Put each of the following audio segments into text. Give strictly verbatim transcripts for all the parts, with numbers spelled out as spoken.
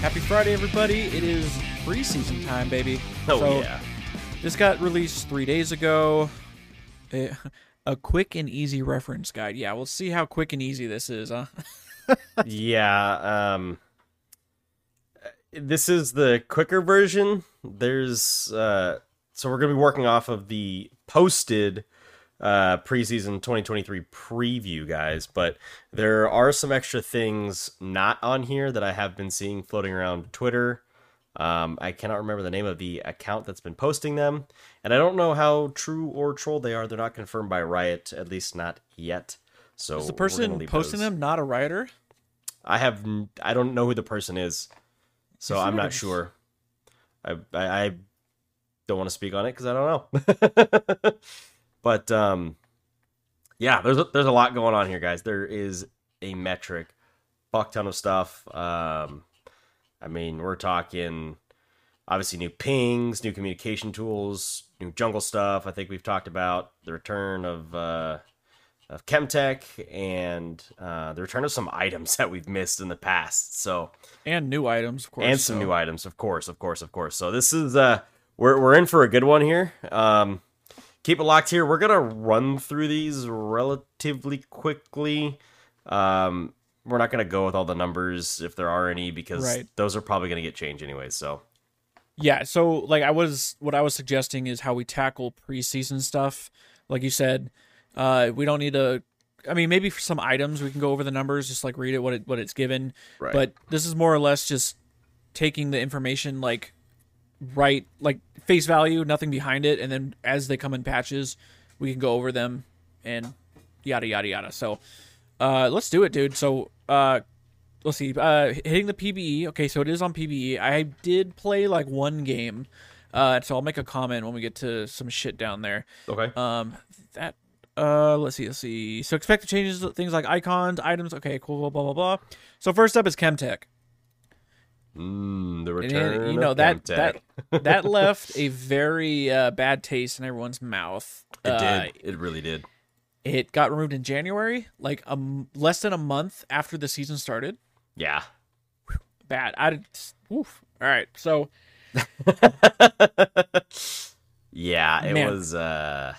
Happy Friday, everybody. It is preseason time, baby. Oh, so, yeah. This got released three days ago. It, a quick and easy reference guide. Yeah, we'll see how quick and easy this is, huh? yeah. Um, this is the quicker version. There's uh, So we're going to be working off of the posted uh, preseason twenty twenty-three preview, guys. But there are some extra things not on here that I have been seeing floating around Twitter. Um, I cannot remember the name of the account that's been posting them, and I don't know how true or troll they are. They're not confirmed by Riot, at least not yet. So is the person posting those. them not a Rioter? I have, I don't know who the person is, so I'm not sure. I, I, I don't want to speak on it because I don't know. But um, yeah, there's a, there's a lot going on here, guys. There is a metric, fuck ton of stuff. Um. I mean, we're talking, obviously, new pings, new communication tools, new jungle stuff. I think we've talked about the return of uh, of Chemtech and uh, the return of some items that we've missed in the past. So and new items, of course, and some so. new items, of course, of course, of course. So this is uh, we're we're in for a good one here. Um, keep it locked here. We're gonna run through these relatively quickly. Um, We're not going to go with all the numbers if there are any, because right. those are probably going to get changed anyway. So, yeah. So like I was, what I was suggesting is how we tackle preseason stuff. Like you said, uh, we don't need to, I mean, maybe for some items we can go over the numbers, just like read it, what it, what it's given. Right. But this is more or less just taking the information, like right, like face value, nothing behind it. And then as they come in patches, we can go over them and yada, yada, yada. So uh, let's do it, dude. So, Uh, let's see. Uh, hitting the P B E. Okay, so it is on P B E. I did play like one game, uh, so I'll make a comment when we get to some shit down there. Okay. Um, that. Uh, let's see. Let's see. So expected changes, things like icons, items. Okay, cool. Blah blah blah. blah. So first up is Chemtech. Mm, the return. And, and, you know of that Chemtech. that that left a very uh, bad taste in everyone's mouth. It uh, did. It really did. It got removed in January, like a, less than a month after the season started. Yeah. Bad. I, oof. All right. So. yeah, it man. was. Uh,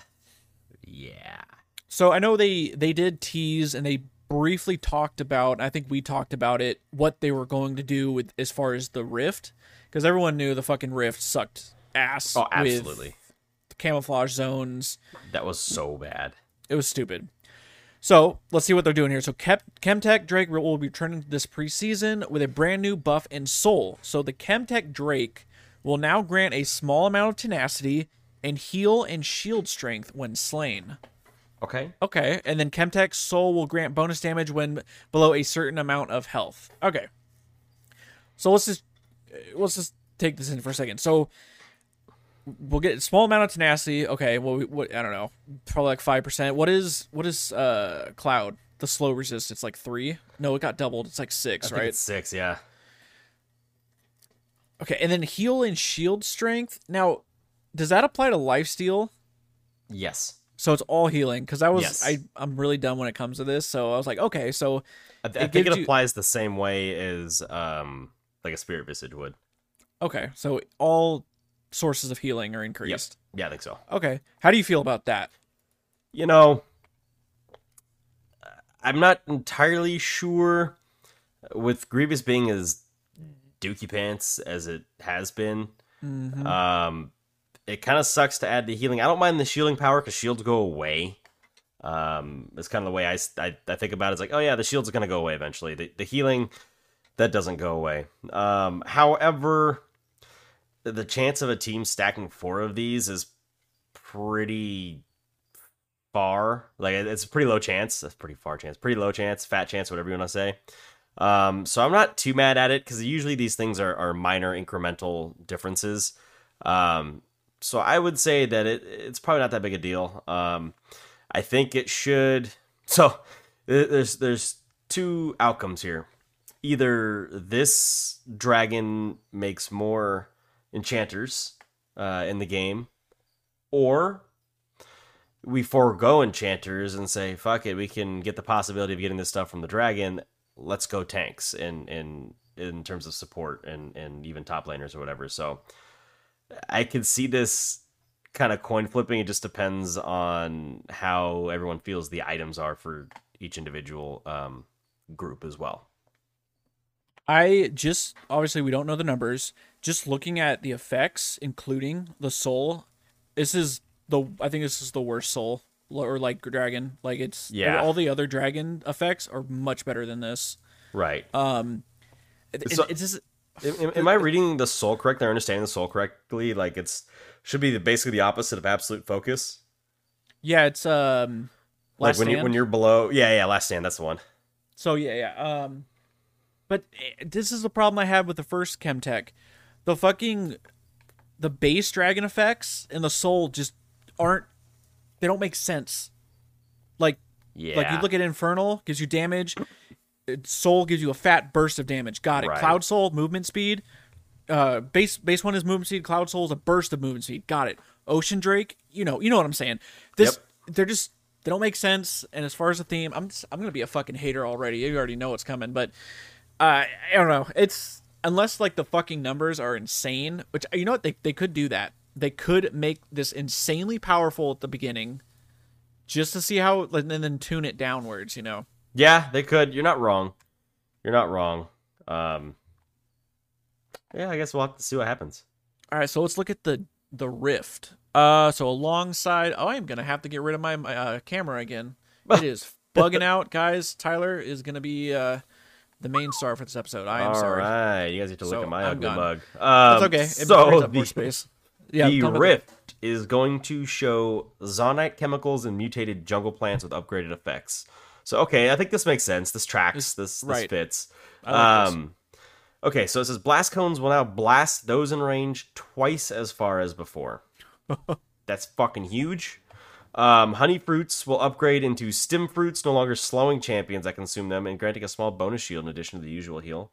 yeah. So I know they, they did tease and they briefly talked about, I think we talked about it, what they were going to do with as far as the Rift. Because everyone knew the fucking Rift sucked ass. Oh, absolutely. With the camouflage zones. That was so bad. It was stupid. So let's see what they're doing here. So Chemtech Drake will be returning this preseason with a brand new buff and soul. So the Chemtech Drake will now grant a small amount of tenacity and heal and shield strength when slain. Okay. Okay. And then Chemtech soul will grant bonus damage when below a certain amount of health. Okay. So let's just let's just take this in for a second. So we'll get a small amount of tenacity. Okay, well, we, what, I don't know, probably like five percent. What is, what is uh, Cloud? The slow resist, it's like three? No, it got doubled. It's like six, I right? Think it's six, yeah. Okay, and then heal and shield strength. Now, does that apply to lifesteal? Yes. So it's all healing, because I was, yes. I, I'm really dumb when it comes to this, so I was like, okay, so... I, th- I think it you... applies the same way as, um, like, a Spirit Visage would. Okay, so all... sources of healing are increased. Yep. Yeah, I think so. Okay. How do you feel about that? You know, I'm not entirely sure with Grievous being as dookie pants as it has been. Mm-hmm. Um, it kind of sucks to add the healing. I don't mind the shielding power because shields go away. Um, it's kind of the way I, I, I think about it. It's like, oh yeah, the shields are going to go away eventually. The, the healing, that doesn't go away. Um, however... the chance of a team stacking four of these is pretty far. Like, it's a pretty low chance. That's pretty far chance. Pretty low chance. Fat chance, whatever you want to say. Um, so I'm not too mad at it, because usually these things are, are minor incremental differences. Um, so I would say that it it's probably not that big a deal. Um, I think it should... So there's there's two outcomes here. Either this dragon makes more... enchanters uh in the game, Or we forego enchanters and say, fuck it, we can get the possibility of getting this stuff from the dragon. Let's go tanks in, in, in terms of support and, and even top laners or whatever. So I can see this kind of coin flipping. It just depends on how everyone feels the items are for each individual um, group as well. I just, obviously we don't know the numbers, just looking at the effects, including the soul, this is the, I think this is the worst soul or like dragon. Like it's, yeah. All the other dragon effects are much better than this. Right. Um, it, so, it, it's just, am, am I reading the soul correctly? Or understanding the soul correctly? Like it's, should be the, basically the opposite of absolute focus. Yeah. It's, um, last like when stand. you, when you're below. Yeah. Yeah. Last stand. That's the one. So yeah. Yeah. Um, But this is the problem I had with the first Chemtech. The fucking, the base dragon effects and the soul just aren't, they don't make sense. Like, yeah. like you look at Infernal, gives you damage. Soul gives you a fat burst of damage. Got it. Right. Cloud soul, movement speed. Uh, base base one is movement speed. Cloud soul is a burst of movement speed. Got it. Ocean Drake, you know, you know what I'm saying. This, yep. They're just, they don't make sense. And as far as the theme, I'm just, I'm going to be a fucking hater already. You already know what's coming, but... Uh, I don't know. It's unless like the fucking numbers are insane, which you know what they they could do that. They could make this insanely powerful at the beginning, just to see how, and then tune it downwards. You know. Yeah, they could. You're not wrong. You're not wrong. Um. Yeah, I guess we'll have to see what happens. All right, so let's look at the the rift. Uh, so alongside, oh, I'm gonna have to get rid of my, my uh, camera again. It is bugging out, guys. Tyler is gonna be uh. the main star for this episode. I am All sorry. All right. You guys get to look so, at my I'm ugly gone. mug. Um, That's okay. It so up the, more space. Yeah, the Rift is going to show Zonite chemicals and mutated jungle plants with upgraded effects. So, okay. I think this makes sense. This tracks. It's, this this right. fits. I like um, this. Okay. So it says blast cones will now blast those in range twice as far as before. That's fucking huge. Um, honey fruits will upgrade into stim fruits, no longer slowing champions that consume them, and granting a small bonus shield in addition to the usual heal.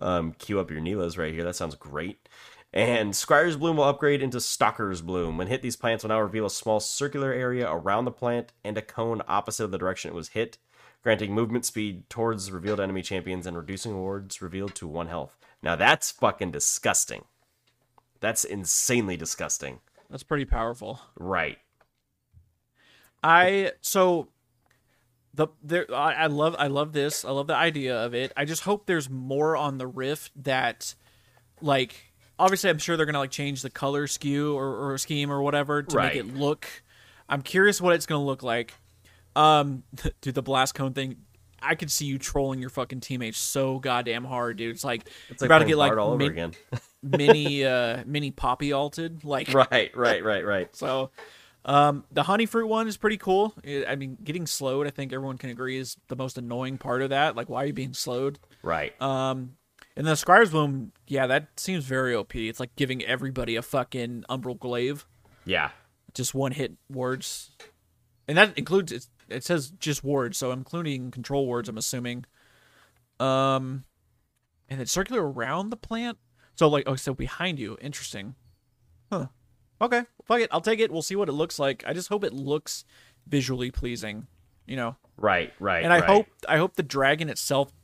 Um, queue up your Neelas right here. That sounds great. And Squire's Bloom will upgrade into Stalker's Bloom. When hit, these plants will now reveal a small circular area around the plant and a cone opposite of the direction it was hit, granting movement speed towards revealed enemy champions and reducing wards revealed to one health. Now that's fucking disgusting. That's insanely disgusting. That's pretty powerful. Right. I so the there I, I love I love this. I love the idea of it. I just hope there's more on the Rift that, like, obviously I'm sure they're gonna like change the color skew or, or scheme or whatever to right. make it look. I'm curious what it's gonna look like. Um, dude, the blast cone thing. I could see you trolling your fucking teammates so goddamn hard, dude. It's like it's like about to get like all over min- again. mini uh mini poppy alted. Like right, right, right, right. So. Um, the honey fruit one is pretty cool. I mean, getting slowed, I think everyone can agree, is the most annoying part of that. Like, why are you being slowed? Right. Um, and the Squire's Bloom, yeah, that seems very O P. It's like giving everybody a fucking Umbral Glaive. Yeah. Just one hit wards. And that includes, it, it says just wards, so I'm including control wards, I'm assuming. Um, and it's circular around the plant. So like, oh, so behind you. Interesting. Huh. Okay, fuck it. I'll take it. We'll see what it looks like. I just hope it looks visually pleasing, you know? Right, right, And I right. hope I hope the dragon itself...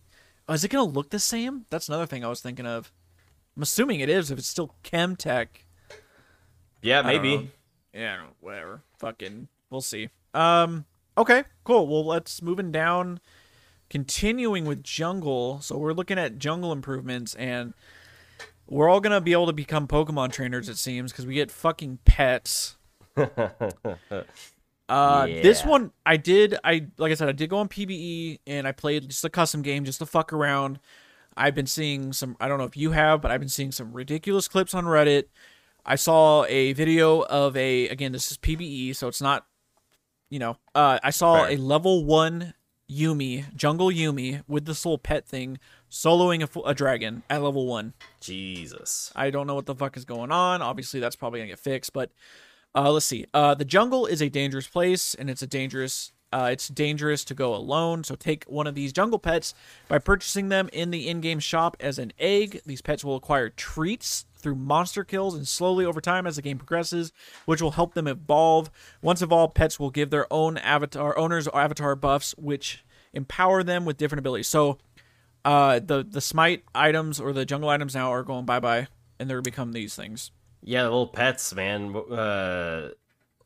Oh, is it going to look the same? That's another thing I was thinking of. I'm assuming it is, if it's still Chemtech. Yeah, maybe. Yeah, I don't know, whatever. Fucking... We'll see. Um. Okay, cool. Well, let's... Moving down, continuing with jungle. So we're looking at jungle improvements, and... We're all going to be able to become Pokemon trainers, it seems, because we get fucking pets. uh, yeah. This one, I did, I like I said, I did go on P B E, and I played just a custom game, just to fuck around. I've been seeing some, I don't know if you have, but I've been seeing some ridiculous clips on Reddit. I saw a video of a, again, this is P B E, so it's not, you know, uh, I saw right. a level one Yumi, jungle Yumi, with this little pet thing, soloing a, a dragon at level one. Jesus. I don't know what the fuck is going on. Obviously, that's probably going to get fixed, but uh, let's see. Uh, the jungle is a dangerous place, and it's a dangerous uh, it's dangerous to go alone, so take one of these jungle pets by purchasing them in the in-game shop as an egg. These pets will acquire treats through monster kills and slowly over time as the game progresses, which will help them evolve. Once evolved, pets will give their own avatar owners avatar buffs, which empower them with different abilities. So uh, the, the smite items or the jungle items now are going bye-bye, and they're become these things. Yeah, the little pets, man. Uh...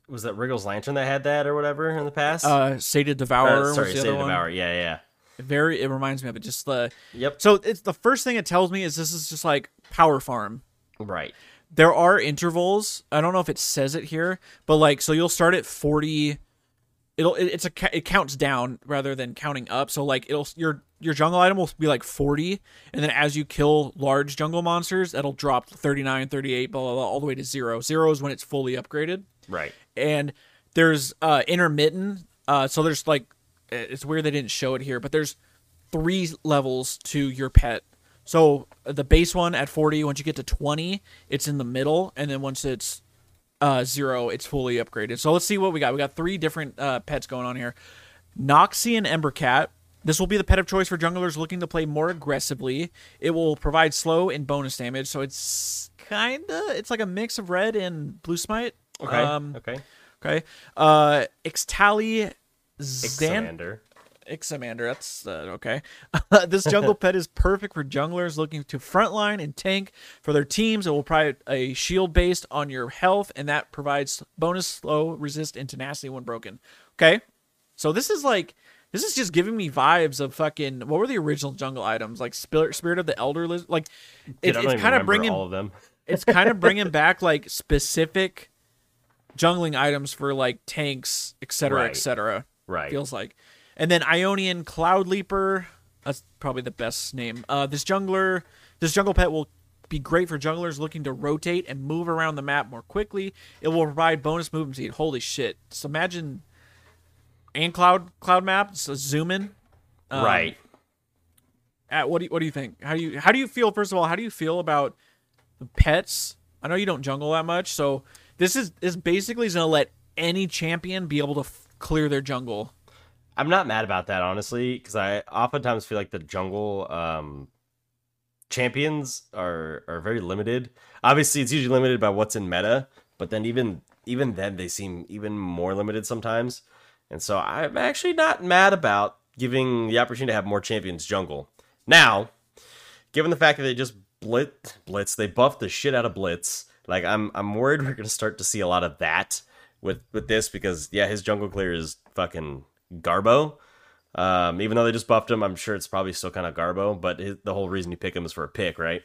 Was that Wriggle's Lantern that had that or whatever in the past? Uh, Sated Devourer. Uh, sorry, Sated Devourer. One. Yeah, yeah. Very. It reminds me of it. Just the. Yep. So it's the first thing it tells me is this is just like power farm. Right. There are intervals. I don't know if it says it here, but like, so you'll start at forty. It'll. It, it's a. It counts down rather than counting up. So like, it'll your your jungle item will be like forty, and then as you kill large jungle monsters, that'll drop thirty-nine, thirty-eight, blah blah blah, all the way to zero. Zero is when it's fully upgraded. Right. And there's uh, intermittent. Uh, so there's like, it's weird they didn't show it here, but there's three levels to your pet. So the base one at forty, once you get to twenty, it's in the middle. And then once it's uh, zero, it's fully upgraded. So let's see what we got. We got three different uh, pets going on here. Noxious and Embercat. This will be the pet of choice for junglers looking to play more aggressively. It will provide slow and bonus damage. So it's kind of, it's like a mix of red and blue smite. Okay. Um, okay. Okay. Uh, Extali Zan- Ixamander. Ixamander. That's uh, okay. Uh, this jungle pet is perfect for junglers looking to frontline and tank for their teams. It will provide a shield based on your health, and that provides bonus slow, resist, and tenacity when broken. Okay. So this is like this is just giving me vibes of fucking what were the original jungle items like Spirit, Spirit of the Elder Lizard? Like it, Dude, it's kind of bringing all of them. It's kind of bringing back like specific jungling items for like tanks, etc, right. etc, right, feels like. And then Ionian Cloud Leaper, that's probably the best name. uh this jungler this jungle pet will be great for junglers looking to rotate and move around the map more quickly. It will provide bonus movement speed. Holy shit. So imagine and cloud cloud map, so zoom in. um, right at what do you, what do you think how do you how do you feel first of all how do you feel about the pets? I know you don't jungle that much, so This is this basically is going to let any champion be able to f- clear their jungle. I'm not mad about that, honestly, because I oftentimes feel like the jungle um, champions are, are very limited. Obviously, it's usually limited by what's in meta, but then even even then, they seem even more limited sometimes. And so I'm actually not mad about giving the opportunity to have more champions jungle. Now, given the fact that they just blitz, blitz they buffed the shit out of Blitz. Like, I'm I'm worried we're going to start to see a lot of that with, with this because, yeah, his jungle clear is fucking Garbo. Um, even though they just buffed him, I'm sure it's probably still kind of Garbo, but his, the whole reason you pick him is for a pick, right?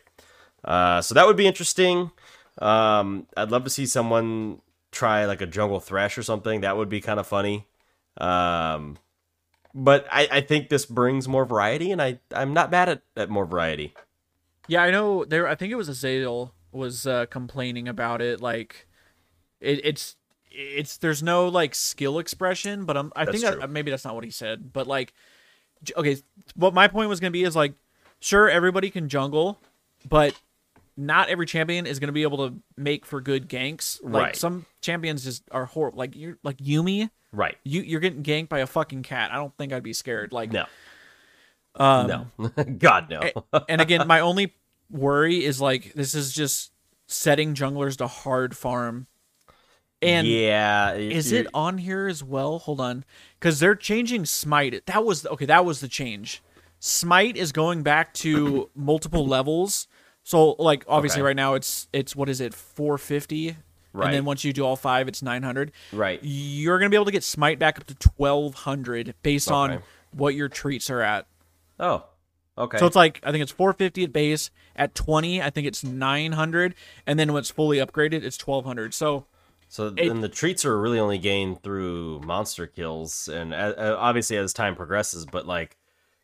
Uh, so that would be interesting. Um, I'd love to see someone try, like, a jungle Thresh or something. That would be kind of funny. Um, but I, I think this brings more variety, and I, I'm not mad at, at more variety. Yeah, I know. There, I think it was Azale was uh, complaining about it, like it, it's it's there's no like skill expression, but I'm, I that's think I, maybe that's not what he said. But like, okay, what my point was gonna be is like, sure everybody can jungle, but not every champion is gonna be able to make for good ganks. Like right. Some champions just are horrible. Like you're like Yumi, right? You you're getting ganked by a fucking cat. I don't think I'd be scared. Like no, um, no, God no. And again, my only worry is like this is just setting junglers to hard farm. And yeah, it, is it, it on here as well? Hold on, because they're changing smite. That was okay. That was the change. Smite is going back to multiple levels. So like obviously okay. Right now it's it's what is it four fifty, right? And then once you do all five, it's nine hundred. Right. You're gonna be able to get smite back up to twelve hundred based okay. on what your treats are at. Oh. Okay. So it's like, I think it's four fifty at base. At twenty, I think it's nine hundred. And then when it's fully upgraded, it's twelve hundred. So so it, then the treats are really only gained through monster kills. And uh, obviously as time progresses, but like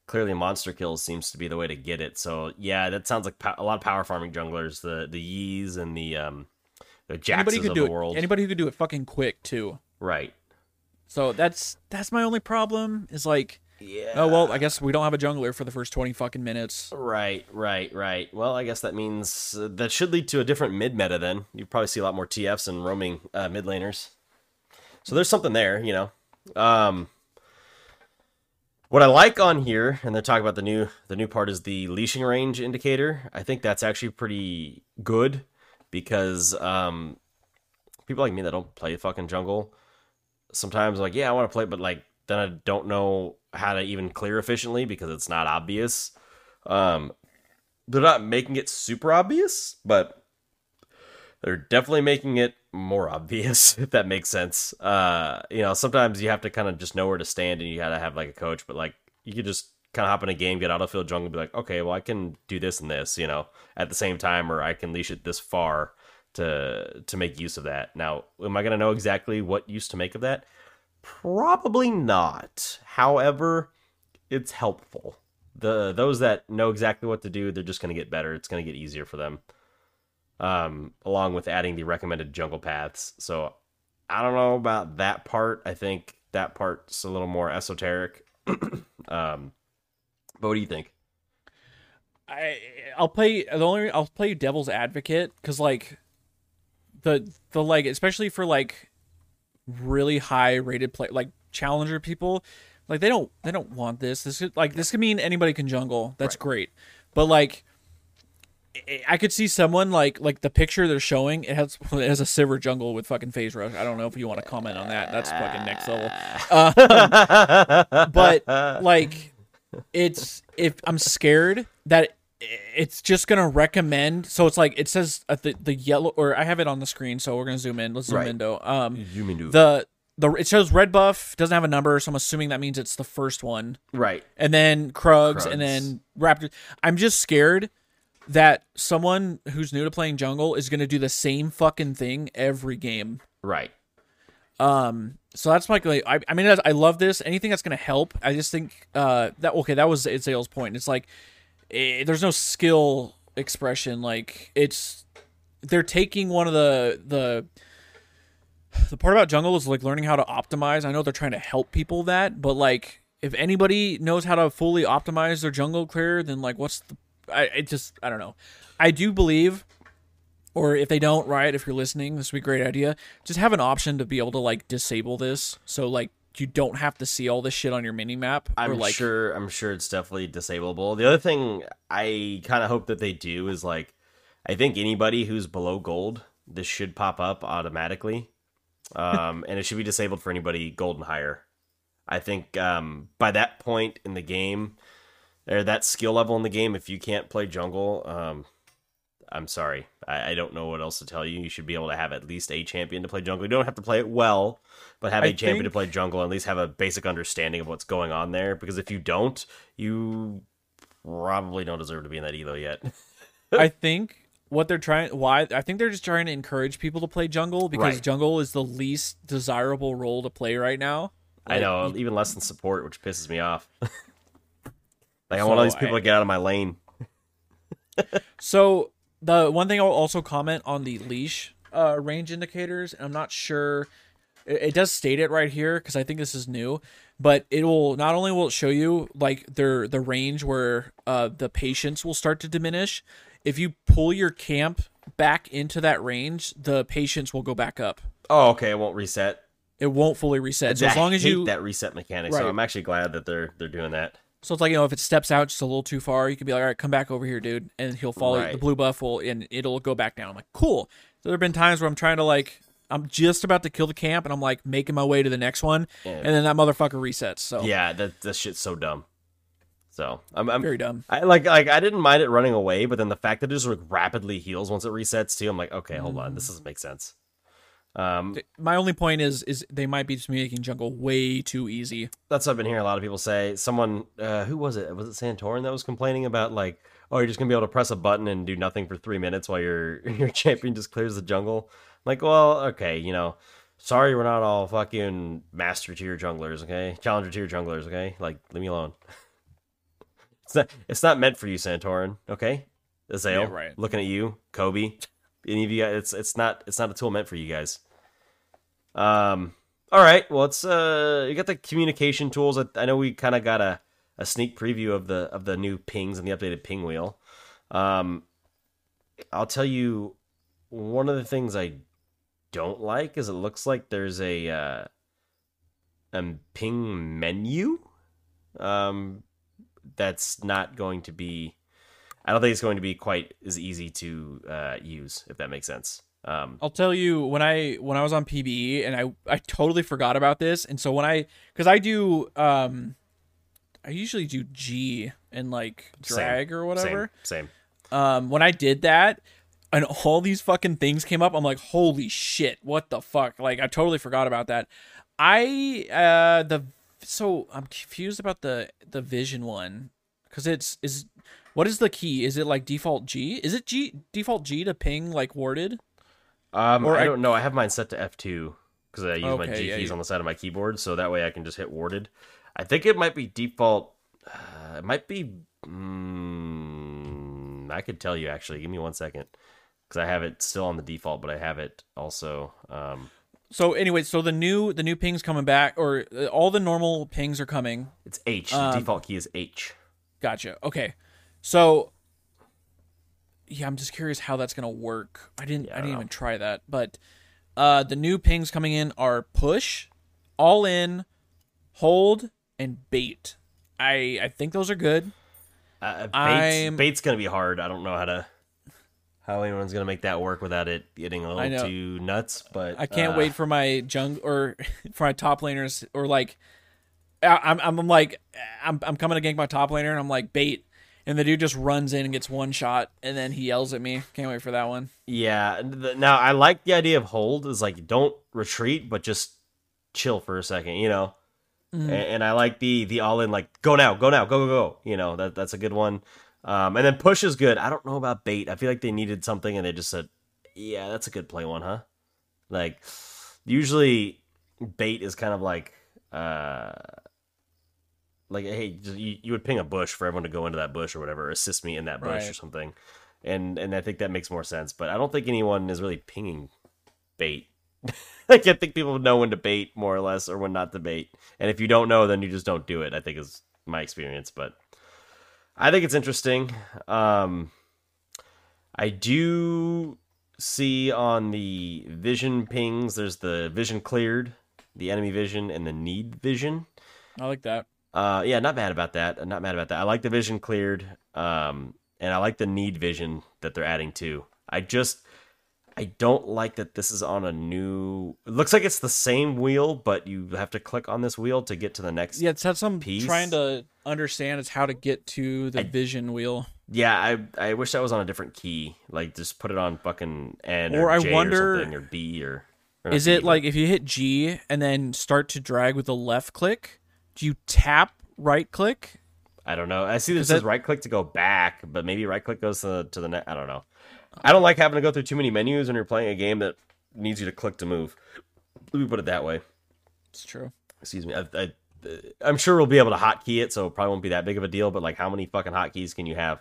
clearly monster kills seems to be the way to get it. So yeah, that sounds like pow- a lot of power farming junglers, the the Yees and the, um, the Jaxes of the it. world. Anybody who could do it fucking quick too. Right. So that's that's my only problem is like, yeah. Oh, well, I guess we don't have a jungler for the first twenty fucking minutes. Right, right, right. Well, I guess that means uh, that should lead to a different mid-meta then. You probably see a lot more T Fs and roaming uh, mid laners. So there's something there, you know. Um, what I like on here, and they're talking about the new the new part, is the leashing range indicator. I think that's actually pretty good. because um, people like me that don't play fucking jungle, sometimes I'm like, yeah, I want to play, but like then I don't know how to even clear efficiently because it's not obvious. Um, they're not making it super obvious, but they're definitely making it more obvious, if that makes sense. Uh, you know, sometimes you have to kind of just know where to stand and you gotta have like a coach, but like you could just kind of hop in a game, get autofill jungle, and be like, okay, well, I can do this and this, you know, at the same time, or I can leash it this far to to make use of that. Now, am I gonna know exactly what use to make of that? Probably not. However, it's helpful. The those that know exactly what to do, they're just gonna get better. It's gonna get easier for them. Um, along with adding the recommended jungle paths. So I don't know about that part. I think that part's a little more esoteric. um, but what do you think? I I'll play the only I'll play devil's advocate, because like the the like especially for like really high rated play, like challenger people, like they don't they don't want this. This could, like this could mean anybody can jungle. That's right. Great, but like. I could see someone like like the picture they're showing. It has it has a Sivir jungle with fucking phase rush. I don't know if you want to comment on that. That's fucking next level. Um, but like, it's if I'm scared that it's just gonna recommend. So it's like it says at the the yellow, or I have it on the screen. So we're gonna zoom in. Let's zoom right. in though. Um, zoom in. The the it shows red buff doesn't have a number, so I'm assuming that means it's the first one. Right. And then Krugs, Krugs. and then Raptor. I'm just scared that someone who's new to playing jungle is going to do the same fucking thing every game. Right. Um. So that's my... Like, I, I mean, I love this. Anything that's going to help. I just think... Uh. That Okay, that was Ezreal's point. It's like... It, there's no skill expression. Like, it's... They're taking one of the... The the part about jungle is, like, learning how to optimize. I know they're trying to help people that, but, like, if anybody knows how to fully optimize their jungle clear, then, like, what's the... I it just, I don't know. I do believe, or if they don't, Riot, if you're listening, this would be a great idea. Just have an option to be able to, like, disable this. So, like, you don't have to see all this shit on your minimap. I'm or, like, sure I'm sure it's definitely disableable. The other thing I kind of hope that they do is, like, I think anybody who's below gold, this should pop up automatically. Um, and it should be disabled for anybody gold and higher. I think um, by that point in the game... Or that skill level in the game, if you can't play jungle, um, I'm sorry. I, I don't know what else to tell you. You should be able to have at least a champion to play jungle. You don't have to play it well, but have I a champion think... to play jungle, and at least have a basic understanding of what's going on there. Because if you don't, you probably don't deserve to be in that elo yet. I think what they're trying... Why I think they're just trying to encourage people to play jungle, because right. jungle is the least desirable role to play right now. Like, I know, even less than support, which pisses me off. Like, I so want all these people I, to get out of my lane. So, the one thing I'll also comment on the leash uh, range indicators, and I'm not sure, it, it does state it right here, because I think this is new, but it will, not only will it show you, like, their, the range where uh, the patience will start to diminish, if you pull your camp back into that range, the patience will go back up. Oh, okay, it won't reset. It won't fully reset. So as long as you... I hate that reset mechanic, right. So I'm actually glad that they're they're doing that. So it's like, you know, if it steps out just a little too far, you can be like, all right, come back over here, dude. And he'll follow right. The blue buff will, and it'll go back down. I'm like, cool. So there have been times where I'm trying to like, I'm just about to kill the camp and I'm like making my way to the next one. Yeah. And then that motherfucker resets. So yeah, that, that shit's so dumb. So I'm, I'm very dumb. I like, like I didn't mind it running away, but then the fact that it just like rapidly heals once it resets too, I'm like, okay, hold mm. on. This doesn't make sense. Um, my only point is, is they might be just making jungle way too easy. That's what I've been hearing a lot of people say. Someone, uh, who was it? Was it Santorin that was complaining about like, oh, you're just gonna be able to press a button and do nothing for three minutes while your your champion just clears the jungle. I'm like, well, okay, you know, sorry, we're not all fucking master tier junglers, okay? Challenger tier junglers, okay? Like, leave me alone. It's not, it's not meant for you, Santorin. Okay, Ezreal, yeah, right. Looking at you, Kobe. Any of you guys? It's it's not it's not a tool meant for you guys. Um. All right. Well, it's uh. You got the communication tools. I, I know we kind of got a, a sneak preview of the of the new pings and the updated ping wheel. Um. I'll tell you, one of the things I don't like is it looks like there's a uh, a ping menu. Um. That's not going to be. I don't think it's going to be quite as easy to uh, use, if that makes sense. Um, I'll tell you, when I when I was on P B E, and I, I totally forgot about this, and so when I... Because I do... Um, I usually do G and, like, drag same, or whatever. Same, same. Um, when I did that, and all these fucking things came up, I'm like, holy shit, what the fuck? Like, I totally forgot about that. I... Uh, the So, I'm confused about the, the vision one. Because it's... is. What is the key? Is it like default G? Is it G default G to ping like warded? Um, or I don't I... know. I have mine set to F two because I use okay, my G yeah, keys yeah. on the side of my keyboard, so that way I can just hit warded. I think it might be default. Uh, it might be. Mm, I could tell you actually. Give me one second because I have it still on the default, but I have it also. Um... So anyway, so the new the new ping's coming back, or all the normal pings are coming. It's H. Um, the default key is H. Gotcha. Okay. So, yeah, I'm just curious how that's gonna work. I didn't, yeah, I didn't I even try that. But uh, the new pings coming in are push, all in, hold, and bait. I I think those are good. Uh, bait's, bait's gonna be hard. I don't know how to how anyone's gonna make that work without it getting a little too nuts. But I can't uh, wait for my jungle or for my top laners or like I'm I'm like I'm I'm coming to gank my top laner and I'm like bait. And the dude just runs in and gets one shot, and then he yells at me. Can't wait for that one. Yeah. Now, I like the idea of hold. Is like, don't retreat, but just chill for a second, you know? Mm-hmm. And I like the the all-in, like, go now, go now, go, go, go. You know, that that's a good one. Um, and then push is good. I don't know about bait. I feel like they needed something, and they just said, yeah, that's a good play one, huh? Like, usually bait is kind of like... uh Like, hey, you, you would ping a bush for everyone to go into that bush or whatever, or assist me in that bush right. or something. And and I think that makes more sense. But I don't think anyone is really pinging bait. Like, I think people know when to bait, more or less, or when not to bait. And if you don't know, then you just don't do it, I think is my experience. But I think it's interesting. Um, I do see on the vision pings, there's the vision cleared, the enemy vision, and the need vision. I like that. Uh, yeah, not mad about that. I'm not mad about that. I like the vision cleared, um, and I like the need vision that they're adding too. I just, I don't like that this is on a new... It looks like it's the same wheel, but you have to click on this wheel to get to the next Yeah, it's that's what I'm piece. trying to understand is how to get to the I, vision wheel. Yeah, I I wish that was on a different key. Like, just put it on fucking N or, or I J wonder, or something, or B or... or is B, it but... like if you hit G and then start to drag with the left click... Do you tap right click? I don't know. I see this says right click to go back, but maybe right click goes to, to the net. I don't know. I don't like having to go through too many menus when you're playing a game that needs you to click to move. Let me put it that way. It's true. Excuse me. I, I, I'm sure we'll be able to hotkey it, so it probably won't be that big of a deal, but like how many fucking hotkeys can you have?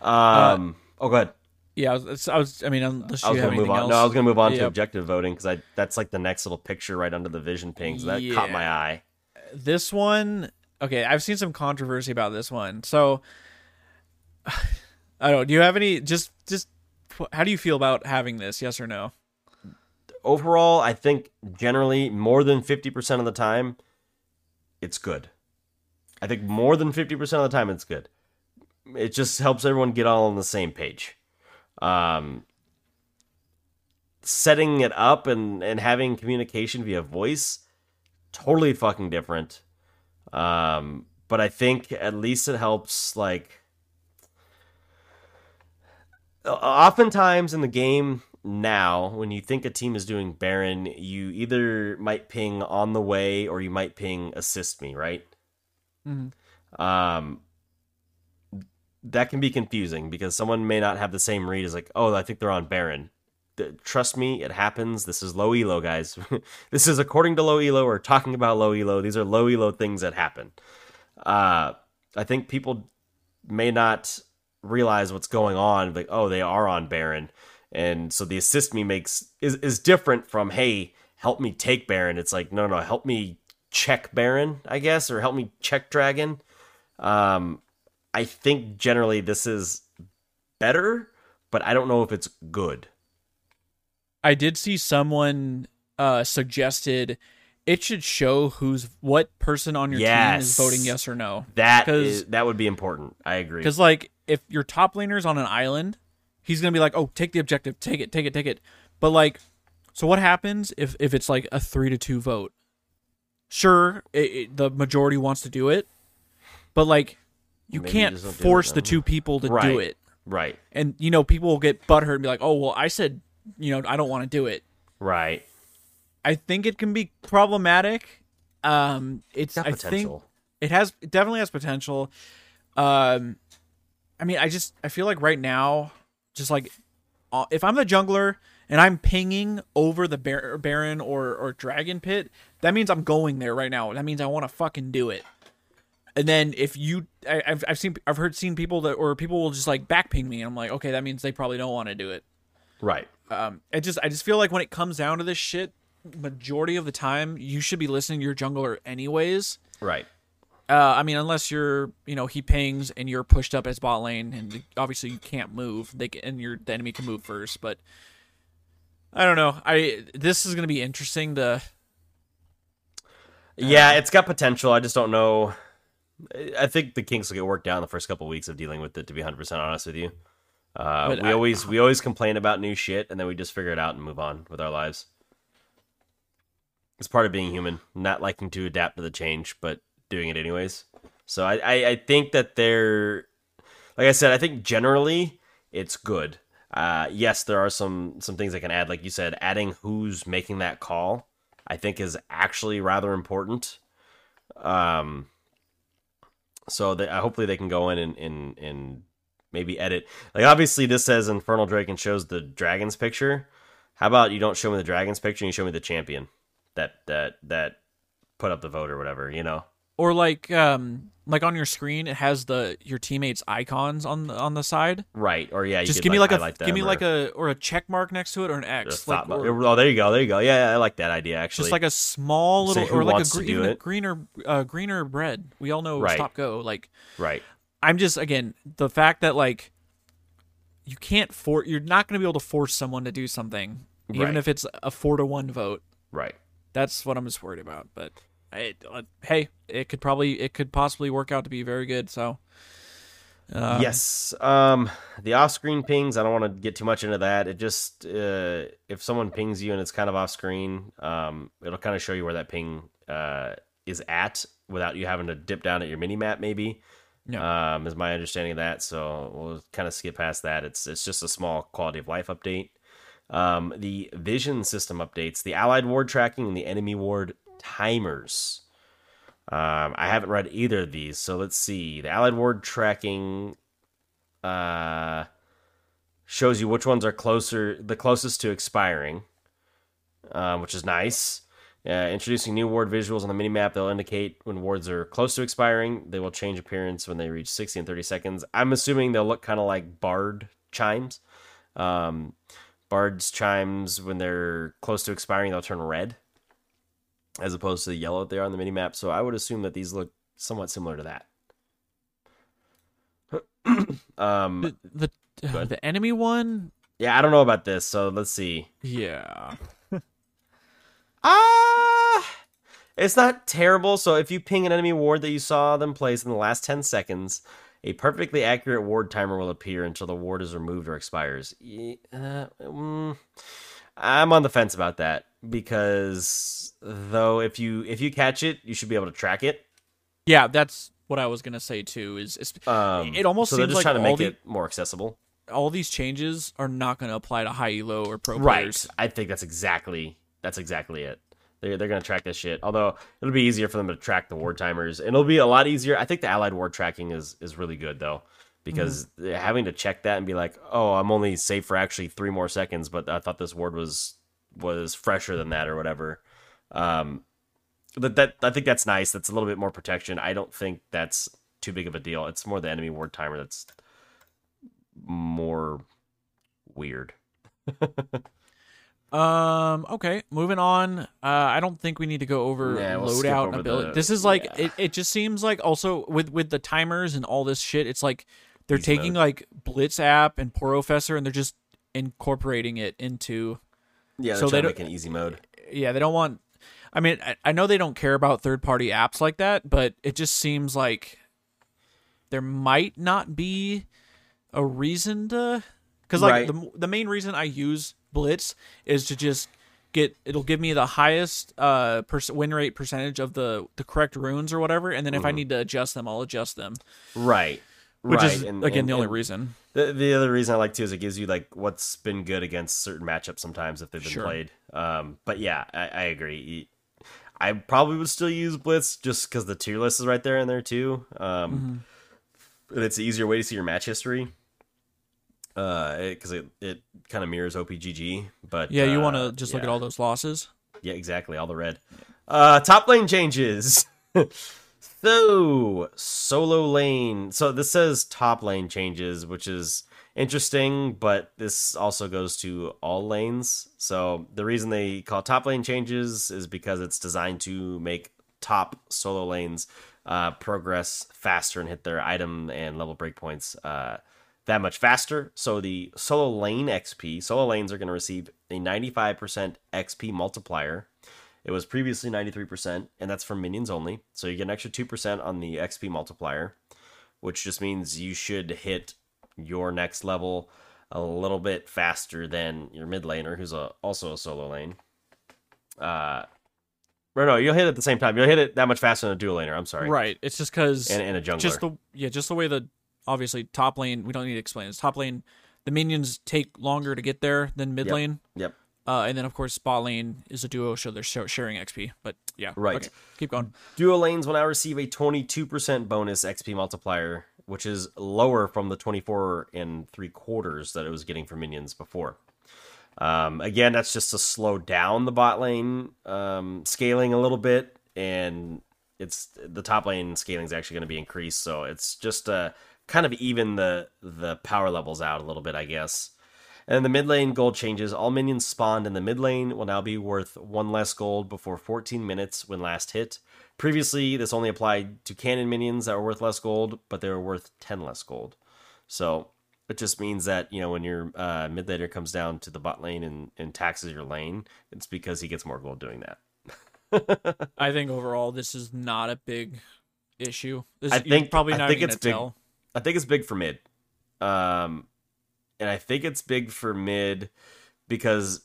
um. Uh, oh, go ahead. Yeah, I was. I, was, I mean, unless you I was have gonna move on. Else. No, I was gonna move on yep. to objective voting because I that's like the next little picture right under the vision ping, so that yeah. caught my eye. This one, okay, I've seen some controversy about this one. So, I don't know. Do you have any? Just, just how do you feel about having this? Yes or no? Overall, I think generally more than fifty percent of the time, it's good. I think more than fifty percent of the time, it's good. It just helps everyone get all on the same page. Um, setting it up and, and having communication via voice, totally fucking different. Um, but I think at least it helps, like... Oftentimes in the game now, when you think a team is doing Baron, you either might ping on the way or you might ping assist me, right? Mm-hmm. Um... That can be confusing because someone may not have the same read as like, oh, I think they're on Baron. Trust me, it happens. This is low elo, guys. This is according to low elo or talking about low elo. These are low elo things that happen. Uh, I think people may not realize what's going on. Like, oh, they are on Baron. And so the assist me makes is, is different from, hey, help me take Baron. It's like, no, no, help me check Baron, I guess, or help me check Dragon. Um, I think generally this is better, but I don't know if it's good. I did see someone uh, suggested it should show who's what person on your yes. team is voting yes or no. That is, that would be important. I agree. Because like if your top laner's on an island, he's gonna be like, oh, take the objective, take it, take it, take it. But like, so what happens if if it's like a three to two vote? Sure, it, it, the majority wants to do it, but like you Maybe can't force the two people to right. do it. Right. And, you know, people will get butthurt and be like, oh, well, I said, you know, I don't want to do it. Right. I think it can be problematic. Um, it's got I potential. Think it has it definitely has potential. Um, I mean, I just I feel like right now, just like uh, if I'm the jungler and I'm pinging over the bar- Baron or, or Dragon Pit, that means I'm going there right now. That means I want to fucking do it. And then if you, I, I've I've seen I've heard seen people that or people will just like back ping me, and I'm like, okay, that means they probably don't want to do it, right? Um, I just I just feel like when it comes down to this shit, majority of the time you should be listening to your jungler anyways, right? Uh, I mean, unless you're you know he pings and you're pushed up as bot lane, and obviously you can't move. They can, and your the enemy can move first, but I don't know. I this is gonna be interesting to. Uh, yeah, it's got potential. I just don't know. I think the kinks will get worked out in the first couple of weeks of dealing with it, to be one hundred percent honest with you. Uh, we I, always we always complain about new shit, and then we just figure it out and move on with our lives. It's part of being human, not liking to adapt to the change, but doing it anyways. So I, I, I think that they're... Like I said, I think generally it's good. Uh, yes, there are some, some things I can add. Like you said, adding who's making that call, I think is actually rather important. Um... So they, uh, hopefully they can go in and, and, and maybe edit. Like, obviously, this says Infernal Drake and shows the dragon's picture. How about you don't show me the dragon's picture and you show me the champion that that that put up the vote or whatever, you know? Or, like, um, like on your screen, it has the your teammates' icons on the, on the side. Right, or yeah. You just could, give me, like, like a, give me or, like a, or a check mark next to it or an X. Like, or, oh, there you go, there you go. Yeah, I like that idea, actually. Just like a small little, or like a, green, a greener, uh, greener bread. We all know right. Stop, go. Like, right. I'm just, again, the fact that, like, you can't, for, you're not going to be able to force someone to do something, even right. if it's a four to one vote. Right. That's what I'm just worried about, but... It, uh, hey, it could probably, it could possibly work out to be very good. So, uh, yes, um, the off-screen pings. I don't want to get too much into that. It just uh, if someone pings you and it's kind of off-screen, um, it'll kind of show you where that ping uh, is at without you having to dip down at your mini map. Maybe, yeah. um, is my understanding of that. So we'll kind of skip past that. It's it's just a small quality of life update. Um, the vision system updates, the allied ward tracking, and the enemy ward. Timers. Um, I haven't read either of these, so let's see. The Allied Ward tracking uh, shows you which ones are closer, the closest to expiring, um, which is nice. Uh, introducing new ward visuals on the minimap. They'll indicate when wards are close to expiring. They will change appearance when they reach sixty and thirty seconds. I'm assuming they'll look kind of like Bard chimes. Um, Bard's chimes, when they're close to expiring, they'll turn red, as opposed to the yellow there on the minimap. So I would assume that these look somewhat similar to that. um, the the, the enemy one? Yeah, I don't know about this, so let's see. Yeah. ah! It's not terrible. So if you ping an enemy ward that you saw them place in the last ten seconds, a perfectly accurate ward timer will appear until the ward is removed or expires. Uh, mm, I'm on the fence about that, because... Though if you if you catch it, you should be able to track it. Yeah, that's what I was gonna say too. Is, is um, it almost so seems they're just like trying to make the, it more accessible. All these changes are not going to apply to high elo or pro right. players. Right, I think that's exactly that's exactly it. They're they're gonna track this shit. Although it'll be easier for them to track the ward timers, and it'll be a lot easier. I think the allied ward tracking is is really good though, because mm-hmm. having to check that and be like, oh, I'm only safe for actually three more seconds, but I thought this ward was was fresher than that or whatever. Um, that, that I think that's nice. That's a little bit more protection. I don't think that's too big of a deal. It's more the enemy ward timer that's more weird. um. Okay. Moving on. Uh, I don't think we need to go over yeah, we'll loadout over ability. The, this is like yeah. it. It just seems like also with with the timers and all this shit. It's like they're Easy taking mode. Like Blitz app and Porofessor, and they're just incorporating it into. Yeah, they're so trying they to make an easy mode. Yeah, they don't want I mean, I, I know they don't care about third-party apps like that, but it just seems like there might not be a reason to... Because like right. the the main reason I use Blitz is to just get... It'll give me the highest uh perc- win rate percentage of the, the correct runes or whatever, and then if mm. I need to adjust them, I'll adjust them. Right. Which right. is, and, again, and, the only reason. The, the other reason I like, too, is it gives you like what's been good against certain matchups sometimes if they've been sure. played. Um, But yeah, I, I agree. I probably would still use Blitz just because the tier list is right there in there, too. Um, mm-hmm. And it's an easier way to see your match history. Uh, because it, it, it kind of mirrors O P G G, but yeah, you uh, want to just yeah. look at all those losses. Yeah, exactly, all the red. Uh, top lane changes. so solo lane. So this says top lane changes, which is interesting, but this also goes to all lanes. So the reason they call top lane changes is because it's designed to make top solo lanes uh progress faster and hit their item and level breakpoints. Uh. That much faster. So the solo lane X P, solo lanes are going to receive a ninety-five percent X P multiplier. It was previously ninety-three percent, and that's for minions only. So you get an extra two percent on the X P multiplier, which just means you should hit your next level a little bit faster than your mid laner, who's a, also a solo lane. Uh, or no, you'll hit it at the same time. You'll hit it that much faster than a dual laner. I'm sorry. Right. It's just because... And, and a jungler. Just the, yeah, just the way the... Obviously, top lane, we don't need to explain this. Top lane, the minions take longer to get there than mid yep. lane. Yep. Uh, and then, of course, bot lane is a duo, so they're sharing X P. But, yeah. Right. Okay. Keep going. Duo lanes will now receive a twenty-two percent bonus X P multiplier, which is lower from the twenty-four and three quarters that it was getting for minions before. Um, again, that's just to slow down the bot lane um, scaling a little bit. And it's the top lane scaling is actually going to be increased. So it's just a... Uh, kind of even the the power levels out a little bit, I guess. And the mid lane gold changes. All minions spawned in the mid lane will now be worth one less gold before fourteen minutes when last hit. Previously, this only applied to cannon minions that were worth less gold, but they were worth ten less gold. So it just means that, you know, when your uh, mid laner comes down to the bot lane and, and taxes your lane, it's because he gets more gold doing that. I think overall, this is not a big issue. This, I think probably not I think even it's big. Tell. I think it's big for mid. Um, and I think it's big for mid because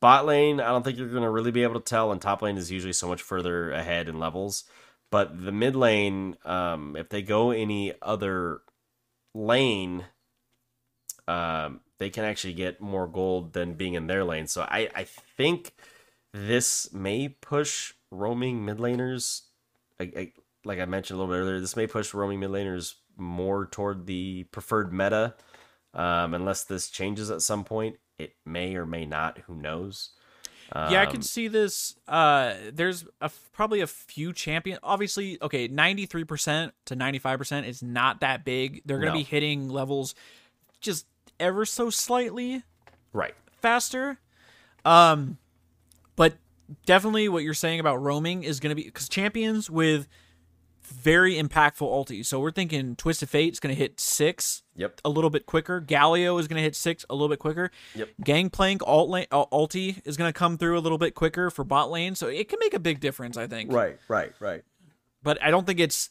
bot lane, I don't think you're going to really be able to tell, and top lane is usually so much further ahead in levels. But the mid lane, um, if they go any other lane, um, they can actually get more gold than being in their lane. So I, I think this may push roaming mid laners, I, I, like I mentioned a little bit earlier, this may push roaming mid laners more toward the preferred meta, um, unless this changes at some point. It may or may not, who knows. Um, yeah, I can see this. Uh, there's a, probably a few champions. Obviously, okay, ninety-three percent to ninety-five percent is not that big. They're going to no. be hitting levels just ever so slightly right faster. Um, but definitely what you're saying about roaming is going to be, because champions with very impactful ulti. So we're thinking Twisted Fate is going to hit six yep. a little bit quicker. Galio is going to hit six a little bit quicker. Yep. Gangplank alt lane, uh, ulti is going to come through a little bit quicker for bot lane. So it can make a big difference, I think. Right, right, right. But I don't think it's...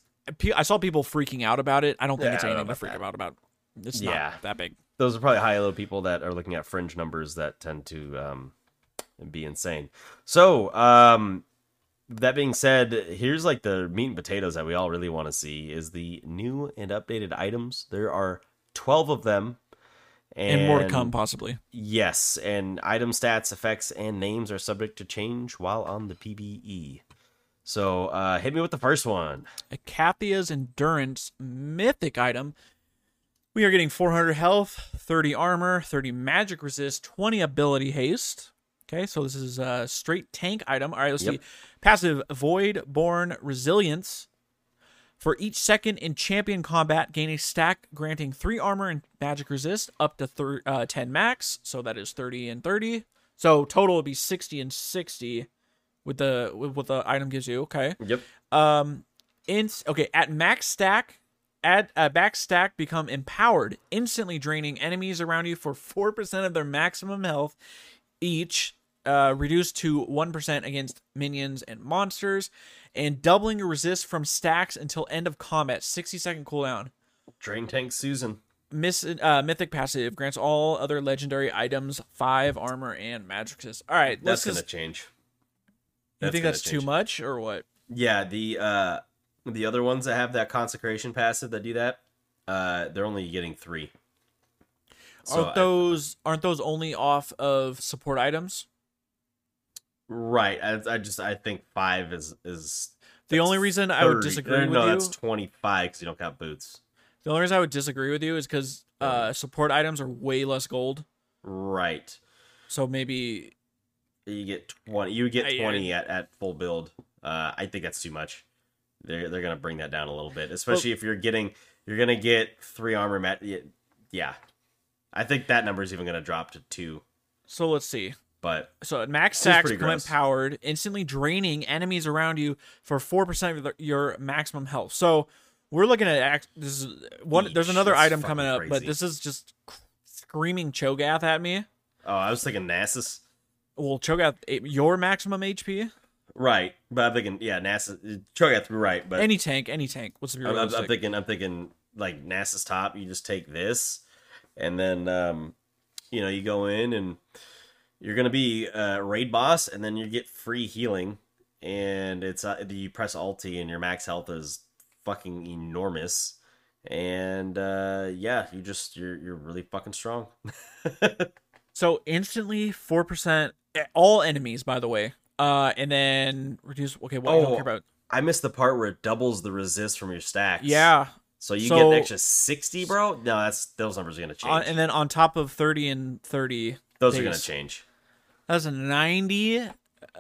I saw people freaking out about it. I don't think yeah, it's anything to freak out about. It's yeah. not that big. Those are probably high-low people that are looking at fringe numbers that tend to um, be insane. So... um That being said, here's like the meat and potatoes that we all really want to see is the new and updated items. There are twelve of them. And, and more to come, possibly. Yes, and item stats, effects, and names are subject to change while on the P B E. So uh, hit me with the first one. Acathea's Endurance Mythic item. We are getting four hundred health, thirty armor, thirty magic resist, twenty ability haste. Okay, so this is a straight tank item. All right, let's yep. see. Passive Void-Born Resilience. For each second in champion combat, gain a stack granting three armor and magic resist up to thir- uh, ten max. So that is thirty and thirty. So total would be sixty and sixty with the with what the item gives you. Okay. Yep. Um, in okay at max stack. Add uh, back stack, become empowered, instantly draining enemies around you for four percent of their maximum health each. uh, reduced to one percent against minions and monsters, and doubling your resist from stacks until end of combat. sixty second cooldown. Drain Tank Susan. Miss, uh, mythic passive grants all other legendary items five armor and magic resist. All right, that's going to change. That's you think that's change. Too much or what? Yeah, the uh, the other ones that have that consecration passive that do that, uh, they're only getting three. So aren't those I, aren't those only off of support items? Right. I, I just I think five is is the only reason thirty. I would disagree no, with no, you. No, that's twenty-five because you don't count boots. The only reason I would disagree with you is because uh, support items are way less gold. Right. So maybe you get twenty. You get I, twenty I, at, at full build. Uh, I think that's too much. They're they're gonna bring that down a little bit, especially well, if you're getting you're gonna get three armor mat. Yeah, I think that number is even gonna drop to two. So let's see. But so max stacks become empowered, instantly draining enemies around you for four percent of your maximum health. So. We're looking at this is one. Each, there's another item coming up, crazy. But this is just screaming Cho'Gath at me. Oh, I was thinking Nasus. Well, Cho'Gath, your maximum H P. Right, but I'm thinking yeah, Nasus. Cho'Gath, right? But any tank, any tank. What's the? I'm, I'm thinking, I'm thinking like Nasus top. You just take this, and then um, you know, you go in and you're gonna be uh, raid boss, and then you get free healing, and it's uh, you press ulti, and your max health is. Fucking enormous, and uh yeah, you just you're you're really fucking strong. So instantly four percent all enemies, by the way, uh and then reduce. Okay, what oh, I don't care about. I missed the part where it doubles the resist from your stacks. Yeah, so you so, get an extra sixty, bro. No, that's those numbers are gonna change. Uh, and then on top of thirty and thirty, those days, are gonna change. That's a ninety. Uh,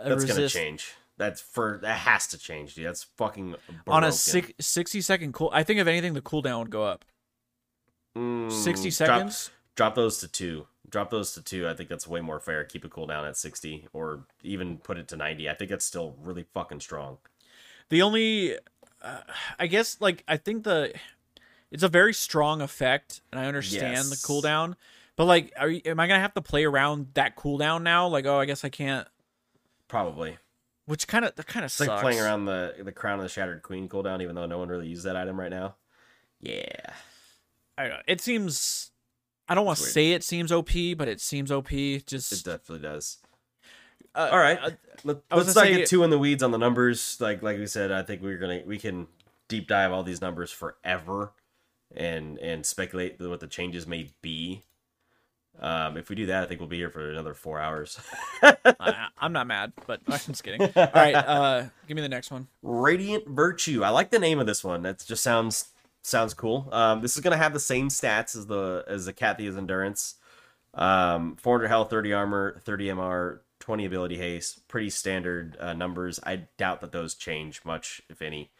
that's resist. Gonna change. That's for that has to change, dude. That's fucking broken. On a six, sixty second cool. I think if anything, the cooldown would go up. Mm, sixty seconds. Drop, drop those to two. Drop those to two. I think that's way more fair. Keep a cooldown at sixty, or even put it to ninety. I think that's still really fucking strong. The only, uh, I guess, like I think the, it's a very strong effect, and I understand yes. the cooldown. But like, are you, am I gonna have to play around that cooldown now? Like, oh, I guess I can't. Probably. Which kind of that kind of sucks. Like playing around the the Crown of the Shattered Queen cooldown, even though no one really used that item right now. Yeah, I don't know. It seems. I don't want to say it seems O P, but it seems O P. Just it definitely does. Uh, All right, uh, Let, let's not say, get too in the weeds on the numbers. Like like we said, I think we're gonna we can deep dive all these numbers forever, and and speculate what the changes may be. Um, if we do that, I think we'll be here for another four hours. I, I'm not mad, but I'm just kidding. All right, uh, give me the next one. Radiant Virtue. I like the name of this one. That just sounds sounds cool. Um, this is gonna have the same stats as the as the Cathia's Endurance. Um, four hundred health, thirty armor, thirty M R, twenty ability haste. Pretty standard uh, numbers. I doubt that those change much, if any.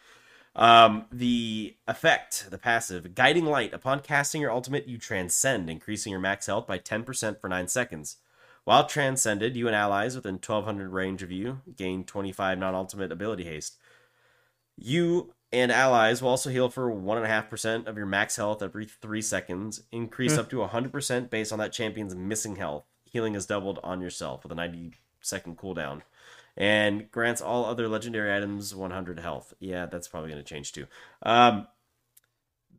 Um, the effect, the passive, Guiding Light. Upon casting your ultimate, you transcend, increasing your max health by ten percent for nine seconds. While transcended, you and allies within twelve hundred range of you gain twenty-five non-ultimate ability haste. You and allies will also heal for one point five percent of your max health every three seconds. Increase mm. up to one hundred percent based on that champion's missing health. Healing is doubled on yourself with a ninety second cooldown. And grants all other legendary items one hundred health. Yeah, that's probably going to change too. Um,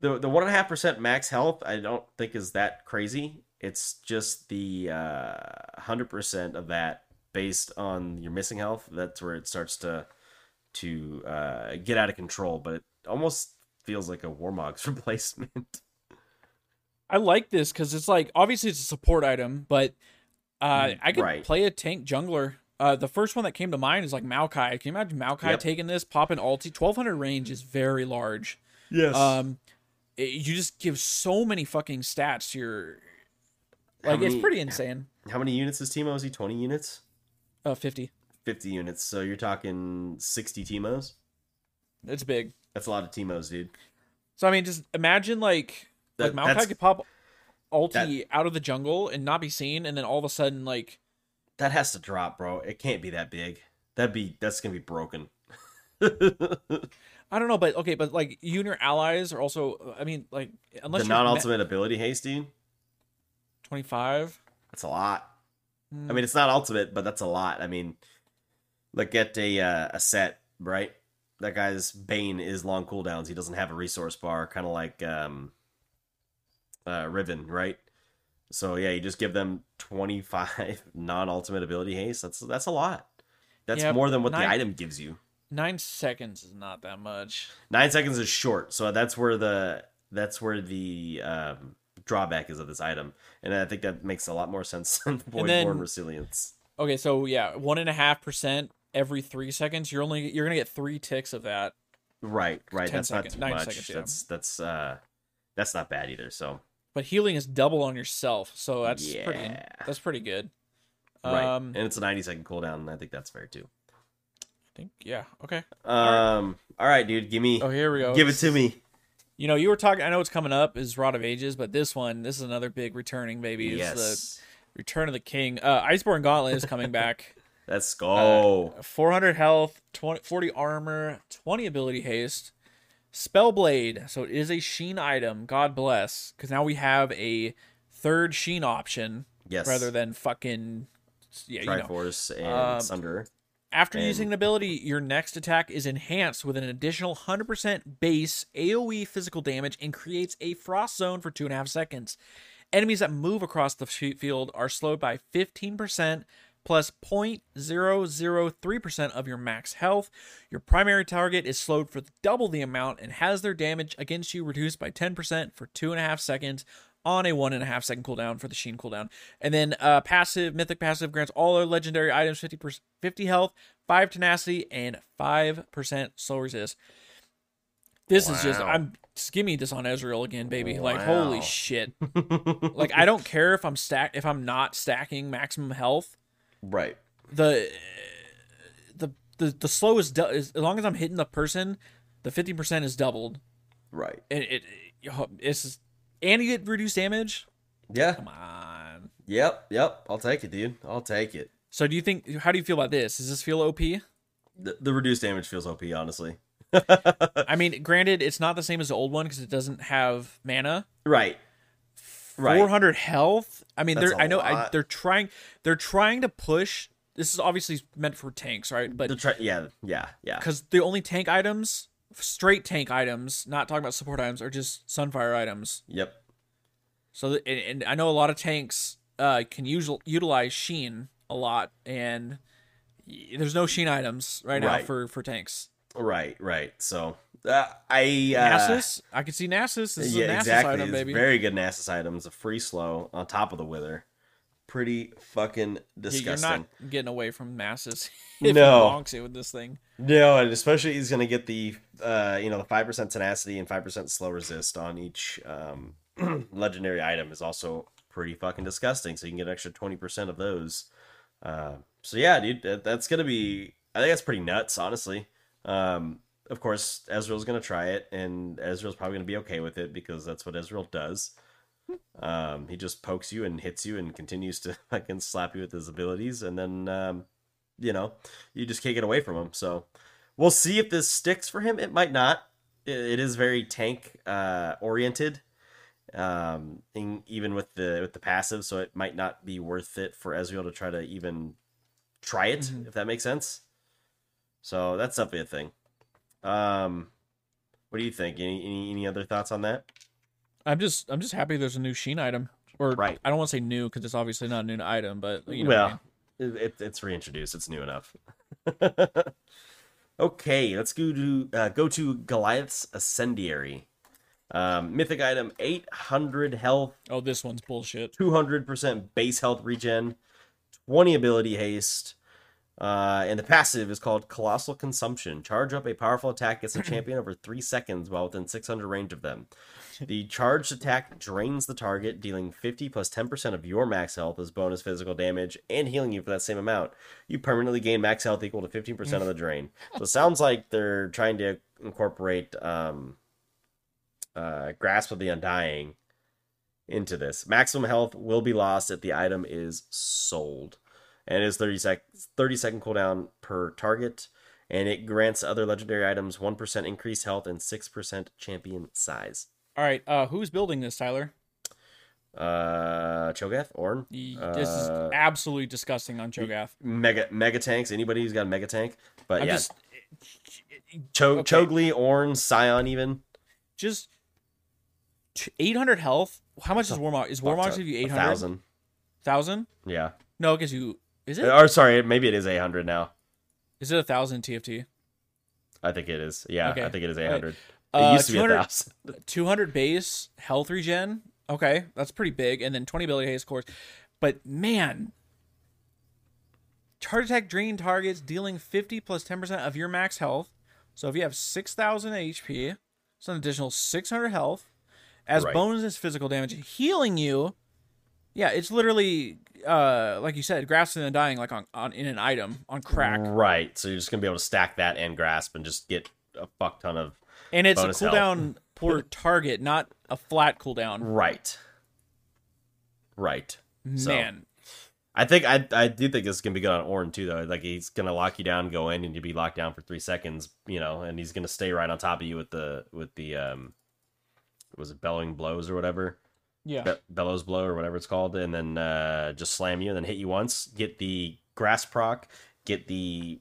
the the one and a half percent max health, I don't think is that crazy. It's just the uh, one hundred percent of that based on your missing health. That's where it starts to to uh, get out of control. But it almost feels like a Warmog's replacement. I like this because it's like obviously it's a support item, but uh, I could right. play a tank jungler. Uh, the first one that came to mind is like Maokai. Can you imagine Maokai yep. taking this, popping ulti? twelve hundred range is very large. Yes. Um, it, you just give so many fucking stats to your... Like, many, it's pretty insane. How many units is Teemo? Is he twenty units? Uh, fifty. fifty units. So you're talking sixty Teemos? That's big. That's a lot of Teemos, dude. So, I mean, just imagine, like, that, like Maokai could pop ulti that, out of the jungle and not be seen, and then all of a sudden, like... That has to drop, bro. It can't be that big. That'd be that's gonna be broken. I don't know, but okay, but like you and your allies are also. I mean, like unless the non-ultimate ma- ability haste, dude. Twenty-five. That's a lot. Mm. I mean, it's not ultimate, but that's a lot. I mean, look at a uh, a set, right? That guy's Bane is long cooldowns. He doesn't have a resource bar, kind of like um, uh, Riven, right? So yeah, you just give them twenty-five non-ultimate ability haste. That's that's a lot. That's yeah, more than what nine, the item gives you. Nine seconds is not that much. Nine seconds is short, so that's where the that's where the um, drawback is of this item, and I think that makes a lot more sense than Voidborn Resilience. Okay, so yeah, one and a half percent. Every three seconds, you're only you're gonna get three ticks of that. Right, right. That's seconds, not too much. Seconds, yeah. That's that's uh, that's not bad either. So, but healing is double on yourself, so that's yeah. pretty. That's pretty good. Right, um, and it's a ninety second cooldown, and I think that's fair too. I think yeah. Okay. Um. All right, all right dude. Give me. Oh, here we go. Give it's, it to me. You know, you were talking. I know it's coming up is Rod of Ages, but this one, this is another big returning baby. It's yes. The Return of the King. Uh, Iceborne Gauntlet is coming back. Let's go. Uh, four hundred health, twenty, forty armor, twenty ability haste, Spellblade. So it is a Sheen item. God bless. Because now we have a third Sheen option. Yes. Rather than fucking... Yeah, Triforce you know. and um, Sunderer. After and... using an ability, your next attack is enhanced with an additional one hundred percent base AoE physical damage and creates a frost zone for two and a half seconds. Enemies that move across the field are slowed by fifteen percent. Plus zero point zero zero three percent of your max health. Your primary target is slowed for double the amount and has their damage against you reduced by ten percent for two and a half seconds on a one and a half second cooldown for the Sheen cooldown. And then uh, passive, mythic passive grants all our legendary items fifty, per- fifty health, five tenacity, and five percent slow resist. This wow. is just, I'm skimming this on Ezreal again, baby. Wow. Like, holy shit. Like, I don't care if I'm stack, if I'm not stacking maximum health. Right. The the the the slow is, du- is as long as I'm hitting the person, the fifty percent is doubled. Right. And it, it it's and you get reduced damage. Yeah. Come on. Yep. Yep. I'll take it, dude. I'll take it. So do you think? How do you feel about this? Does this feel O P? The, the reduced damage feels O P, honestly. I mean, granted, it's not the same as the old one because it doesn't have mana. Right. Right. four hundred health. I mean, they're, I know I, they're trying. They're trying to push. This is obviously meant for tanks, right? But try, yeah, yeah, yeah. Because the only tank items, straight tank items, not talking about support items, are just Sunfire items. Yep. So, and, and I know a lot of tanks uh, can use utilize Sheen a lot, and there's no Sheen items right now right. for for tanks. Right, right. So. Uh, I uh, Nasus, I can see Nasus. This is yeah, a Nasus exactly. item, baby. It's very good Nasus items. A free slow on top of the wither, pretty fucking disgusting. Yeah, you're not getting away from Nasus. If no, bonks it with this thing. No, and especially he's gonna get the uh, you know, the five percent tenacity and five percent slow resist on each um, legendary item is also pretty fucking disgusting. So you can get an extra twenty percent of those. Uh, so yeah, dude, that, that's gonna be. I think that's pretty nuts, honestly. Um, Of course, Ezreal's going to try it, and Ezreal's probably going to be okay with it because that's what Ezreal does. Um, he just pokes you and hits you and continues to fucking slap you with his abilities, and then, um, you know, you just can't get away from him. So we'll see if this sticks for him. It might not. It, it is very tank-oriented, uh, um, and even with the, with the passive, so it might not be worth it for Ezreal to try to even try it, mm-hmm. if that makes sense. So that's definitely a thing. Um, what do you think? Any, any any other thoughts on that? I'm just I'm just happy there's a new Sheen item, or right. I don't want to say new because it's obviously not a new item, but you know, well, I mean. it, it's reintroduced. It's new enough. Okay, let's go to uh, go to Goliath's Ascendiary. Um, mythic item, eight hundred health. Oh, this one's bullshit. two hundred percent base health regen, twenty ability haste. Uh, and the passive is called Colossal Consumption. Charge up a powerful attack against a champion over three seconds while within six hundred range of them. The charged attack drains the target, dealing fifty plus ten percent of your max health as bonus physical damage and healing you for that same amount. You permanently gain max health equal to fifteen percent of the drain. So it sounds like they're trying to incorporate um, uh, Grasp of the Undying into this. Maximum health will be lost if the item is sold. And it is thirty, sec- thirty second cooldown per target. And it grants other legendary items one percent increased health and six percent champion size. All right. Uh, who's building this, Tyler? Uh, Cho'Gath, Ornn. Uh, this is absolutely disgusting on Cho'Gath. Mega mega tanks. Anybody who's got a mega tank, but I'm yeah, just, Cho okay. Chogli, Ornn, Scion, even just eight hundred health. How much is Warmog? Is Warmog give you eight hundred? Thousand. Thousand? Yeah. No, because you is it? Or sorry, maybe it is eight hundred now. Is it a thousand T F T? I think it is. Yeah, okay. I think it is eight hundred. Right. It used uh, to be a thousand. Two hundred base health regen. Okay, that's pretty big. And then twenty ability haste, of course. But, man. Heart attack drain targets dealing fifty plus ten percent of your max health. So if you have six thousand H P, it's an additional six hundred health. As right. bonus physical damage healing you. Yeah, it's literally, uh, like you said, grasping and dying like on, on in an item on crack. Right, so you're just going to be able to stack that and grasp and just get a fuck ton of And it's bonus a cooldown... Health. Poor target, not a flat cooldown. Right. Right. Man. So, I think I I do think this is gonna be good on Ornn too though. Like he's gonna lock you down, go in, and you'll be locked down for three seconds, you know, and he's gonna stay right on top of you with the with the um was it bellowing blows or whatever? Yeah. Be- bellows blow or whatever it's called, and then uh just slam you and then hit you once, get the grass proc, get the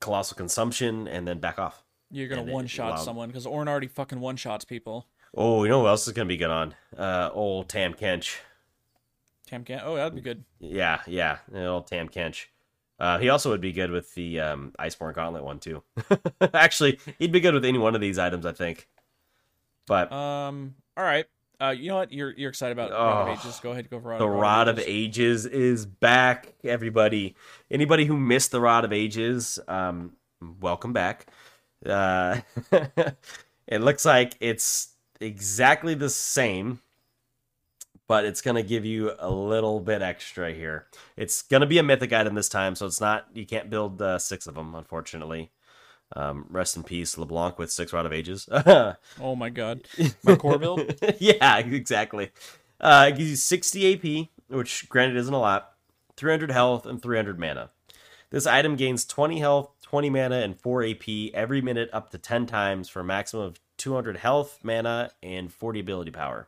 colossal consumption, and then back off. You're going to one-shot someone, because Ornn already fucking one-shots people. Oh, you know what else is going to be good on? Uh, old Tam Kench. Tam Kench? Oh, that'd be good. Yeah, yeah. Old Tam Kench. Uh, he also would be good with the um, Iceborne Gauntlet one, too. Actually, he'd be good with any one of these items, I think. But... Um, all right. Uh, you know what? You're you're excited about Rod of Ages. Go ahead, go for Rod of Ages. The Rod of Ages is back, everybody. Anybody who missed the Rod of Ages, um, welcome back. Uh, it looks like it's exactly the same, but it's going to give you a little bit extra here. It's going to be a mythic item this time, so it's not, you can't build uh, six of them, unfortunately. Um, rest in peace, LeBlanc with six Rod of Ages. Oh my god. My core build? Yeah, exactly. Uh, it gives you sixty A P, which granted isn't a lot, three hundred health, and three hundred mana. This item gains twenty health, twenty mana, and four A P every minute up to ten times for a maximum of two hundred health, mana, and forty ability power.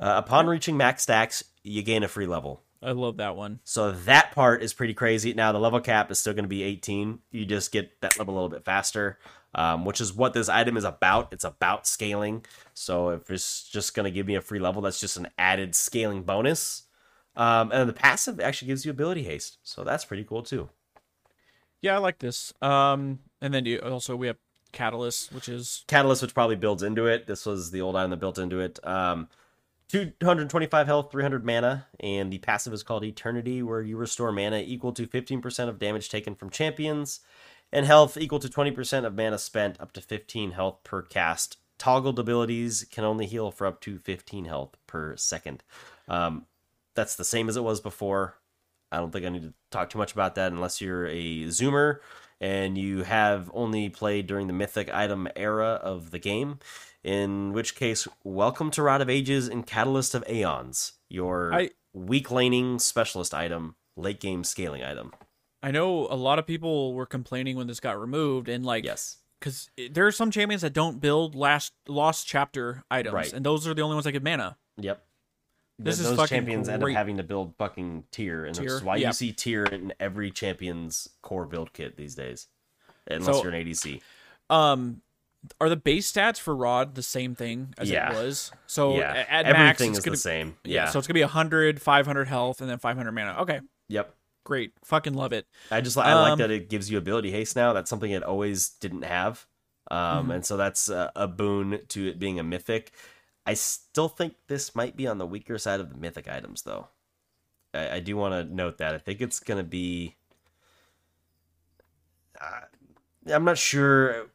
Uh, upon reaching max stacks, you gain a free level. I love that one. So that part is pretty crazy. Now, the level cap is still going to be eighteen. You just get that level a little bit faster, um, which is what this item is about. It's about scaling. So if it's just going to give me a free level, that's just an added scaling bonus. Um, and the passive actually gives you ability haste. So that's pretty cool, too. Yeah, I like this. Um, and then you, also we have Catalyst, which is... Catalyst, which probably builds into it. This was the old item that built into it. Um, two hundred twenty-five health, three hundred mana, and the passive is called Eternity, where you restore mana equal to fifteen percent of damage taken from champions, and health equal to twenty percent of mana spent, up to fifteen health per cast. Toggled abilities can only heal for up to fifteen health per second. Um, that's the same as it was before. I don't think I need to talk too much about that unless you're a Zoomer and you have only played during the mythic item era of the game, in which case, welcome to Rod of Ages and Catalyst of Aeons, your I, weak laning specialist item, late game scaling item. I know a lot of people were complaining when this got removed, and like, yes, because there are some champions that don't build last lost chapter items, right, and those are the only ones that get mana. Yep. This those is fucking champions great. End up having to build fucking tier, and that's why yeah. you see tier in every champion's core build kit these days, unless so, you're an A D C. Um, are the base stats for Rod the same thing as yeah. it was? So yeah. at max, everything it's is gonna, the same. Yeah. yeah, so it's gonna be one hundred, five hundred health, and then five hundred mana. Okay. Yep. Great. Fucking love it. I just I um, like that it gives you ability haste now. That's something it always didn't have, um, mm-hmm. and so that's a, a boon to it being a mythic. I still think this might be on the weaker side of the mythic items, though. I, I do want to note that. I think it's going to be... Uh, I'm not sure.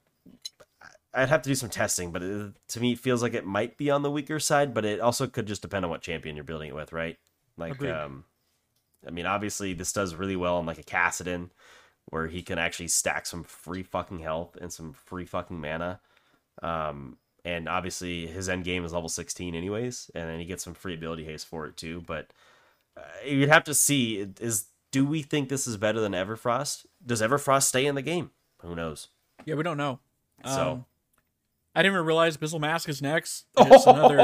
I'd have to do some testing, but it, to me, it feels like it might be on the weaker side, but it also could just depend on what champion you're building it with, right? Like, um, I mean, obviously, this does really well on, like, a Kassadin, where he can actually stack some free fucking health and some free fucking mana. Um... And obviously, his end game is level sixteen anyways, and then he gets some free ability haste for it too. But uh, you'd have to see, is do we think this is better than Everfrost? Does Everfrost stay in the game? Who knows? Yeah, we don't know. So um, I didn't even realize Abyssal Mask is next. It's oh, another,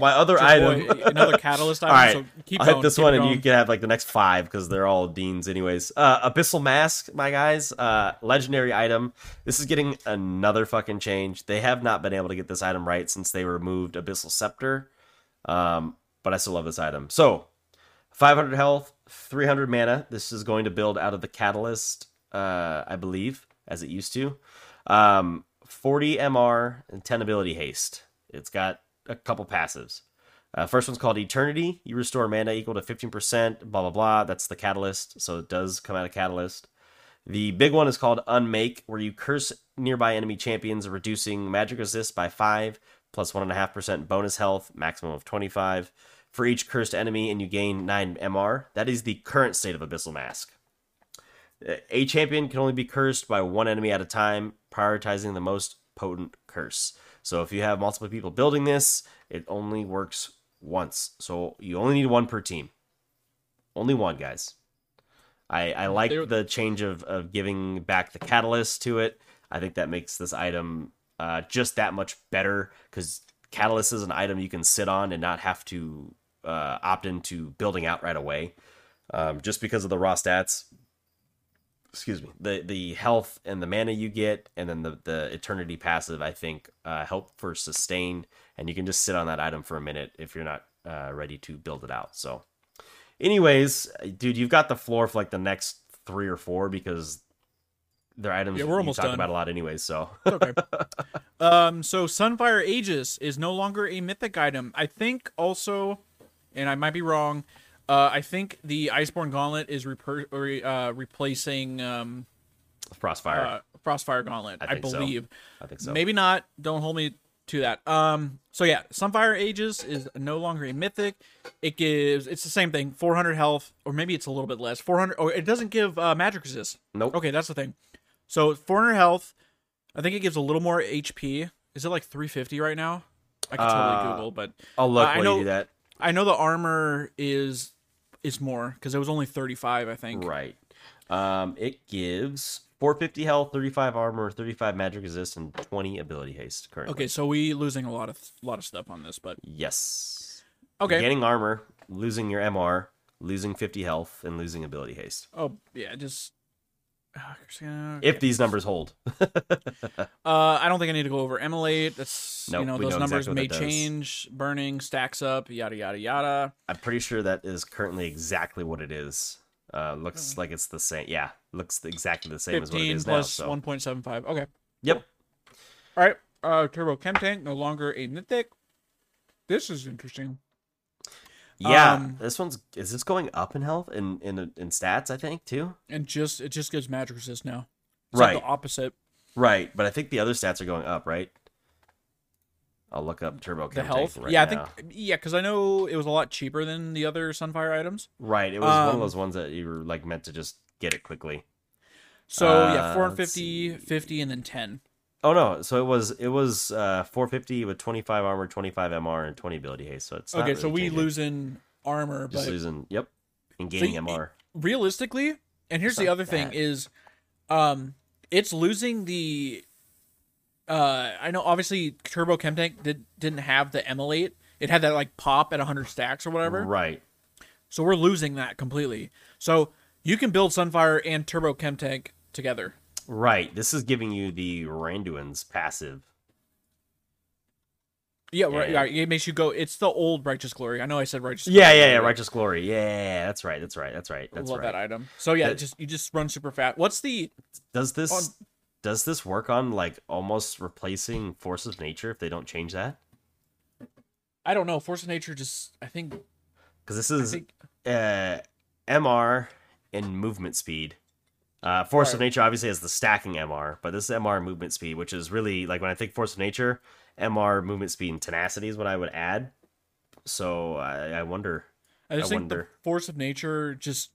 my other item. Boy, another catalyst item. All right, so keep I'll going, hit this keep one, going. And you can have like the next five because they're all Deans anyways. Uh, Abyssal Mask, my guys. Uh, legendary item. This is getting another fucking change. They have not been able to get this item right since they removed Abyssal Scepter. Um, but I still love this item. So, five hundred health, three hundred mana. This is going to build out of the catalyst, uh, I believe, as it used to. Um... forty M R and ten ability haste. It's got a couple passives. Uh, first one's called Eternity. You restore mana equal to fifteen percent, blah, blah, blah. That's the catalyst, so it does come out of catalyst. The big one is called Unmake, where you curse nearby enemy champions, reducing magic resist by five, plus one point five percent bonus health, maximum of twenty-five, for each cursed enemy, and you gain nine M R. That is the current state of Abyssal Mask. A champion can only be cursed by one enemy at a time, prioritizing the most potent curse. So if you have multiple people building this, it only works once. So you only need one per team. Only one, guys. I, I like They're... the change of, of giving back the catalyst to it. I think that makes this item uh, just that much better, because catalyst is an item you can sit on and not have to uh, opt into building out right away. Um, just because of the raw stats... Excuse me. The the health and the mana you get, and then the, the eternity passive, I think, uh, help for sustain. And you can just sit on that item for a minute if you're not uh, ready to build it out. So anyways, dude, you've got the floor for like the next three or four, because their items yeah, we're almost you talk done. About a lot anyways. So okay. um, so Sunfire Aegis is no longer a mythic item. I think also, and I might be wrong, Uh, I think the Iceborne Gauntlet is reper- uh, replacing um, Frostfire. Uh, Frostfire Gauntlet, I, I believe. So. I think so. Maybe not. Don't hold me to that. Um. So yeah, Sunfire Aegis is no longer a mythic. It gives. It's the same thing. four hundred health, or maybe it's a little bit less. four hundred. Oh, it doesn't give uh, magic resist. Nope. Okay, that's the thing. So four hundred health. I think it gives a little more H P. Is it like three fifty right now? I can totally uh, Google, but I'll look uh, I know, you do that. I know the armor is is more, because it was only thirty-five, I think. Right. Um, it gives four hundred fifty health, thirty-five armor, thirty-five magic resist, and twenty ability haste currently. Okay, so we losing a lot of a lot of stuff on this, but... Yes. Okay. Getting armor, losing your M R, losing fifty health, and losing ability haste. Oh, yeah, just... Okay. If these numbers hold. uh, I don't think I need to go over Emulate. That's nope, you know those know numbers exactly may change. Burning stacks up, yada yada yada. I'm pretty sure that is currently exactly what it is. Uh, looks oh. like it's the same. Yeah, looks exactly the same as what it is plus now. Plus so. one point seven five. Okay. Yep. All right. Uh, Turbo Chemtank no longer a mythic. This is interesting. Yeah, um, this one's is this going up in health and in, in in stats, I think, too. And just it just gives magic resist now. It's right, like the opposite. Right, but I think the other stats are going up, right? I'll look up Turbo Chemtech. The health, right yeah, now. I think, yeah, because I know it was a lot cheaper than the other Sunfire items. Right, it was um, one of those ones that you were like meant to just get it quickly. So uh, yeah, four hundred fifty, fifty, and then ten. Oh no! So it was it was uh, four hundred fifty with twenty-five armor, twenty-five M R, and twenty ability haste. So it's not okay. Really so we changing. Losing armor, just but... losing yep, and gaining so M R. Realistically, and here's it's the other bad. Thing is, um, it's losing the. Uh, I know obviously Turbo Chemtank did didn't have the Emulate. It had that like pop at one hundred stacks or whatever. Right. So we're losing that completely. So you can build Sunfire and Turbo Chemtank together. Right, this is giving you the Randuin's passive. Yeah, right. Yeah. It makes you go. It's the old Righteous Glory. I know I said Righteous. Yeah, Glory. Yeah, yeah, Righteous Glory. Yeah, that's right. That's right. That's right. That's love right. that item. So yeah, that, just you just run super fast. What's the? Does this on, does this work on like almost replacing Force of Nature if they don't change that? I don't know. Force of Nature just I think because this is think, uh, M R and movement speed. Uh, Force right. of Nature obviously has the stacking M R, but this is M R movement speed, which is really, like, when I think Force of Nature, M R movement speed and tenacity is what I would add. So I, I wonder. I just I think wonder. the Force of Nature just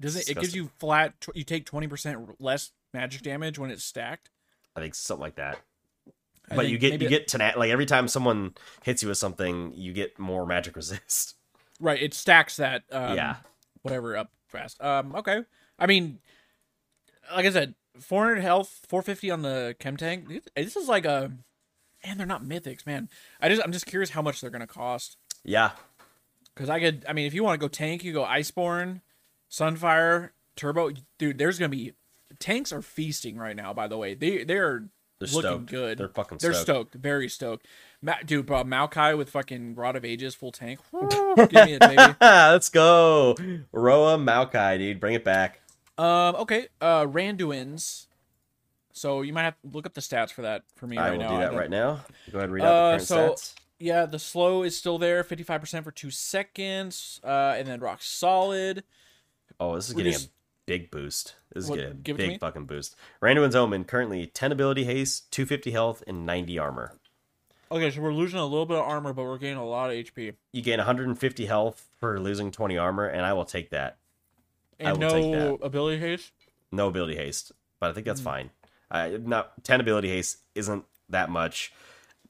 doesn't. Disgusting. It gives you flat. Tw- you take twenty percent less magic damage when it's stacked. I think something like that. I but you get you it, get tena- like every time someone hits you with something, you get more magic resist. Right. It stacks that. Um, yeah. Whatever up fast. Um. Okay. I mean. Like I said, four hundred health, four hundred fifty on the Chemtank. This is like a and they're not mythics, man. I just I'm just curious how much they're gonna cost. Yeah, because I could. I mean, if you want to go tank, you go Iceborne, Sunfire, Turbo. Dude, there's gonna be tanks are feasting right now. By the way, they they are they're looking stoked. good. They're fucking. They're stoked. stoked. Very stoked. Ma dude, bro, Maokai with fucking Rod of Ages full tank. Give me it, baby. Let's go, Roa Maokai, dude. Bring it back. Um. Okay. Uh. Randuin's. So you might have to look up the stats for that for me I right now. I will do that right now. Go ahead and read uh, out the current so, stats. Yeah, the slow is still there, fifty-five percent for two seconds, uh, and then rock solid. Oh, this is getting Reduce... a big boost. This is what, getting a big fucking boost. Randuin's Omen, currently ten ability haste, two fifty health, and ninety armor. Okay, so we're losing a little bit of armor, but we're gaining a lot of H P. You gain one hundred fifty health for losing twenty armor, and I will take that. And I will no take that. ability haste? No ability haste, but I think that's mm. fine. Uh, not ten ability haste isn't that much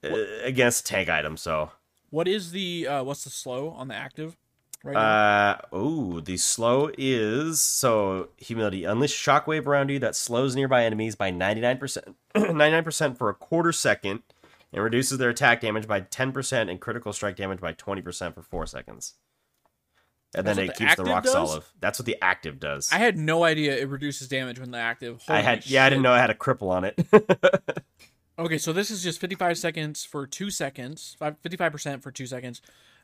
uh, against tank item. So what is the uh, what's the slow on the active? Right uh, oh, the slow is so humility. Unleash shockwave around you that slows nearby enemies by ninety nine percent, ninety nine percent for a quarter second, and reduces their attack damage by ten percent and critical strike damage by twenty percent for four seconds. And then it keeps the rock solid. That's what the active does. I had no idea it reduces damage when the active. I had, yeah, I didn't know I had a cripple on it. Okay, so this is just fifty-five seconds for two seconds, fifty-five percent for two seconds,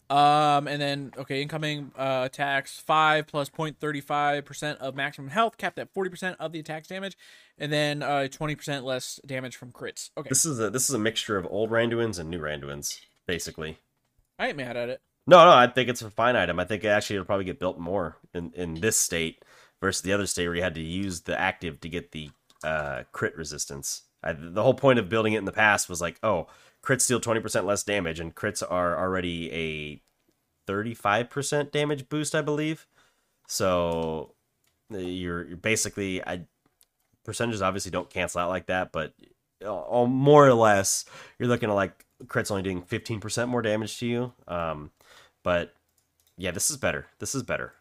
um, and then okay, incoming uh, attacks five plus zero point three five percent of maximum health, capped at forty percent of the attack's damage, and then uh, twenty percent less damage from crits. Okay, this is a this is a mixture of old Randuin's and new Randuin's, basically. I ain't mad at it. No, no, I think it's a fine item. I think actually it'll probably get built more in, in this state versus the other state where you had to use the active to get the uh, crit resistance. I, the whole point of building it in the past was like, oh, crits deal twenty percent less damage, and crits are already a thirty-five percent damage boost, I believe. So you're, you're basically... I, percentages obviously don't cancel out like that, but all, more or less, you're looking at like crits only doing fifteen percent more damage to you. Um... But, yeah, this is better. This is better.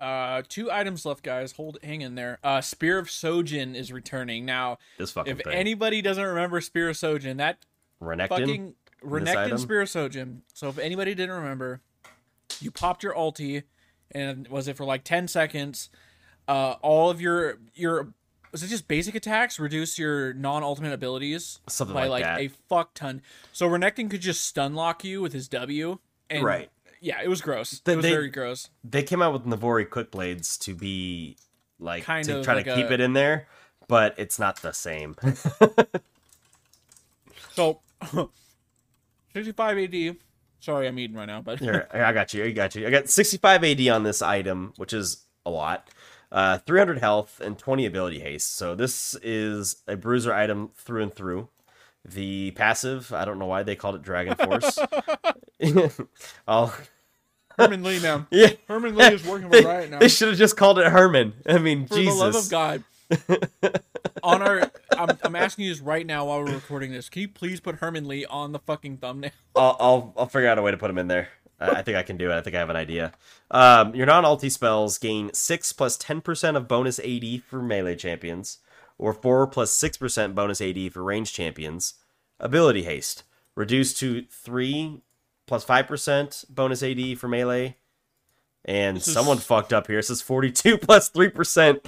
Uh, two items left, guys. Hold, hang in there. Uh, Spear of Sojin is returning. Now, this fucking if thing. anybody doesn't remember Spear of Sojin, that Renekton? fucking Renekton Spear of Sojin. So if anybody didn't remember, you popped your ulti, and was it for like ten seconds? Uh, all of your, your was it just basic attacks? Reduce your non-ultimate abilities Something by like, like a fuck ton. So Renekton could just stun lock you with his W. And right. Yeah, it was gross. They, it was they, very gross. They came out with Navori Quickblades to be like kind to try like to a, keep it in there, but it's not the same. So, sixty-five A D. Sorry, I'm eating right now, but Here, I got you. I got you. I got sixty-five A D on this item, which is a lot. Uh, three hundred health and twenty ability haste. So this is a bruiser item through and through. The passive, I don't know why they called it Dragon Force. I'll... Herman Lee now. Yeah. Herman Lee is working for Riot now. They should have just called it Herman. I mean, for Jesus. For the love of God. on our, I'm, I'm asking you this right now while we're recording this. Can you please put Herman Lee on the fucking thumbnail? I'll, I'll, I'll figure out a way to put him in there. I think I can do it. I think I have an idea. Um, your non-ulti spells gain six plus ten percent of bonus A D for melee champions, or four plus six percent bonus A D for range champions. Ability haste. Reduced to three plus five percent bonus A D for melee. And this someone is... fucked up here. It says forty-two plus three percent.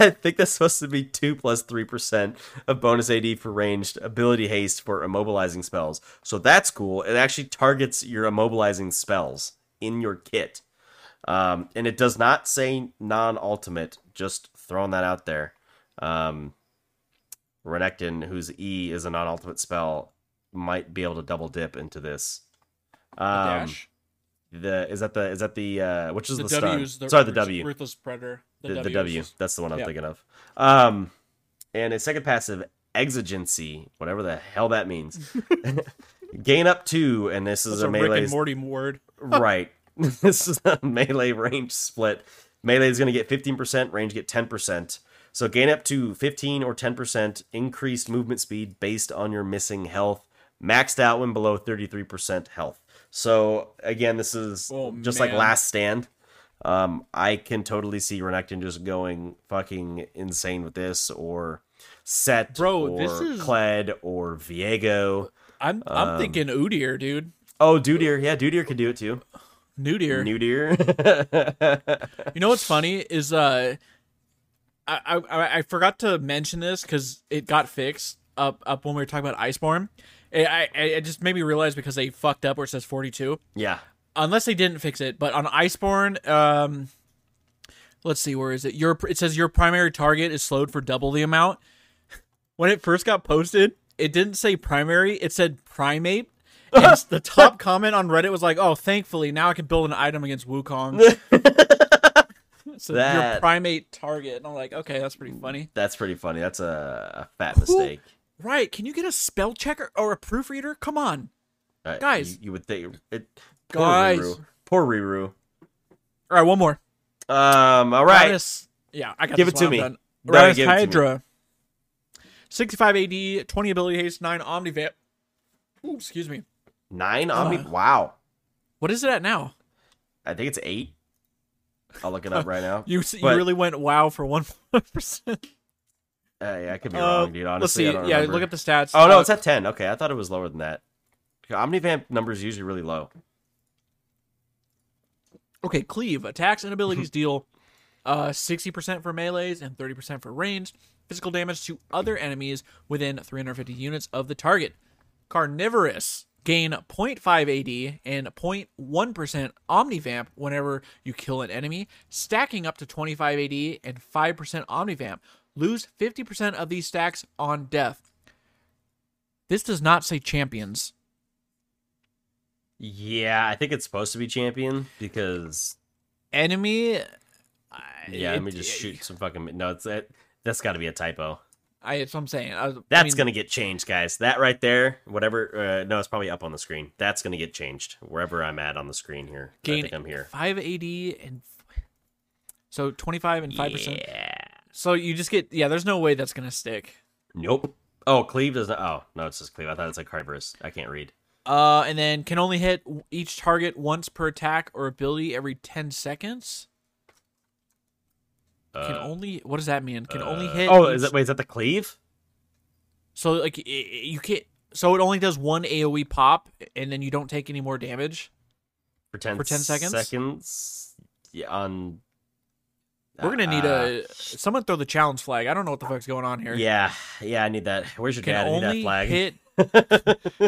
I think that's supposed to be two plus three percent of bonus A D for ranged. Ability haste for immobilizing spells. So that's cool. It actually targets your immobilizing spells in your kit. Um, and it does not say non-ultimate, just throwing that out there. Um, Renekton, whose E is a non-ultimate spell, might be able to double dip into this. Um, dash. The is that the is that the uh, which is the, the stun? The, Sorry, the W. Ruthless Predator. The, the, the W. W. Is, That's the one I'm yeah. thinking of. Um, and a second passive, Exigency, whatever the hell that means. Gain up two, and this is That's a, a melee. Rick and Morty word. Right. This is a melee range split. Melee is going to get fifteen percent, range get ten percent. So gain up to fifteen or ten percent increased movement speed based on your missing health, maxed out when below thirty-three percent health. So again, this is oh, just man. like Last Stand. Um, I can totally see Renekton just going fucking insane with this, or Set Bro, or this is... Kled or Viego. I'm I'm um, thinking Udyr, dude. Oh, Dudyr. Yeah, Dudyr can do it too. Nudyr. Nudyr. You know what's funny is uh, I, I I forgot to mention this because it got fixed up up when we were talking about Iceborne. It, I it just made me realize because they fucked up where it says forty-two. Yeah. Unless they didn't fix it, but on Iceborne, um, let's see, where is it? Your it says your primary target is slowed for double the amount. When it first got posted, it didn't say primary; it said primate. And the top comment on Reddit was like, "Oh, thankfully, now I can build an item against Wukong." So that... your primate target, and I'm like, okay, that's pretty funny. That's pretty funny. That's a, a fat Who... mistake, right? Can you get a spell checker or a proofreader? Come on, uh, guys. You, you would think it. Poor guys, Riru. Poor Riru. All right, one more. Um, all right. Raddus, yeah, I got. Give this it to me. Raddus give Hydra. It to me. sixty-five A D, twenty ability haste, nine Omnivamp. Ooh, excuse me. Nine Omni. Uh, wow. What is it at now? I think it's eight. I'll look it up right now. you you but, really went wow for one percent. Yeah, I could be uh, wrong, dude. Honestly, let's see. I don't yeah, remember. Look up the stats. Oh no, uh, it's at ten. Okay, I thought it was lower than that. Omnivamp number is usually really low. Okay, cleave attacks and abilities deal uh, sixty percent for melees and thirty percent for ranged. Physical damage to other enemies within three hundred fifty units of the target. Carnivorous gain zero point five A D and zero point one percent Omnivamp whenever you kill an enemy, stacking up to twenty-five A D and five percent Omnivamp. Lose fifty percent of these stacks on death. This does not say champions. Yeah, I think it's supposed to be champion because enemy. I, yeah, it, let me just it, shoot some fucking. No, it's that. That's got to be a typo. I. That's what I'm saying. I, that's I mean, gonna get changed, guys. That right there, whatever. Uh, no, it's probably up on the screen. That's gonna get changed wherever I'm at on the screen here. Gain. I think I'm here. Five A D and so twenty-five and five yeah. percent. So you just get. Yeah, there's no way that's gonna stick. Nope. Oh, cleave doesn't. Oh no, it's just cleave. I thought it's like Carnivorous. I can't read. Uh, and then can only hit each target once per attack or ability every ten seconds. Can uh, only what does that mean? Can uh, only hit. Oh, each... is that wait? Is that the cleave? So like it, you can't. So it only does one AoE pop, and then you don't take any more damage for ten for ten seconds. Seconds. Yeah. On. We're gonna need uh, a someone throw the challenge flag. I don't know what the fuck's going on here. Yeah, yeah. I need that. Where's your can dad? I need that flag. Hit...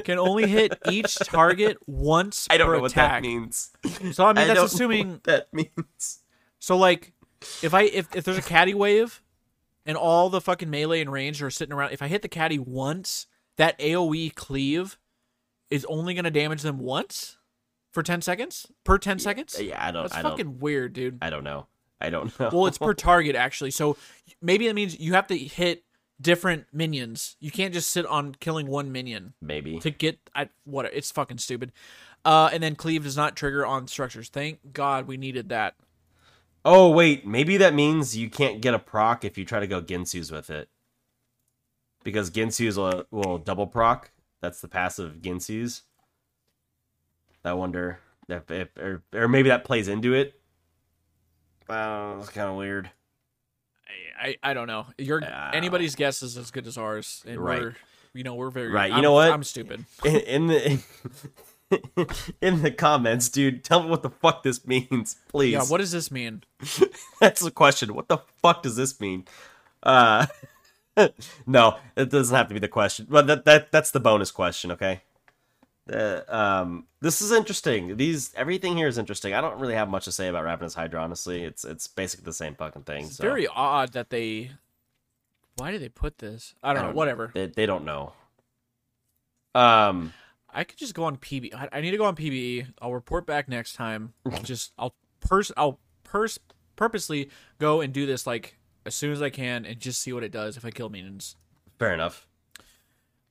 can only hit each target once per attack. I don't know what that means. So I mean, that's assuming that means. So like, if I if, if there's a caddy wave, and all the fucking melee and range are sitting around, if I hit the caddy once, that AoE cleave is only gonna damage them once for ten seconds per ten yeah, seconds. Yeah, I don't. That's I fucking don't, weird, dude. I don't know. I don't know. Well, it's per target actually. So maybe that means you have to hit different minions. You can't just sit on killing one minion. Maybe to get I what it's fucking stupid. Uh, and then cleave does not trigger on structures. Thank God we needed that. Oh wait, maybe that means you can't get a proc if you try to go Ginsu's with it, because Ginsu's will, will double proc. That's the passive Ginsu's. I wonder if, if or, or maybe that plays into it. Wow, that's kind of weird. I, I don't know. Your uh, anybody's guess is as good as ours, and right. We're, you know, we're very right. You I'm, know what? I'm stupid. In, in the in the comments, dude, tell me what the fuck this means, please. Yeah, what does this mean? That's the question. What the fuck does this mean? Uh, no, it doesn't have to be the question. But that that that's the bonus question, okay? Uh, um, this is interesting. These everything here is interesting. I don't really have much to say about Rapidus Hydra. Honestly, it's it's basically the same fucking thing. It's so. Very odd that they. Why did they put this? I don't I know. Don't, whatever. They, they don't know. Um, I could just go on P B. I, I need to go on P B E. I'll report back next time. I'll just I'll pers I'll pers purposely go and do this like as soon as I can and just see what it does if I kill minions. Fair enough.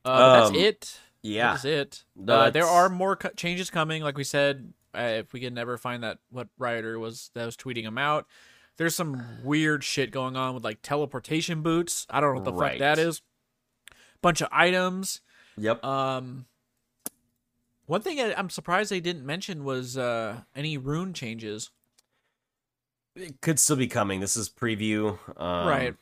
Uh, um, that's it. Yeah, that's it. Uh, there are more co- changes coming. Like we said, uh, if we can never find that what Rioter was that was tweeting them out, there's some weird shit going on with like teleportation boots. I don't know what the right. fuck that is. Bunch of items. Yep. Um. One thing I, I'm surprised they didn't mention was uh, any rune changes. It could still be coming. This is preview. Um, right.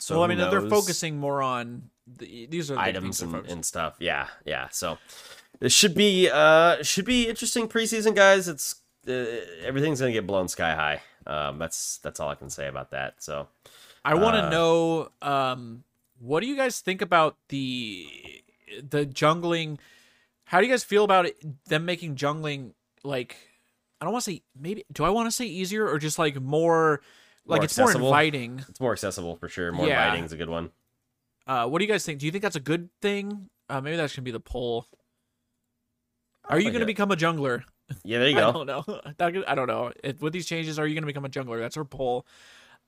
So well, I mean, knows? They're focusing more on the, these are the items and, and stuff. Yeah, yeah. So this should be uh should be interesting preseason, guys. It's uh, everything's gonna get blown sky high. Um, that's that's all I can say about that. So I want to uh, know um what do you guys think about the the jungling? How do you guys feel about it, them making jungling like I don't want to say maybe do I want to say easier or just like more. Like, more it's accessible. More inviting. It's more accessible, for sure. More yeah. inviting is a good one. Uh, what do you guys think? Do you think that's a good thing? Uh, maybe that should be the poll. Are you like going to become a jungler? Yeah, there you go. I don't know. I don't know. It, with these changes, are you going to become a jungler? That's our poll.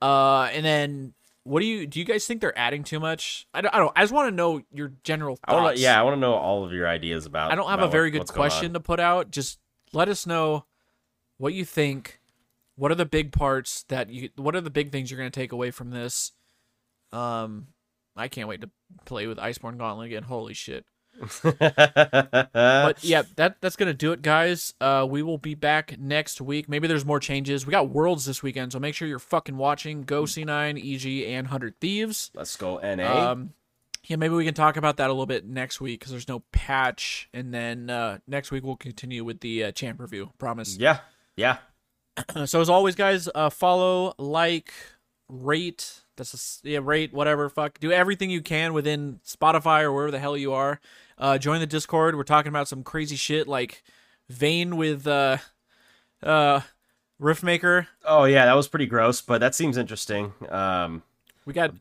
Uh, and then, what do you do? You guys think they're adding too much? I don't. I, don't, I just want to know your general thoughts. I wanna, yeah, I want to know all of your ideas about. I don't have a very what, good question to put out. Just let us know what you think. What are the big parts that you, what are the big things you're going to take away from this? Um, I can't wait to play with Iceborne Gauntlet again. Holy shit. But yeah, that, that's going to do it, guys. Uh, we will be back next week. Maybe there's more changes. We got Worlds this weekend, so make sure you're fucking watching. Go C nine, E G, and one hundred Thieves. Let's go N A. Um, yeah, maybe we can talk about that a little bit next week because there's no patch. And then uh, next week we'll continue with the uh, champ review. Promise. Yeah, yeah. So as always, guys, uh, follow, like, rate. That's a, yeah, rate whatever. Fuck, do everything you can within Spotify or wherever the hell you are. Uh, join the Discord. We're talking about some crazy shit like Vayne with uh, uh, Riftmaker. Oh yeah, that was pretty gross, but that seems interesting. Um, we got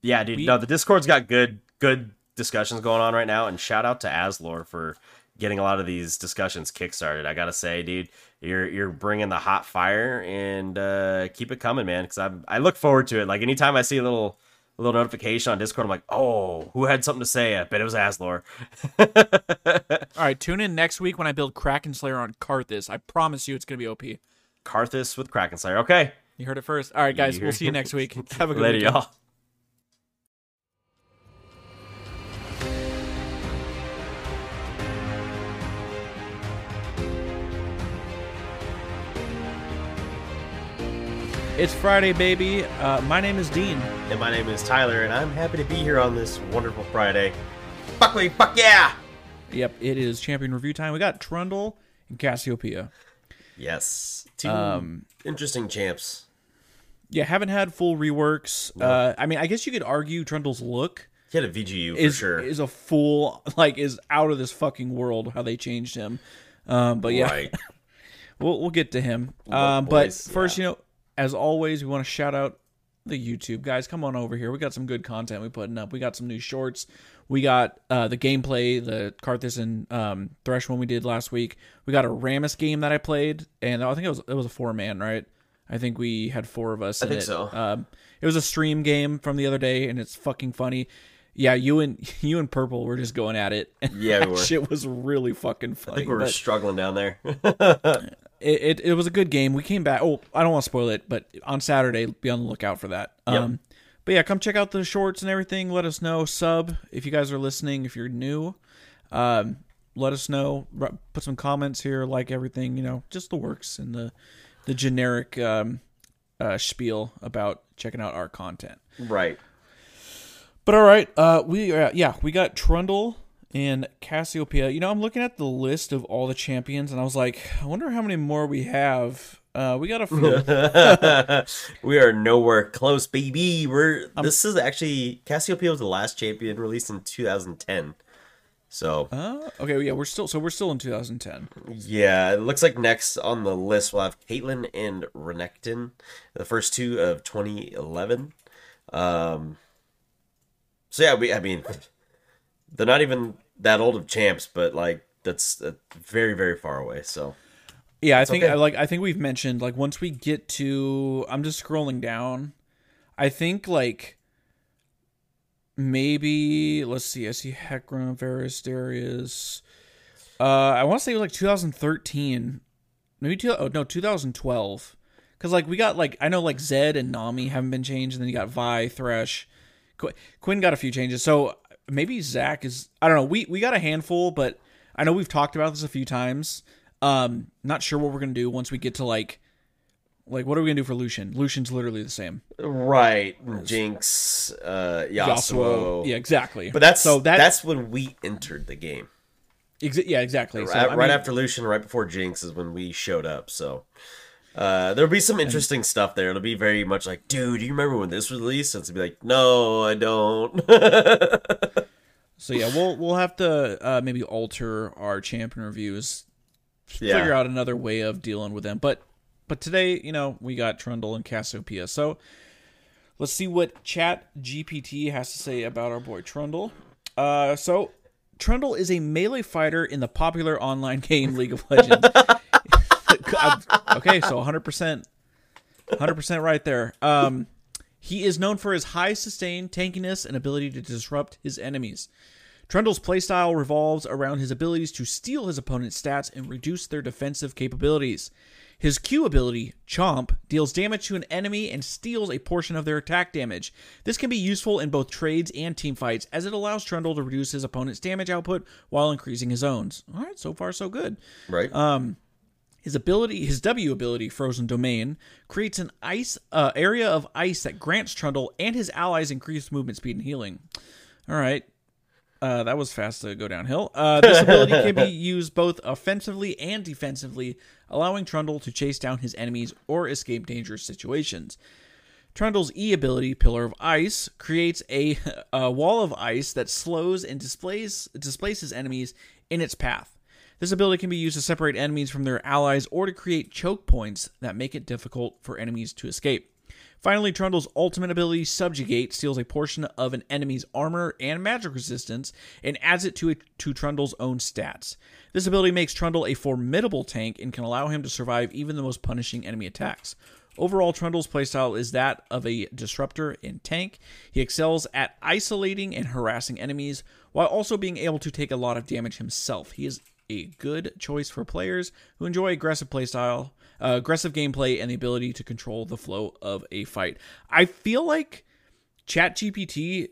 yeah, dude. We, no, the Discord's got good good discussions going on right now, and shout out to Aslor for getting a lot of these discussions kickstarted. I gotta say, dude. You're you're bringing the hot fire and uh, keep it coming, man. Because I I look forward to it. Like anytime I see a little a little notification on Discord, I'm like, oh, who had something to say? I bet it was Aslor. All right, tune in next week when I build Kraken Slayer on Karthus. I promise you, it's gonna be O P. Karthus with Kraken Slayer. Okay, you heard it first. All right, guys, we'll see you next week. Have a good later, weekend. Y'all. It's Friday, baby. Uh, my name is Dean. And my name is Tyler, and I'm happy to be here on this wonderful Friday. Fuck me, fuck yeah! Yep, it is champion review time. We got Trundle and Cassiopeia. Yes. Two um, interesting champs. Yeah, haven't had full reworks. No. Uh, I mean, I guess you could argue Trundle's look. He had a V G U, for is, sure. Is a full, like, is out of this fucking world how they changed him. Um, but yeah, right. we'll, we'll get to him. Um, but first, yeah. you know... As always, we want to shout out the YouTube guys. Come on over here. We got some good content we putting up. We got some new shorts. We got uh, the gameplay, the Karthus and um, Thresh one we did last week. We got a Rammus game that I played, and I think it was it was a four man, right? I think we had four of us. I in think it. so. Um, it was a stream game from the other day, and it's fucking funny. Yeah, you and you and Purple were just going at it. Yeah, we were. Shit was really fucking funny. I think we were but... struggling down there. It, it it was a good game. We came back. Oh, I don't want to spoil it, but on Saturday, be on the lookout for that. Yep. Um, but yeah, come check out the shorts and everything. Let us know. Sub if you guys are listening. If you're new, um, let us know. Put some comments here. Like everything, you know, just the works and the the generic um, uh, spiel about checking out our content. Right. But all right, uh, we uh, yeah we got Trundle. And Cassiopeia, you know, I'm looking at the list of all the champions, and I was like, I wonder how many more we have. Uh, we got a few. We are nowhere close, baby. We're um, this is actually Cassiopeia was the last champion released in two thousand ten. So uh, okay, yeah, we're still so we're still in two thousand ten. Yeah, it looks like next on the list we'll have Caitlyn and Renekton, the first two of twenty eleven. Um, so yeah, we I mean. They're not even that old of champs, but like that's uh, very, very far away. So, yeah, I it's think okay. I, like I think we've mentioned like once we get to, I'm just scrolling down. I think like maybe let's see. I see Hecarim, Varus, Darius. Uh, I want to say it was like twenty thirteen, maybe two. Oh no, twenty twelve. Because like we got like I know like Zed and Nami haven't been changed, and then you got Vi, Thresh, Qu- Quinn got a few changes. So. Maybe Zach is... I don't know. We we got a handful, but I know we've talked about this a few times. Um, not sure what we're going to do once we get to, like... Like, what are we going to do for Lucian? Lucian's literally the same. Right. Jinx, uh, Yasuo. Yasuo. Yeah, exactly. But that's so that, that's when we entered the game. Exa- yeah, exactly. So, right right I mean, after Lucian, right before Jinx is when we showed up. So uh, there'll be some interesting and, stuff there. It'll be very much like, dude, do you remember when this was released? And it'll be like, no, I don't. So, yeah, we'll, we'll have to uh, maybe alter our champion reviews. Yeah. Figure out another way of dealing with them. But... But today, you know, we got Trundle and Cassiopeia. So let's see what ChatGPT has to say about our boy Trundle. Uh, so Trundle is a melee fighter in the popular online game League of Legends. Okay, so one hundred percent. one hundred percent right there. Um, he is known for his high sustain, tankiness, and ability to disrupt his enemies. Trundle's playstyle revolves around his abilities to steal his opponent's stats and reduce their defensive capabilities. His Q ability, Chomp, deals damage to an enemy and steals a portion of their attack damage. This can be useful in both trades and teamfights, as it allows Trundle to reduce his opponent's damage output while increasing his own. All right, so far so good. Right. Um, his ability, his W ability, Frozen Domain, creates an ice uh, area of ice that grants Trundle and his allies increased movement speed and healing. All right. Uh, that was fast to go downhill. Uh, this ability can be used both offensively and defensively, allowing Trundle to chase down his enemies or escape dangerous situations. Trundle's E ability, Pillar of Ice, creates a, a wall of ice that slows and displays, displaces enemies in its path. This ability can be used to separate enemies from their allies or to create choke points that make it difficult for enemies to escape. Finally, Trundle's ultimate ability, Subjugate, steals a portion of an enemy's armor and magic resistance and adds it to, a, to Trundle's own stats. This ability makes Trundle a formidable tank and can allow him to survive even the most punishing enemy attacks. Overall, Trundle's playstyle is that of a disruptor and tank. He excels at isolating and harassing enemies while also being able to take a lot of damage himself. He is a good choice for players who enjoy aggressive playstyle. Uh, aggressive gameplay and the ability to control the flow of a fight. I feel like ChatGPT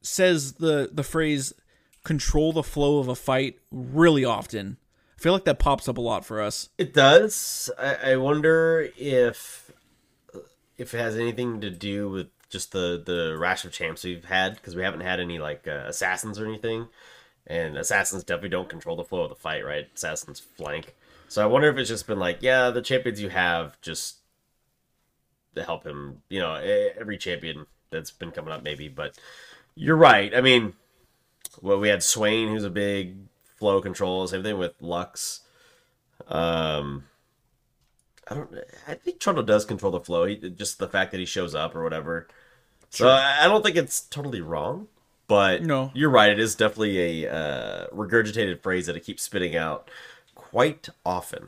says the, the phrase "control the flow of a fight" really often. I feel like that pops up a lot for us. It does. I, I wonder if if it has anything to do with just the, the rash of champs we've had, because we haven't had any like uh, assassins or anything, and assassins definitely don't control the flow of the fight, right? Assassins flank. So I wonder if it's just been like, yeah, the champions you have just to help him, you know, every champion that's been coming up maybe. But you're right. I mean, well, we had Swain, who's a big flow control, same thing with Lux. Um, I don't. I think Trundle does control the flow. He, just the fact that he shows up or whatever. Sure. So I don't think it's totally wrong. But no. You're right. It is definitely a uh, regurgitated phrase that it keeps spitting out. Quite often.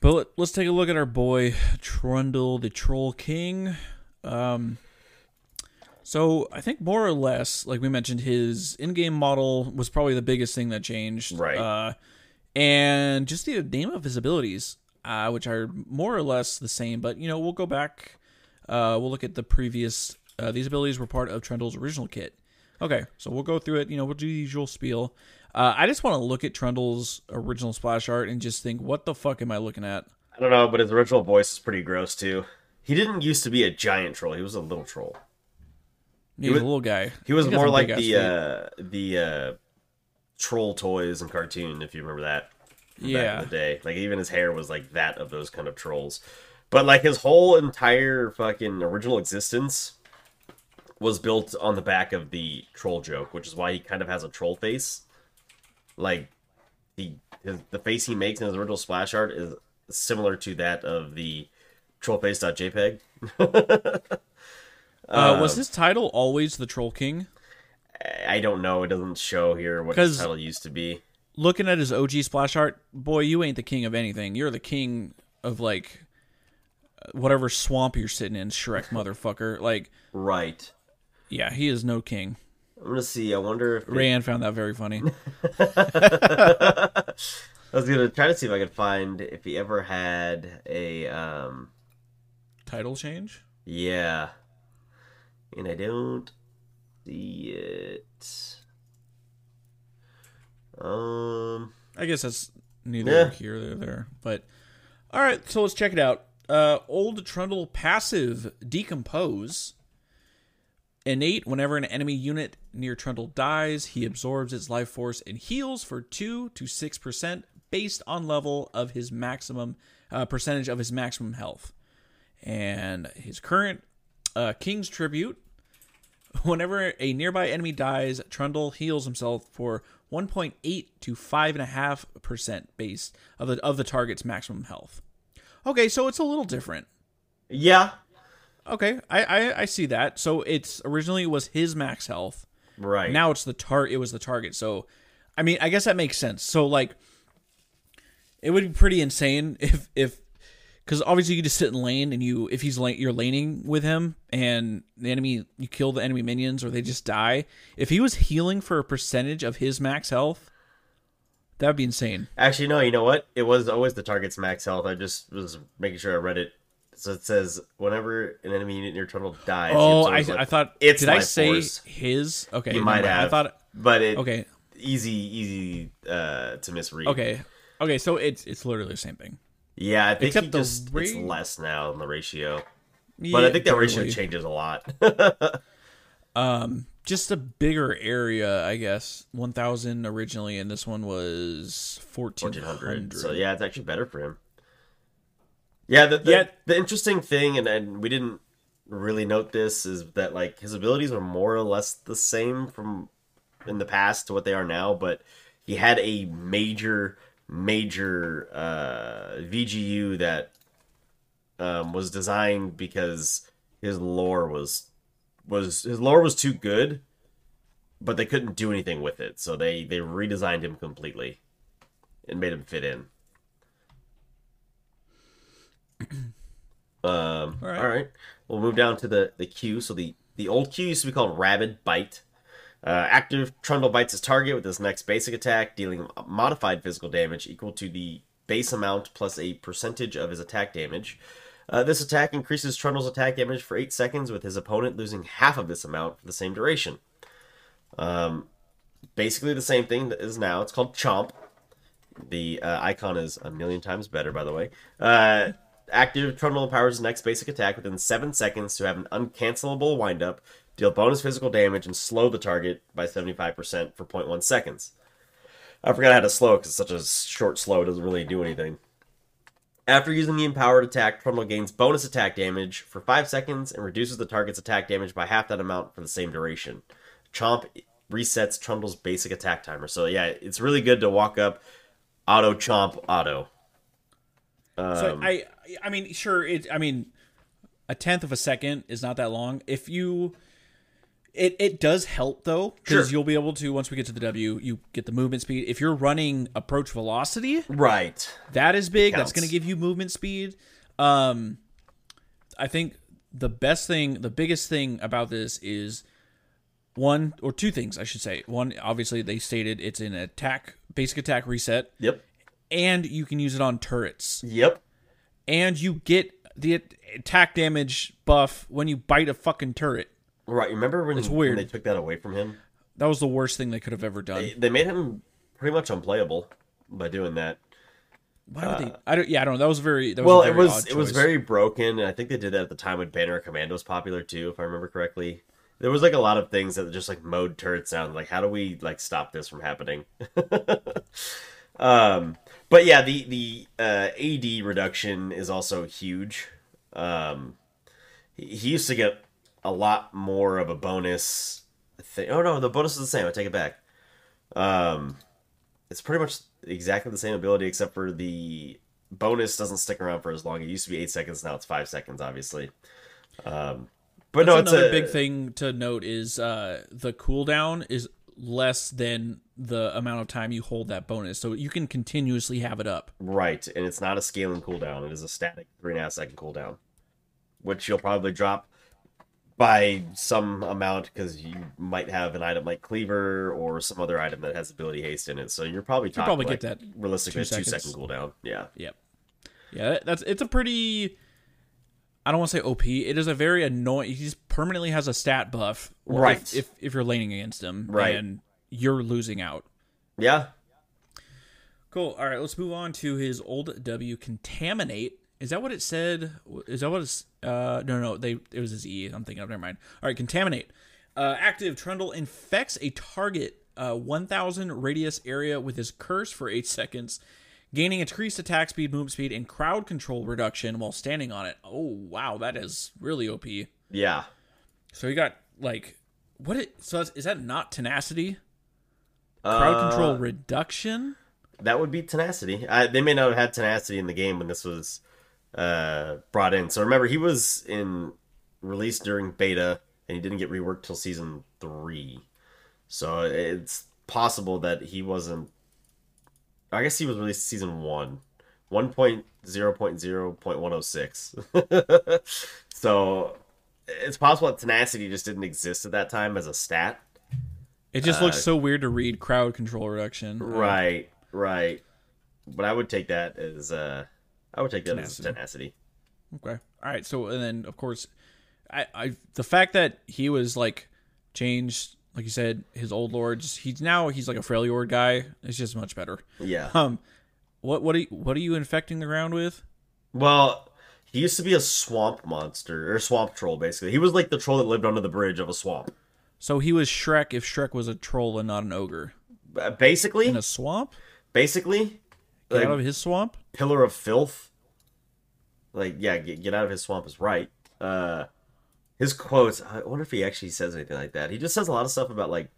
But let's take a look at our boy Trundle, the Troll King. Um, so I think more or less, like we mentioned, his in-game model was probably the biggest thing that changed. Right. Uh, and just the name of his abilities, uh, which are more or less the same. But, you know, we'll go back. Uh, we'll look at the previous. Uh, these abilities were part of Trundle's original kit. Okay, so we'll go through it. You know, we'll do the usual spiel. Uh, I just want to look at Trundle's original splash art and just think, what the fuck am I looking at? I don't know, but his original voice is pretty gross, too. He didn't used to be a giant troll. He was a little troll. He, he was a little guy. He was he more like the uh, the uh, troll toys and cartoon, if you remember that. Yeah. Back in the day. Like, even his hair was like that of those kind of trolls. But, like, his whole entire fucking original existence was built on the back of the troll joke, which is why he kind of has a troll face. Like, the his, the face he makes in his original splash art is similar to that of the trollface.jpg. uh, was his title always the Troll King? I don't know. It doesn't show here what his title used to be. Looking at his O G splash art, boy, you ain't the king of anything. You're the king of, like, whatever swamp you're sitting in, Shrek motherfucker. Like, right. Yeah, he is no king. I'm going to see. I wonder if... Rayanne they... found that very funny. I was going to try to see if I could find if he ever had a... Um... title change? Yeah. And I don't see it. Um, I guess that's neither yeah. here nor there. But All right, so let's check it out. Uh, old Trundle passive Decompose. Innate, whenever an enemy unit near Trundle dies, he absorbs its life force and heals for two to six percent based on level of his maximum, uh, percentage of his maximum health. And his current uh, King's Tribute, whenever a nearby enemy dies, Trundle heals himself for one point eight to five point five percent based of the, of the target's maximum health. Okay, so it's a little different. Yeah. Okay, I, I, I see that. So it's originally it was his max health. Right. Now it's the tar it was the target. So I mean, I guess that makes sense. So like it would be pretty insane if if cuz obviously you just sit in lane and you if he's la- you're laning with him and the enemy you kill the enemy minions or they just die. If he was healing for a percentage of his max health, that would be insane. Actually no, you know what? It was always the target's max health. I just was making sure I read it. So it says whenever an enemy unit near Trundle dies. Oh, I, I thought. It's did I say force. His? Okay, you might have. I thought, but it okay. Easy, easy uh, to misread. Okay, okay. So it's it's literally the same thing. Yeah, I think Except he just ra- it's less now in the ratio. Yeah, but I think that totally. ratio changes a lot. um, just a bigger area, I guess. One thousand originally, and this one was fourteen hundred. So yeah, it's actually better for him. Yeah, the the, yeah. the interesting thing, and, and we didn't really note this, is that like his abilities are more or less the same from in the past to what they are now, but he had a major, major uh, V G U that um, was designed because his lore was was his lore was too good, but they couldn't do anything with it, so they they redesigned him completely and made him fit in. um all right. all right we'll move down to the the Q. So the the old Q used to be called Rabid Bite. Uh active Trundle bites his target with his next basic attack, dealing modified physical damage equal to the base amount plus a percentage of his attack damage. Uh, this attack increases Trundle's attack damage for eight seconds, with his opponent losing half of this amount for the same duration. Um basically the same thing that is now. It's called Chomp. The uh, icon is a million times better, by the way. uh Active Trundle powers his next basic attack within seven seconds to have an uncancelable windup, deal bonus physical damage, and slow the target by seventy-five percent for zero point one seconds. I forgot how to slow because it's such a short slow, it doesn't really do anything. After using the empowered attack, Trundle gains bonus attack damage for five seconds and reduces the target's attack damage by half that amount for the same duration. Chomp resets Trundle's basic attack timer. So yeah, it's really good to walk up, auto chomp, auto. Um, so I... I mean, sure. It. I mean, a tenth of a second is not that long. If you, it it does help though, because sure. You'll be able to, once we get to the W, you get the movement speed. If you're running approach velocity, right, that is big. That's going to give you movement speed. Um, I think the best thing, the biggest thing about this is one or two things. I should say one. Obviously, they stated it's an attack, basic attack reset. Yep. And you can use it on turrets. Yep. And you get the attack damage buff when you bite a fucking turret. Right. Remember when, when they took that away from him? That was the worst thing they could have ever done. They, they made him pretty much unplayable by doing that. Why would uh, they? I don't. Yeah, I don't know. That was very. That was well, a very it was. It was very broken, and I think they did that at the time when Banner of Commando was popular too, if I remember correctly. There was like a lot of things that just like mowed turrets down. Like, how do we like stop this from happening? um. But yeah, the the uh, A D reduction is also huge. Um, he, he used to get a lot more of a bonus thing. Oh no, the bonus is the same. I take it back. Um, it's pretty much exactly the same ability, except for the bonus doesn't stick around for as long. It used to be eight seconds, now it's five seconds, obviously. Um, but That's no, it's another a big thing to note is uh, the cooldown is less than the amount of time you hold that bonus, so you can continuously have it up. Right, and it's not a scaling cooldown, it is a static three and a half second cooldown, which you'll probably drop by some amount because you might have an item like Cleaver or some other item that has ability haste in it, so you're probably talking probably like get that realistically two, two second cooldown. Yeah. Yep. Yeah, that's it's a pretty, I don't want to say O P. It is a very annoying. He just permanently has a stat buff, right? If, if if you're laning against him, right, and you're losing out. Yeah. Cool. All right, let's move on to his old W, Contaminate. Is that what it said? Is that what it's... Uh, no, no, they, it was his E I'm thinking of. Never mind. All right, Contaminate. Uh, active, Trundle infects a target uh, one thousand radius area with his curse for eight seconds, gaining increased attack speed, movement speed, and crowd control reduction while standing on it. Oh, wow, that is really O P. Yeah. So he got, like... what? It, so is that not tenacity? Crowd uh, control reduction? That would be tenacity. I, they may not have had tenacity in the game when this was... uh brought in. So remember, he was in released during beta and he didn't get reworked till season three, so it's possible that he wasn't... I guess he was released season one one point zero point zero point one oh six. So it's possible that tenacity just didn't exist at that time as a stat. It just uh, looks so weird to read, crowd control reduction. Right, right. But I would take that as uh I would take that tenacity. as tenacity. Okay. All right. So, and then, of course, I, I the fact that he was, like, changed, like you said, his old lords, he's now, he's like a Freljord guy. It's just much better. Yeah. Um, What what are you, what are you infecting the ground with? Well, he used to be a swamp monster, or swamp troll, basically. He was like the troll that lived under the bridge of a swamp. So he was Shrek if Shrek was a troll and not an ogre. Uh, basically. In a swamp? Basically. Get out of his swamp? Pillar of Filth. Like, yeah, get, get out of his swamp is right. Uh, his quotes, I wonder if he actually says anything like that. He just says a lot of stuff about, like,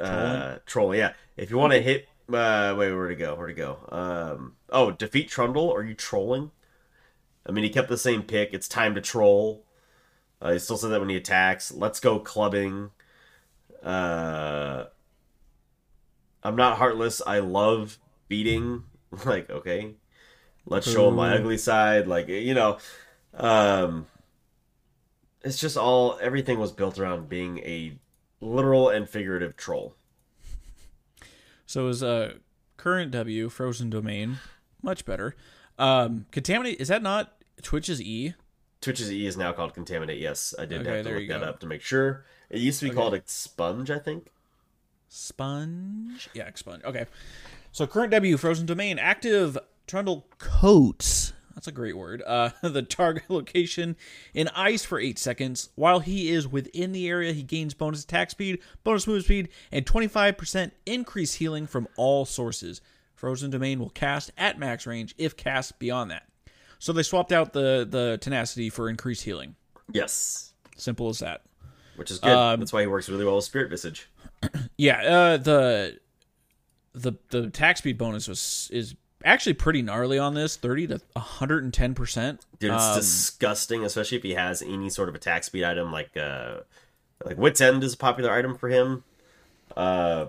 uh, trolling. Yeah, if you want to hit... Uh, wait, where to go? Where to go? Um, oh, defeat Trundle? Are you trolling? I mean, he kept the same pick. It's time to troll. Uh, he still says that when he attacks. Let's go clubbing. Uh, I'm not heartless. I love... beating. Like, okay, let's show him my ugly side. Like, you know, um it's just all, everything was built around being a literal and figurative troll. So his uh current W, Frozen Domain, much better. um Contaminate, is that not Twitch's E? Twitch's E is now called Contaminate. Yes, I did okay, have to look that go. up to make sure. It used to be okay. called Expunge, I think. Sponge? Yeah, Expunge. Okay. So current W, Frozen Domain, active, Trundle coats, that's a great word, uh, the target location in ice for eight seconds. While he is within the area, he gains bonus attack speed, bonus move speed, and twenty-five percent increased healing from all sources. Frozen Domain will cast at max range if cast beyond that. So they swapped out the, the tenacity for increased healing. Yes. Simple as that. Which is good. Um, that's why he works really well with Spirit Visage. Yeah, uh, the... The the attack speed bonus was is actually pretty gnarly on this, thirty to one hundred and ten percent. Dude, it's um, disgusting, especially if he has any sort of attack speed item, like uh, like Wit's End is a popular item for him. Uh,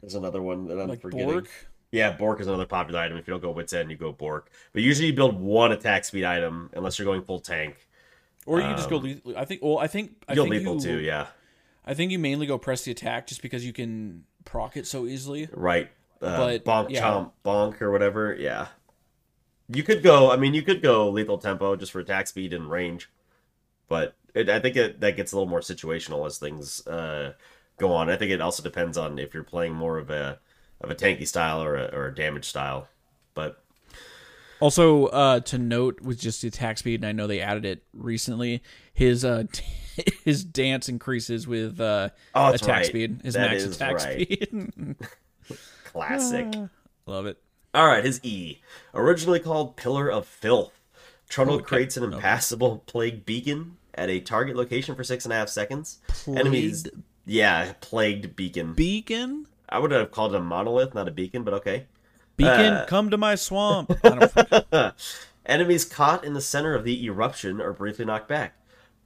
there's another one that I'm like forgetting. Bork? Yeah, Bork is another popular item. If you don't go Wit's End, you go Bork. But usually you build one attack speed item unless you're going full tank, or you um, just go. Lethal. I think. Well, I think I you'll think lethal you, too. Yeah, I think you mainly go press the attack just because you can proc it so easily, right? Uh, but bonk, yeah. Chomp, bonk, or whatever. Yeah, you could go. I mean, you could go lethal tempo just for attack speed and range, but it, I think it, that gets a little more situational as things uh, go on. I think it also depends on if you're playing more of a of a tanky style or a, or a damage style. But also uh, to note with just the attack speed, and I know they added it recently, his uh, his dance increases with uh, oh, attack right. speed. His that max attack right. speed. Classic. Ah, love it. All right, his E. Originally called Pillar of Filth. Trundle oh, okay. creates an impassable okay. plague beacon at a target location for six and a half seconds. Plagued? Enemies, yeah, plagued beacon. Beacon? I would have called it a monolith, not a beacon, but okay. Beacon, uh, come to my swamp. I don't Enemies caught in the center of the eruption are briefly knocked back.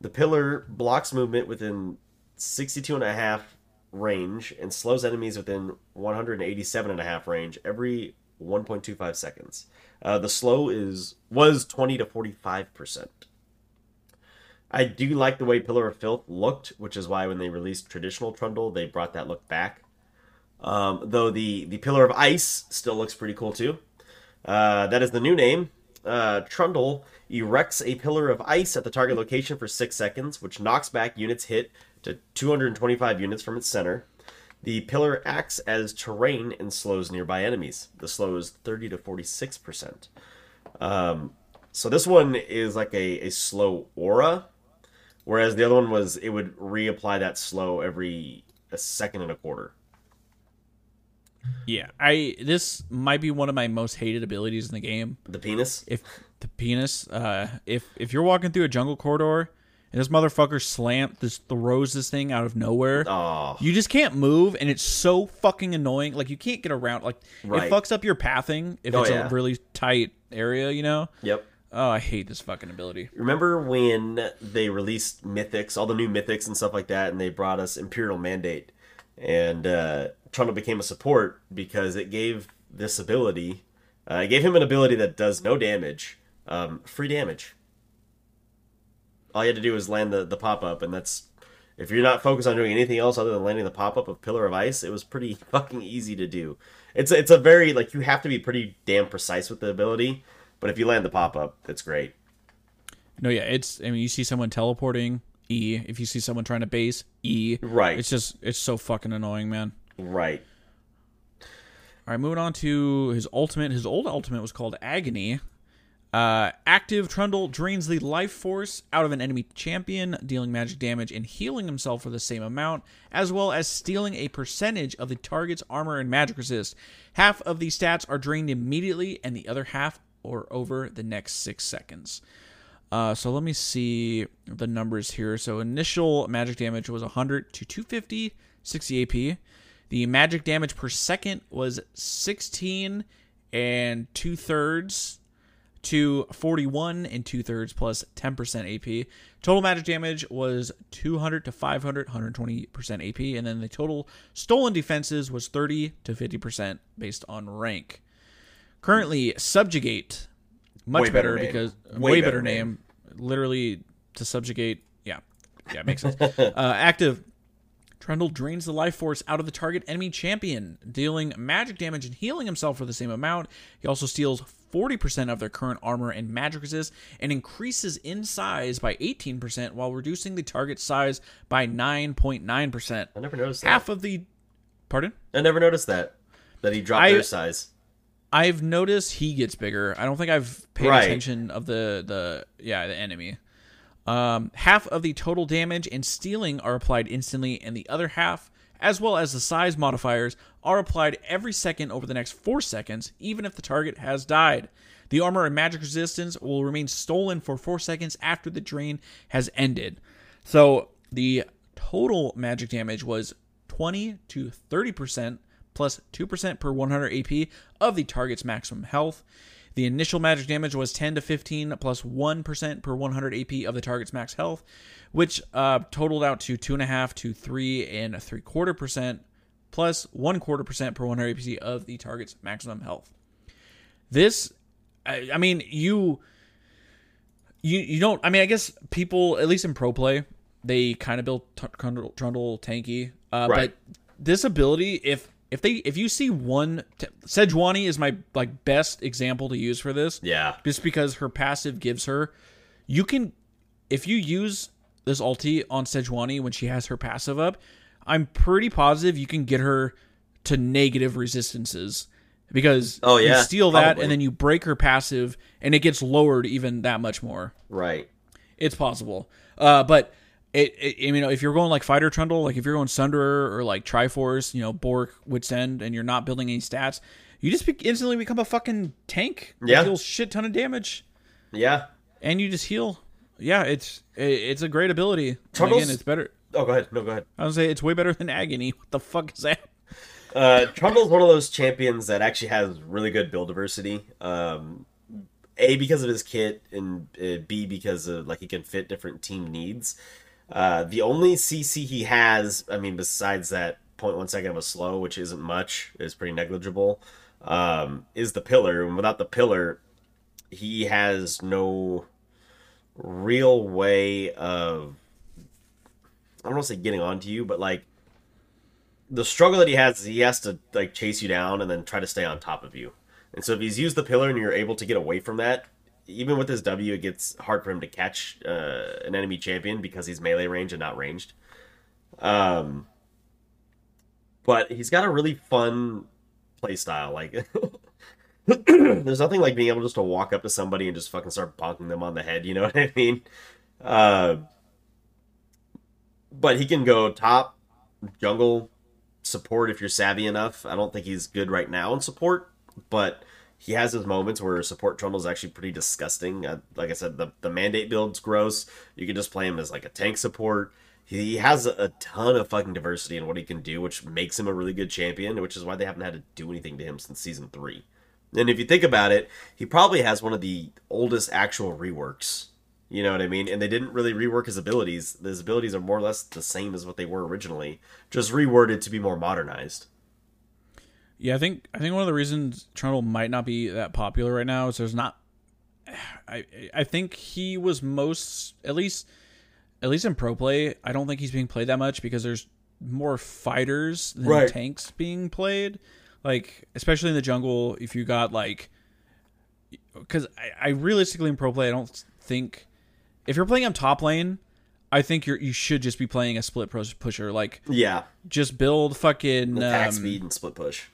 The pillar blocks movement within sixty-two and a half range and slows enemies within one hundred eighty-seven and a half range every one point two five seconds. Uh, the slow is was twenty to forty-five percent. I do like the way Pillar of Filth looked, which is why when they released Traditional Trundle, they brought that look back. Um, though the, the Pillar of Ice still looks pretty cool, too. Uh, that is the new name. Uh, Trundle erects a Pillar of Ice at the target location for six seconds, which knocks back units hit to two hundred twenty-five units from its center. The pillar acts as terrain and slows nearby enemies. The slow is thirty to forty-six percent. Um, so this one is like a, a slow aura, whereas the other one was it would reapply that slow every a second and a quarter. Yeah, I this might be one of my most hated abilities in the game. The penis? If the penis, uh, if if you're walking through a jungle corridor and this motherfucker slam this throws this thing out of nowhere, oh. you just can't move, and it's so fucking annoying. Like you can't get around. Like right. it fucks up your pathing if oh, it's yeah. a really tight area. You know? Yep. Oh, I hate this fucking ability. Remember when they released mythics, all the new mythics and stuff like that, and they brought us Imperial Mandate, and. Uh, Trundle became a support because it gave this ability. Uh, it gave him an ability that does no damage. Um, free damage. All you had to do was land the, the pop-up, and that's... If you're not focused on doing anything else other than landing the pop-up of Pillar of Ice, it was pretty fucking easy to do. It's, it's a very... Like, you have to be pretty damn precise with the ability, but if you land the pop-up, it's great. No, yeah, it's... I mean, you see someone teleporting, E. If you see someone trying to base, E. Right. It's just... It's so fucking annoying, man. Right. All right, moving on to his ultimate. His old ultimate was called Agony. Uh, active Trundle drains the life force out of an enemy champion, dealing magic damage and healing himself for the same amount, as well as stealing a percentage of the target's armor and magic resist. Half of the stats are drained immediately, and the other half or over the next six seconds. Uh, so let me see the numbers here. So initial magic damage was one hundred to two hundred fifty, sixty A P. The magic damage per second was sixteen and two thirds to forty-one and two thirds plus ten percent A P. Total magic damage was two hundred to five hundred, one hundred twenty percent A P. And then the total stolen defenses was thirty to fifty percent based on rank. Currently, Subjugate, much way better, better because way, way better, better name. name. Literally to subjugate. Yeah. Yeah, it makes sense. uh, active. Trundle drains the life force out of the target enemy champion, dealing magic damage and healing himself for the same amount. He also steals forty percent of their current armor and magic resist and increases in size by eighteen percent while reducing the target size by nine point nine percent. I never noticed that. Half of the... Pardon? I never noticed that, that he dropped I, their size. I've noticed he gets bigger. I don't think I've paid right. attention of the, the, yeah, the enemy. Um, half of the total damage and stealing are applied instantly, and the other half, as well as the size modifiers, are applied every second over the next four seconds, even if the target has died. The armor and magic resistance will remain stolen for four seconds after the drain has ended. So the total magic damage was twenty to thirty percent plus two percent per one hundred A P of the target's maximum health. The initial magic damage was ten to fifteen plus one percent per one hundred A P of the target's max health, which uh, totaled out to two point five to three and three quarter percent plus one quarter percent per one hundred A P of the target's maximum health. This, I, I mean, you, you, you don't, I mean, I guess people, at least in pro play, they kind of build t- Trundle, Trundle tanky, uh, right. but this ability, if, If they, if you see one, t- Sejuani is my like best example to use for this. Yeah. Just because her passive gives her, you can, if you use this ulti on Sejuani when she has her passive up, I'm pretty positive you can get her to negative resistances because oh, yeah, you steal that probably. And then you break her passive and it gets lowered even that much more. Right. It's possible. Uh, but. It, it, you know, if you're going like Fighter Trundle, like if you're going Sunderer or like Triforce, you know, Bork, Wit's End, and you're not building any stats, you just be- instantly become a fucking tank. Yeah. You deal shit ton of damage. Yeah. And you just heal. Yeah, it's it, it's a great ability. Trundle's... Again, it's better. Oh, go ahead. No, go ahead. I was going to say it's way better than Agony. What the fuck is that? Uh, Trundle's one of those champions that actually has really good build diversity. Um, A, because of his kit, and uh, B, because of like he can fit different team needs. Uh, the only C C he has, I mean, besides that zero point one second of a slow, which isn't much, is pretty negligible, um, is the pillar. And without the pillar, he has no real way of, I don't want to say getting onto you, but like the struggle that he has is he has to like chase you down and then try to stay on top of you. And so if he's used the pillar and you're able to get away from that, even with his W, it gets hard for him to catch uh, an enemy champion because he's melee range and not ranged. Um, but he's got a really fun play style. Like, there's nothing like being able just to walk up to somebody and just fucking start bonking them on the head. You know what I mean? Uh, but he can go top, jungle, support if you're savvy enough. I don't think he's good right now in support, but he has his moments where support Trundle is actually pretty disgusting. Uh, like I said, the, the mandate build's gross. You can just play him as like a tank support. He has a ton of fucking diversity in what he can do, which makes him a really good champion, which is why they haven't had to do anything to him since season three. And if you think about it, he probably has one of the oldest actual reworks. You know what I mean? And they didn't really rework his abilities. His abilities are more or less the same as what they were originally, just reworded to be more modernized. Yeah, I think I think one of the reasons Trundle might not be that popular right now is there's not. I I think he was most at least at least in pro play. I don't think he's being played that much because there's more fighters than right. tanks being played. Like especially in the jungle, if you got like, because I, I realistically in pro play, I don't think if you're playing on top lane, I think you you should just be playing a split pusher. Like yeah, just build fucking attack um, speed and split push.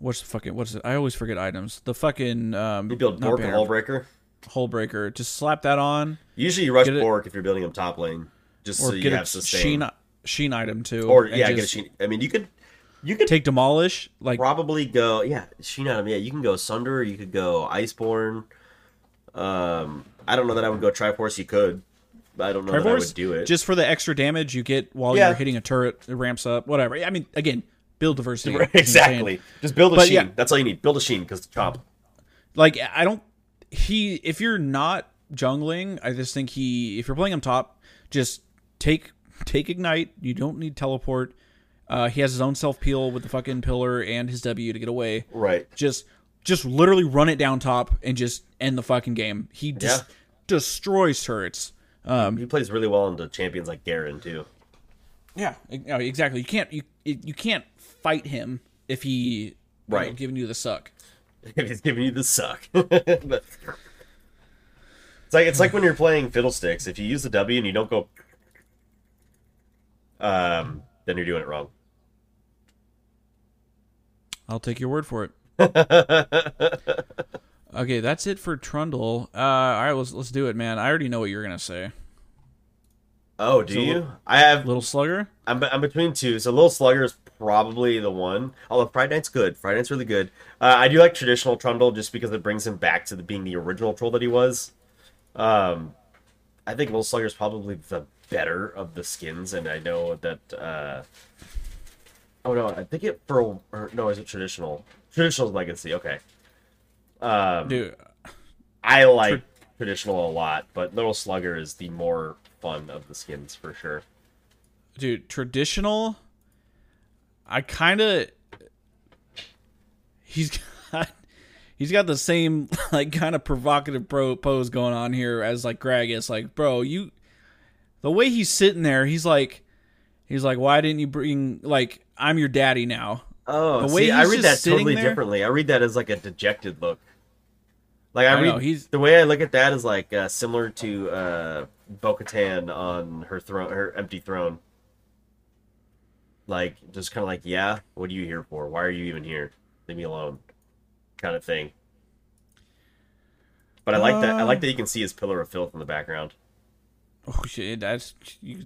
What's the fucking, what's it? I always forget items. The fucking, um, you build Bork and Hullbreaker. Hullbreaker. Just slap that on. Usually you rush Bork if you're building him top lane, just so you have sustain. Sheen, Sheen item too. Or yeah, just, get a Sheen. I mean, you could, you could take Demolish. Like probably go, yeah, Sheen item. Yeah. You can go Sunder. You could go Iceborne. Um, I don't know that I would go Triforce. You could, but I don't know Triforce, that I would do it. Just for the extra damage you get while yeah. you're hitting a turret, it ramps up, whatever. I mean, again, build diversity. Exactly. Just build a but Sheen. Yeah. That's all you need. Build a Sheen because the Chomp. Like, I don't... He... If you're not jungling, I just think he... If you're playing him top, just take take Ignite. You don't need Teleport. Uh, he has his own self-peel with the fucking Pillar and his W to get away. Right. Just just literally run it down top and just end the fucking game. He just yeah. destroys turrets. Um, he plays really well into champions like Garen, too. Yeah, exactly. You can't... You, you can't... fight him if he right you know, giving you the suck. If he's giving you the suck. It's like it's like when you're playing Fiddlesticks. If you use the W and you don't go, um, then you're doing it wrong. I'll take your word for it. Okay, that's it for Trundle. Uh, all right, let's let's do it, man. I already know what you're gonna say. Oh, do so, you? I have Little Slugger. I'm I'm between two. So Little Slugger is probably the one. Although Friday Night's good. Friday Night's really good. Uh, I do like Traditional Trundle just because it brings him back to the, being the original troll that he was. Um, I think Little Slugger is probably the better of the skins, and I know that. Uh, oh no, I think it for or, no, is it Traditional? Traditional's Legacy. Okay. Um, Dude, I like Tr- Traditional a lot, but Little Slugger is the more fun of the skins for sure. Dude, Traditional, I kind of he's got he's got the same like kind of provocative bro pose going on here as like Gragas. Like, bro, you the way he's sitting there, he's like he's like, why didn't you bring like I'm your daddy now? Oh, the way see, I read that totally there, differently. I read that as like a dejected look. Like I, I read know, he's, the way I look at that is like uh, similar to. Uh, Bo-Katan on her throne, her empty throne. Like, just kind of like, yeah, what are you here for? Why are you even here? Leave me alone, kind of thing. But I uh, like that. I like that you can see his Pillar of Filth in the background. Oh shit! That's you.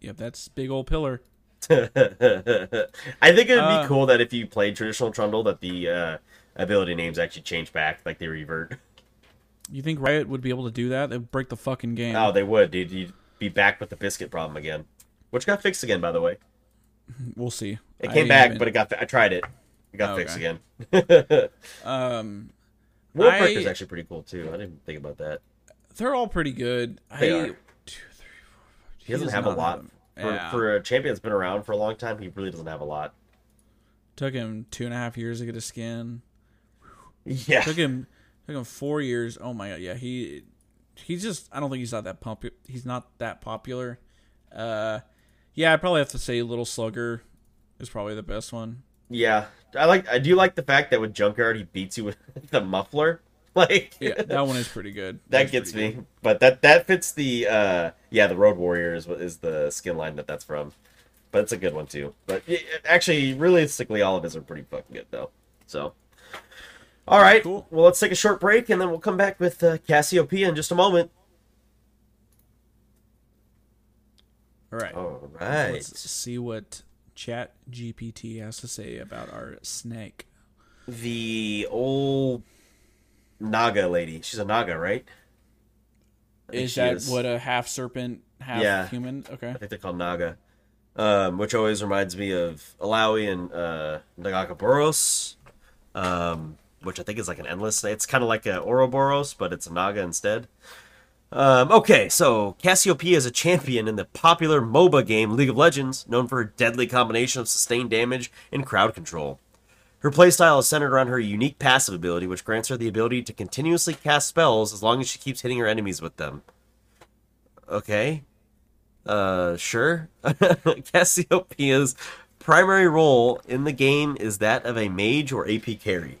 Yep, that's big old pillar. I think it'd uh, be cool that if you played Traditional Trundle, that the uh, ability names actually change back, like they revert. You think Riot would be able to do that? They'd break the fucking game. Oh, they would, dude. You'd be back with the biscuit problem again. Which got fixed again, by the way. We'll see. It came I back, even... but it got... Fi- I tried it. It got okay. fixed again. um, Worldbreaker's I... actually pretty cool, too. I didn't think about that. They're all pretty good. They I... are. Two, three, four, he doesn't he have a lot. For, yeah. for a champion that's been around for a long time, he really doesn't have a lot. Took him two and a half years to get a skin. Yeah. Took him... Took him four years. Oh my god, yeah. He, he's just. I don't think he's not that popular. He's not that popular. Uh, yeah, I probably have to say Little Slugger is probably the best one. Yeah, I like. I do like the fact that with Junkyard he beats you with the muffler. Like, yeah, that one is pretty good. That, that gets me. Good. But that that fits the. Uh, yeah, the Road Warrior is is the skin line that that's from. But it's a good one, too. But actually, realistically, all of his are pretty fucking good, though. So, all right. Cool. Well, let's take a short break, and then we'll come back with uh, Cassiopeia in just a moment. All right. All right. Let's see what ChatGPT has to say about our snake. The old Naga lady. She's a Naga, right? Is that is. what a half serpent, half yeah. human? Okay. I think they're called Naga. Um, which always reminds me of Alawi and uh, Nagakaboros, um, which I think is like an endless. It's kind of like an Ouroboros, but it's a Naga instead. Um, okay, so Cassiopeia is a champion in the popular MOBA game League of Legends, known for her deadly combination of sustained damage and crowd control. Her playstyle is centered around her unique passive ability, which grants her the ability to continuously cast spells as long as she keeps hitting her enemies with them. Okay. Uh, sure. Cassiopeia's primary role in the game is that of a mage or A P carry.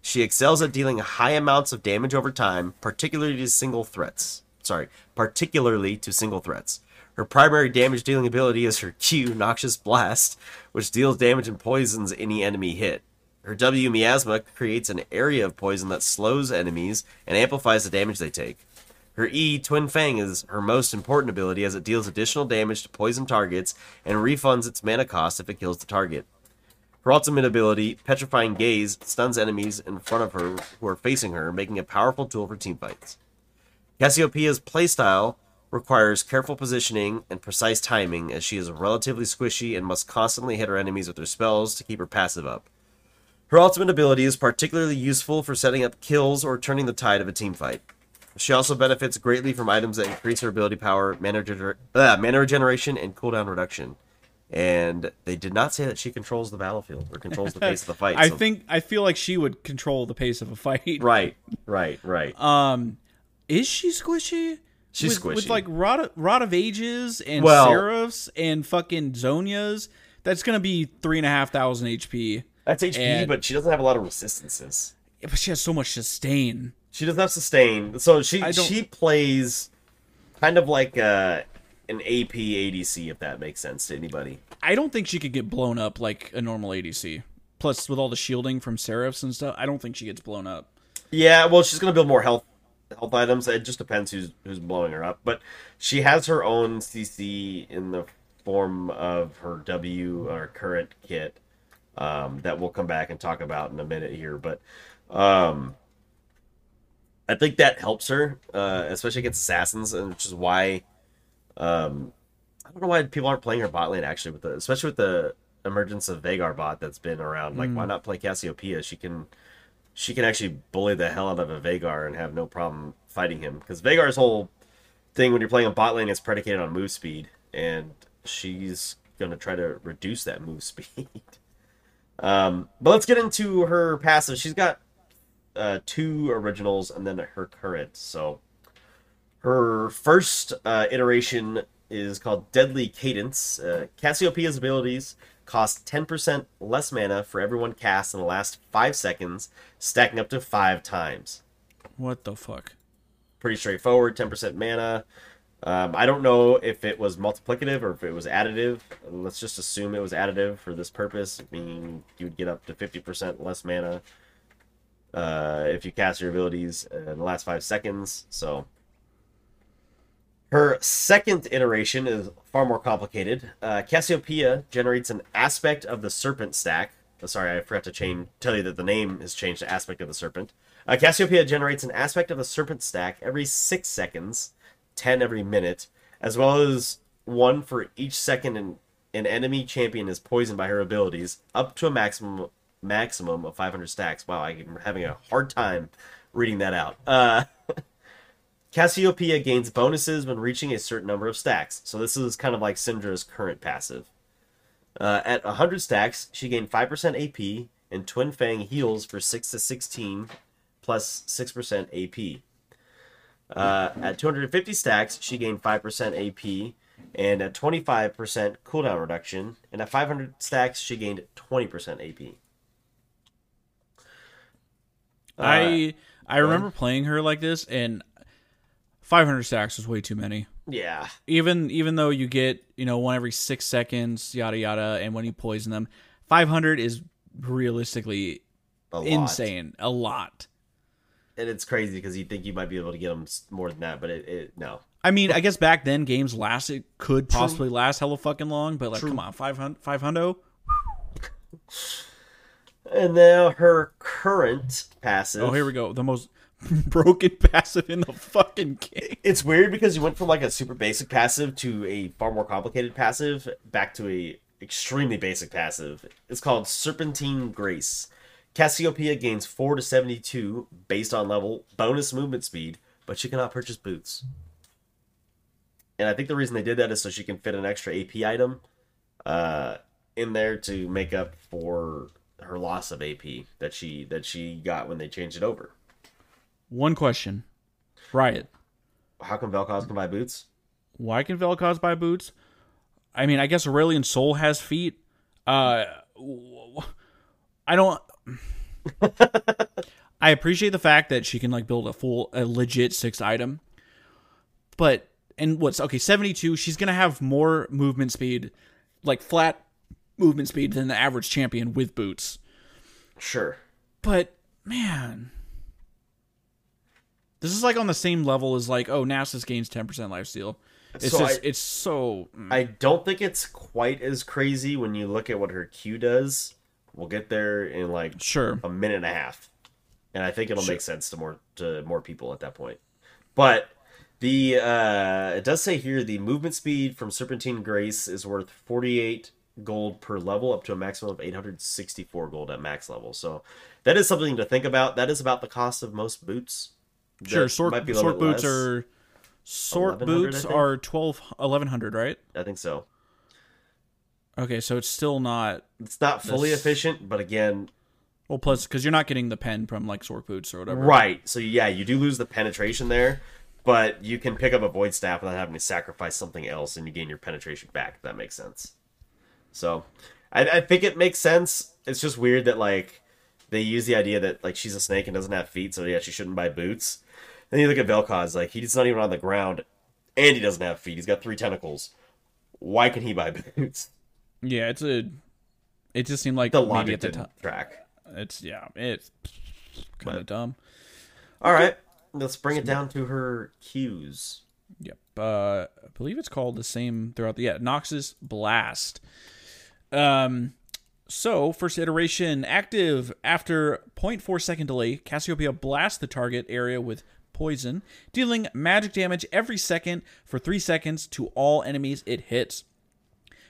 She excels at dealing high amounts of damage over time, particularly to single threats. Sorry, particularly to single threats. Her primary damage dealing ability is her Q, Noxious Blast, which deals damage and poisons any enemy hit. Her W, Miasma, creates an area of poison that slows enemies and amplifies the damage they take. Her E, Twin Fang, is her most important ability as it deals additional damage to poison targets and refunds its mana cost if it kills the target. Her ultimate ability, Petrifying Gaze, stuns enemies in front of her who are facing her, making a powerful tool for teamfights. Cassiopeia's playstyle requires careful positioning and precise timing as she is relatively squishy and must constantly hit her enemies with her spells to keep her passive up. Her ultimate ability is particularly useful for setting up kills or turning the tide of a teamfight. She also benefits greatly from items that increase her ability power, mana, gener- uh, mana regeneration, and cooldown reduction. And they did not say that she controls the battlefield or controls the pace of the fight. I so. think I feel like she would control the pace of a fight. Right, right, right. Um, is she squishy? She's with, squishy with like Rod, Rod of Ages and well, Seraphs and fucking Zonias. That's gonna be three and a half thousand H P. That's H P, and, but she doesn't have a lot of resistances. Yeah, but she has so much sustain. She doesn't have sustain, so she she plays kind of like a, an A P A D C, if that makes sense to anybody. I don't think she could get blown up like a normal A D C. Plus, with all the shielding from Seraphs and stuff, I don't think she gets blown up. Yeah, well, she's going to build more health health items. It just depends who's, who's blowing her up. But she has her own C C in the form of her W, or current kit, um, that we'll come back and talk about in a minute here. But... Um, I think that helps her, uh, especially against assassins, and which is why um, I don't know why people aren't playing her bot lane actually, with the, especially with the emergence of Vhagar bot that's been around. Like, mm. why not play Cassiopeia? She can, she can actually bully the hell out of a Vhagar and have no problem fighting him, because Vhagar's whole thing when you're playing a bot lane is predicated on move speed, and she's gonna try to reduce that move speed. um, but let's get into her passive. She's got. Uh, two originals and then her current. So her first uh, iteration is called Deadly Cadence. Uh, Cassiopeia's abilities cost ten percent less mana for everyone cast in the last five seconds, stacking up to five times. What the fuck? Pretty straightforward, ten percent mana. Um, I don't know if it was multiplicative or if it was additive. Let's just assume it was additive for this purpose, meaning you'd get up to fifty percent less mana uh if you cast your abilities in the last five seconds. So her second iteration is far more complicated. uh Cassiopeia generates an aspect of the serpent stack. Oh, sorry, I forgot to change tell you that the name has changed to aspect of the serpent. uh, Cassiopeia generates an aspect of the serpent stack every six seconds, ten every minute, as well as one for each second an, an enemy champion is poisoned by her abilities, up to a maximum maximum of five hundred stacks. Wow, I'm having a hard time reading that out. Uh, Cassiopeia gains bonuses when reaching a certain number of stacks. So this is kind of like Syndra's current passive. Uh, at one hundred stacks, she gained five percent A P, and Twin Fang heals for six to sixteen, plus six percent A P. Uh, at two hundred fifty stacks, she gained five percent A P, and at twenty-five percent cooldown reduction, and at five hundred stacks, she gained twenty percent A P. Uh, I I remember playing her like this, and five hundred stacks is way too many. Yeah. Even even though you get, you know, one every six seconds, yada yada, and when you poison them, five hundred is realistically a insane, a lot. And it's crazy because you think you might be able to get them more than that, but it, it no. I mean, I guess back then games lasted could True. possibly last hella fucking long, but like, True. come on, five hundred. And now her current passive. Oh, here we go. The most broken passive in the fucking game. It's weird because you went from like a super basic passive to a far more complicated passive back to a extremely basic passive. It's called Serpentine Grace. Cassiopeia gains four to seventy-two based on level, bonus movement speed, but she cannot purchase boots. And I think the reason they did that is so she can fit an extra A P item uh, in there to make up for her loss of A P that she that she got when they changed it over. One question. Riot. How can Vel'Koz can buy boots? Why can Vel'Koz buy boots? I mean, I guess Aurelion Sol has feet. Uh, I don't... I appreciate the fact that she can like build a full, a legit sixth item. But, and what's... Okay, seventy-two, she's going to have more movement speed, like flat movement speed than the average champion with boots. Sure. But, man... This is like on the same level as like, oh, Nasus gains ten percent lifesteal. It's so just, I, it's so... Mm. I don't think it's quite as crazy when you look at what her Q does. We'll get there in like sure. a minute and a half. And I think it'll sure. make sense to more to more people at that point. But the uh, it does say here the movement speed from Serpentine Grace is worth forty-eight gold per level up to a maximum of eight hundred sixty-four gold at max level. So that is something to think about. That is about the cost of most boots. Sure, sort sort boots are sort boots are twelve eleven hundred, right? I think so. Okay, so it's still not it's not fully this... efficient, but again, well, plus because you're not getting the pen from like sort boots or whatever, right? So yeah, you do lose the penetration there, but you can pick up a void staff without having to sacrifice something else, and you gain your penetration back. If that makes sense. So, I, I think it makes sense. It's just weird that like they use the idea that like she's a snake and doesn't have feet, so yeah, she shouldn't buy boots. Then you look at Vel'Koz, like, he's not even on the ground, and he doesn't have feet. He's got three tentacles. Why can he buy boots? Yeah, it's a... It just seemed like... The logic at the didn't t- track. It's, yeah, it's kind of dumb. All okay. right, let's bring so, it down to her Qs. Yep. Uh, I believe it's called the same throughout the... Yeah, Noxious Blast. Um... So, first iteration, active. After zero point four second delay, Cassiopeia blasts the target area with poison, dealing magic damage every second for three seconds to all enemies it hits.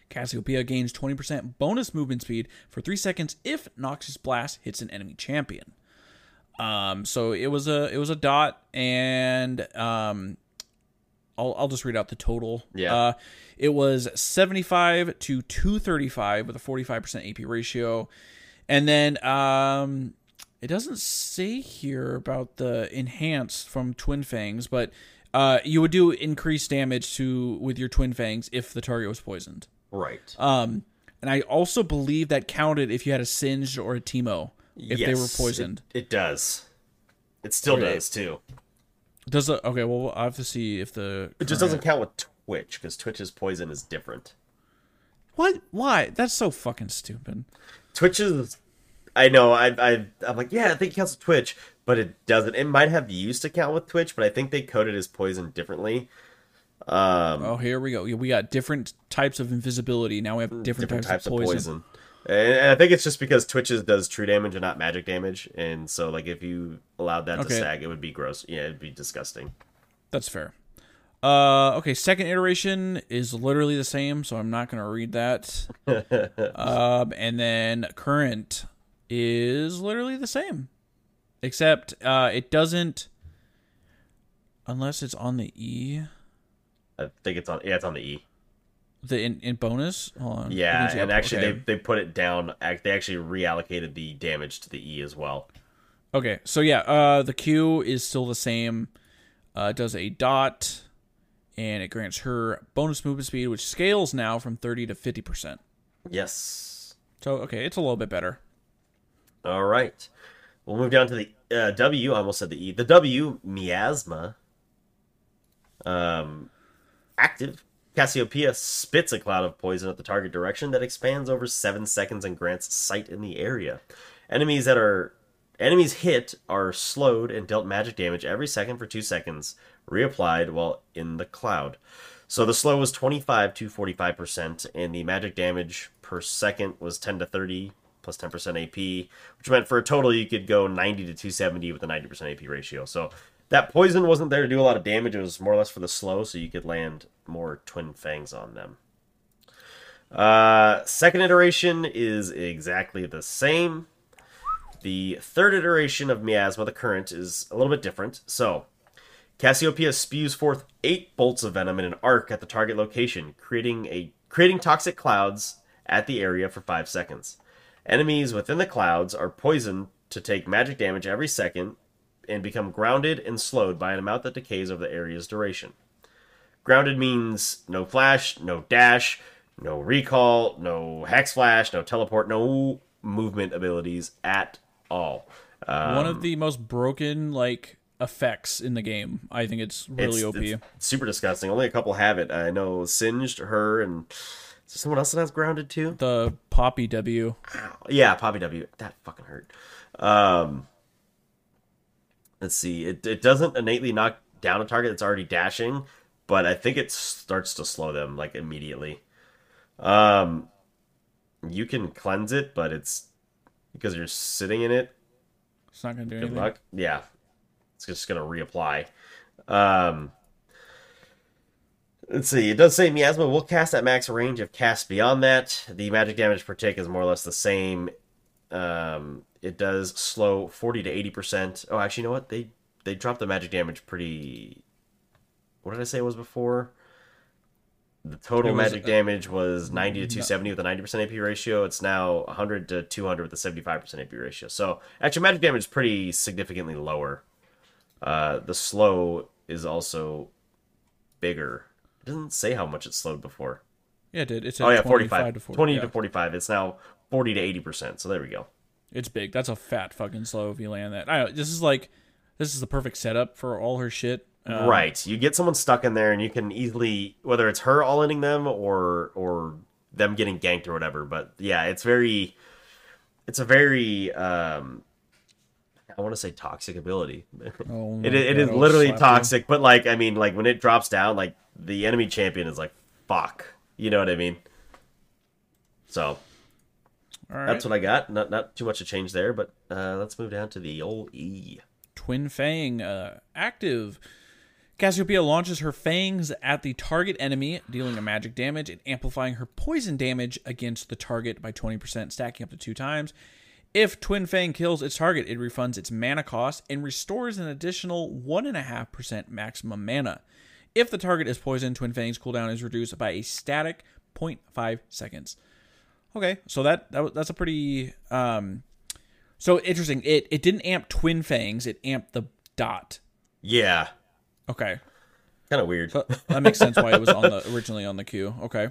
Cassiopeia gains twenty percent bonus movement speed for three seconds if Noxious Blast hits an enemy champion. Um, so it was a it was a dot, and um, I'll I'll just read out the total. Yeah. Uh, It was seventy-five to two thirty-five with a forty-five percent A P ratio. And then um, it doesn't say here about the enhanced from Twin Fangs, but uh, you would do increased damage to with your Twin Fangs if the target was poisoned. Right. Um, and I also believe that counted if you had a Singed or a Teemo, if yes, they were poisoned. It, it does. It still okay. does, too. Does the, Okay, well, I'll have to see if the... It just doesn't count with... Tw- Twitch, because Twitch's poison is different. What? Why? That's so fucking stupid. Twitch's... I know, I, I, I'm like, yeah, I think it counts with Twitch, but it doesn't. It might have used to count with Twitch, but I think they coded his poison differently. Um, oh, here we go. We got different types of invisibility. Now we have different, different types, types of poison. Of poison. And, and I think it's just because Twitch's does true damage and not magic damage, and so like if you allowed that okay. to stack, it would be gross. Yeah, it'd be disgusting. That's fair. Uh, okay, second iteration is literally the same, so I'm not going to read that. um, and then current is literally the same, except uh, it doesn't, unless it's on the E. I think it's on, yeah, it's on the E. The in, in bonus? Hold on. Yeah, and up. actually okay. they, they put it down, they actually reallocated the damage to the E as well. Okay, so yeah, uh, the Q is still the same. Uh, it does a dot. And it grants her bonus movement speed, which scales now from thirty to fifty percent. Yes. So, okay, it's a little bit better. All right. We'll move down to the uh, W. I almost said the E. The W, Miasma. Um, active, Cassiopeia spits a cloud of poison at the target direction that expands over seven seconds and grants sight in the area. Enemies that are enemies hit are slowed and dealt magic damage every second for two seconds, reapplied while in the cloud. So the slow was twenty-five to forty-five percent, and the magic damage per second was ten to thirty, plus ten percent A P, which meant for a total you could go ninety to two seventy with a ninety percent A P ratio. So that poison wasn't there to do a lot of damage. It was more or less for the slow, so you could land more Twin Fangs on them. Uh, second iteration is exactly the same. The third iteration of Miasma, the current, is a little bit different. So, Cassiopeia spews forth eight bolts of venom in an arc at the target location, creating a creating toxic clouds at the area for five seconds. Enemies within the clouds are poisoned to take magic damage every second and become grounded and slowed by an amount that decays over the area's duration. Grounded means no flash, no dash, no recall, no hex flash, no teleport, no movement abilities at all. Um, One of the most broken like effects in the game. I think it's really it's, O P. It's super disgusting. Only a couple have it. I know Singed, her, and is there someone else that has grounded too? The Poppy W. Ow. Yeah, Poppy W. That fucking hurt. Um... Let's see. It it doesn't innately knock down a target that's already dashing, but I think it starts to slow them like immediately. Um, you can cleanse it, but it's because you're sitting in it. It's not gonna do good anything. Luck. Yeah, it's just gonna reapply. Um, let's see. It does say Miasma will cast at max range if cast beyond that. The magic damage per tick is more or less the same. Um. It does slow forty to eighty percent. Oh, actually, you know what? They they dropped the magic damage pretty... What did I say it was before? The total was, magic uh, damage was ninety to two seventy with a ninety percent A P ratio. It's now one hundred to two hundred with a seventy-five percent A P ratio. So, actually, magic damage is pretty significantly lower. Uh, the slow is also bigger. It doesn't say how much it slowed before. Yeah, it did. It said oh, yeah, forty-five to forty. twenty yeah. to forty-five. It's now forty to eighty percent. So, there we go. It's big. That's a fat fucking slow if you land that. I know, this is like, this is the perfect setup for all her shit. Um, right. You get someone stuck in there and you can easily, whether it's her all-inning them or or them getting ganked or whatever. But yeah, it's very, it's a very, um, I want to say toxic ability. Oh it it God, is literally toxic. You. But like, I mean, like when it drops down, like the enemy champion is like, fuck. You know what I mean? So... Right. That's what I got. Not not too much to change there, but uh, let's move down to the old E. Twin Fang, uh, active. Cassiopeia launches her fangs at the target enemy, dealing a magic damage and amplifying her poison damage against the target by twenty percent, stacking up to two times. If Twin Fang kills its target, it refunds its mana cost and restores an additional one point five percent maximum mana. If the target is poisoned, Twin Fang's cooldown is reduced by a static zero point five seconds. Okay, so that, that that's a pretty um, so interesting. It it didn't amp Twin Fangs, it amped the dot. Yeah. Okay. Kind of weird. So that makes sense why it was on the originally on the queue. Okay.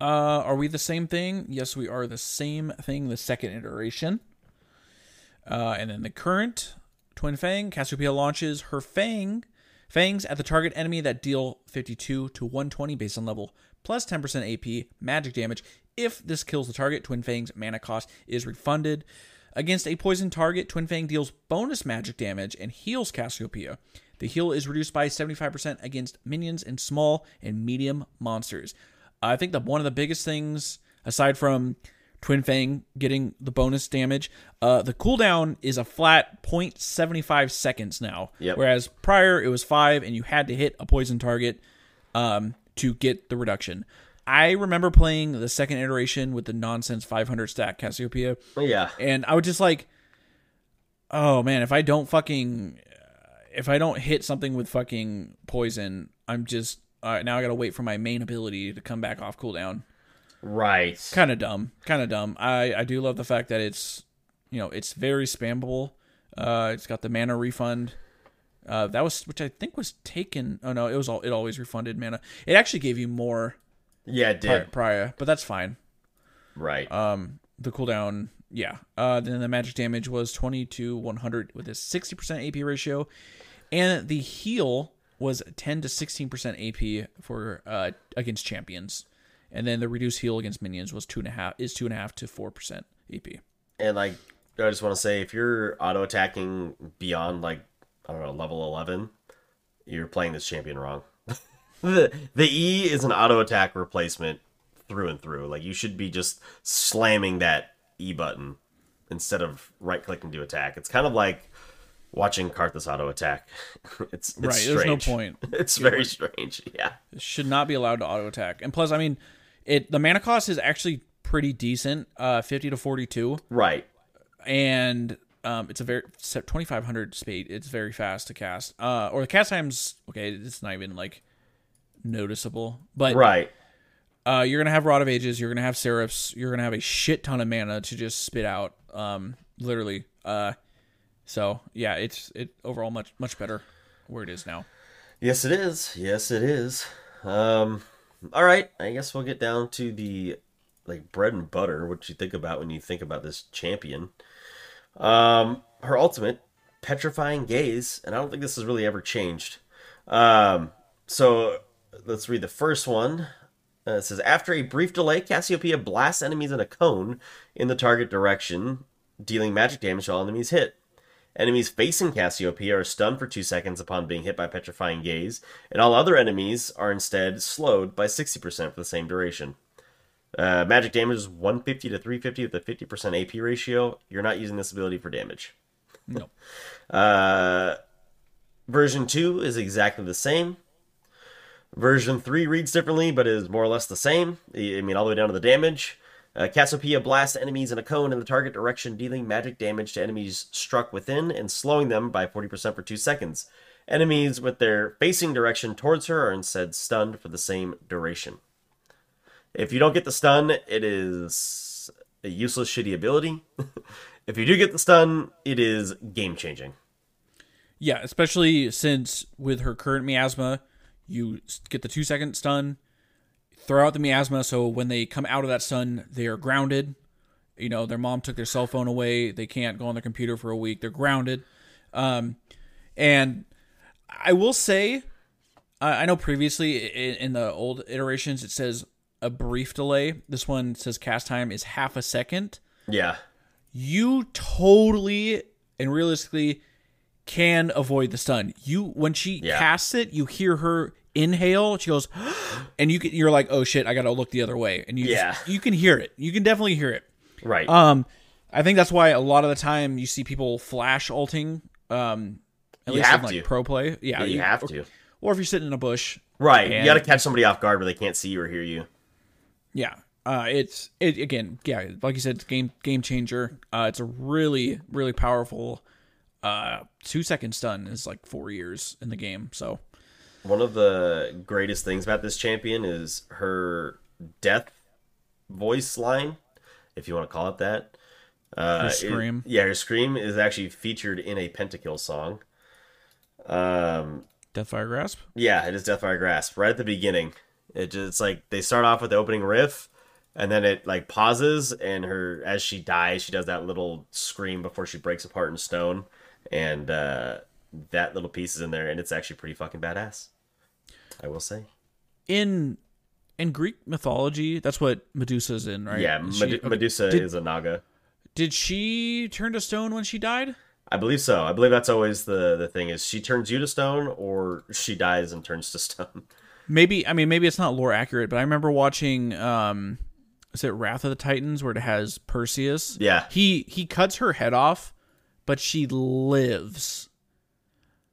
Uh, are we the same thing? Yes, we are the same thing. The second iteration. Uh, and then the current Twin Fang. Cassiopeia launches her fang fangs at the target enemy that deal fifty-two to one hundred twenty based on level, plus ten percent A P magic damage. If this kills the target, Twin Fang's mana cost is refunded. Against a poisoned target, Twin Fang deals bonus magic damage and heals Cassiopeia. The heal is reduced by seventy-five percent against minions and small and medium monsters. I think that one of the biggest things, aside from Twin Fang getting the bonus damage, uh, the cooldown is a flat zero point seven five seconds now. Yep. Whereas prior, it was five, and you had to hit a poisoned target um, to get the reduction. I remember playing the second iteration with the nonsense five hundred stack Cassiopeia. Oh, yeah. And I would just like, oh, man, if I don't fucking, if I don't hit something with fucking poison, I'm just, uh, now I got to wait for my main ability to come back off cooldown. Right. Kind of dumb. Kind of dumb. I, I do love the fact that it's, you know, it's very spammable. Uh, it's got the mana refund. Uh, that was, which I think was taken. Oh, no, it was all, it always refunded mana. It actually gave you more. Yeah, it did. Prior, but that's fine. Right. Um, the cooldown, yeah. Uh, then the magic damage was twenty to one hundred with a sixty percent A P ratio. And the heal was ten to sixteen percent A P for uh, against champions, and then the reduced heal against minions was two and a half is two and a half to four percent A P. And like, I just want to say, if you're auto attacking beyond like I don't know level eleven, you're playing this champion wrong. the the E is an auto attack replacement through and through. Like, you should be just slamming that E button instead of right clicking to attack. It's kind of like watching Karthus auto attack. It's, it's right. Strange. There's no point. It's it very was, strange. Yeah, it should not be allowed to auto attack. And plus, I mean, it the mana cost is actually pretty decent. Uh, fifty to forty-two. Right. And um, it's a very twenty-five hundred speed. It's very fast to cast. Uh, or the cast times. Okay, it's not even like noticeable. But right. Uh, you're gonna have Rod of Ages. You're gonna have Seraphs. You're gonna have a shit ton of mana to just spit out. Um, literally. Uh, so yeah, it's it overall much much better where it is now. Yes, it is. Yes, it is. Um, all right. I guess we'll get down to the like bread and butter. What you think about when you think about this champion? Um, her ultimate, Petrifying Gaze, and I don't think this has really ever changed. Um, so let's read the first one. Uh, it says, after a brief delay, Cassiopeia blasts enemies in a cone in the target direction, dealing magic damage to all enemies hit. Enemies facing Cassiopeia are stunned for two seconds upon being hit by Petrifying Gaze, and all other enemies are instead slowed by sixty percent for the same duration. Uh, magic damage is one fifty to three fifty with a fifty percent A P ratio. You're not using this ability for damage. No. uh, version two is exactly the same. Version three reads differently, but is more or less the same. I mean, all the way down to the damage. Uh, Cassiopeia blasts enemies in a cone in the target direction, dealing magic damage to enemies struck within and slowing them by forty percent for two seconds. Enemies with their facing direction towards her are instead stunned for the same duration. If you don't get the stun, it is a useless, shitty ability. If you do get the stun, it is game-changing. Yeah, especially since with her current Miasma, you get the two-second stun, throw out the Miasma, so when they come out of that stun, they are grounded. You know, their mom took their cell phone away. They can't go on their computer for a week. They're grounded. Um, and I will say, I, I know previously in, in the old iterations, it says a brief delay. This one says cast time is half a second. Yeah. You totally and realistically can avoid the stun. You, when she yeah. casts it, you hear her inhale, she goes, and you can, you're like, oh shit, I gotta look the other way, and you yeah. just, you can hear it. You can definitely hear it. Right. Um, I think that's why a lot of the time you see people flash ulting. Um, at you least have in, like, to pro play. Yeah, yeah you, you have or, to. Or if you're sitting in a bush. Right. And you gotta catch somebody off guard where they can't see you or hear you. Yeah. Uh, it's it again. Yeah, like you said, it's game game changer. Uh, it's a really really powerful. Uh, two second stun is like four years in the game. So one of the greatest things about this champion is her death voice line, if you want to call it that. Uh, her scream. It, yeah, her scream is actually featured in a Pentakill song. Um, Deathfire Grasp? Yeah, it is Deathfire Grasp. Right at the beginning. It just, it's like they start off with the opening riff, and then it like pauses, and her as she dies, she does that little scream before she breaks apart in stone. And uh, that little piece is in there, and it's actually pretty fucking badass, I will say. In in Greek mythology, that's what Medusa's in, right? Yeah, Med- she, okay. Medusa did, is a Naga. Did she turn to stone when she died? I believe so. I believe that's always the, the thing is she turns you to stone, or she dies and turns to stone. Maybe, I mean, maybe it's not lore accurate, but I remember watching, um, is it Wrath of the Titans, where it has Perseus? Yeah. He, he cuts her head off, but she lives.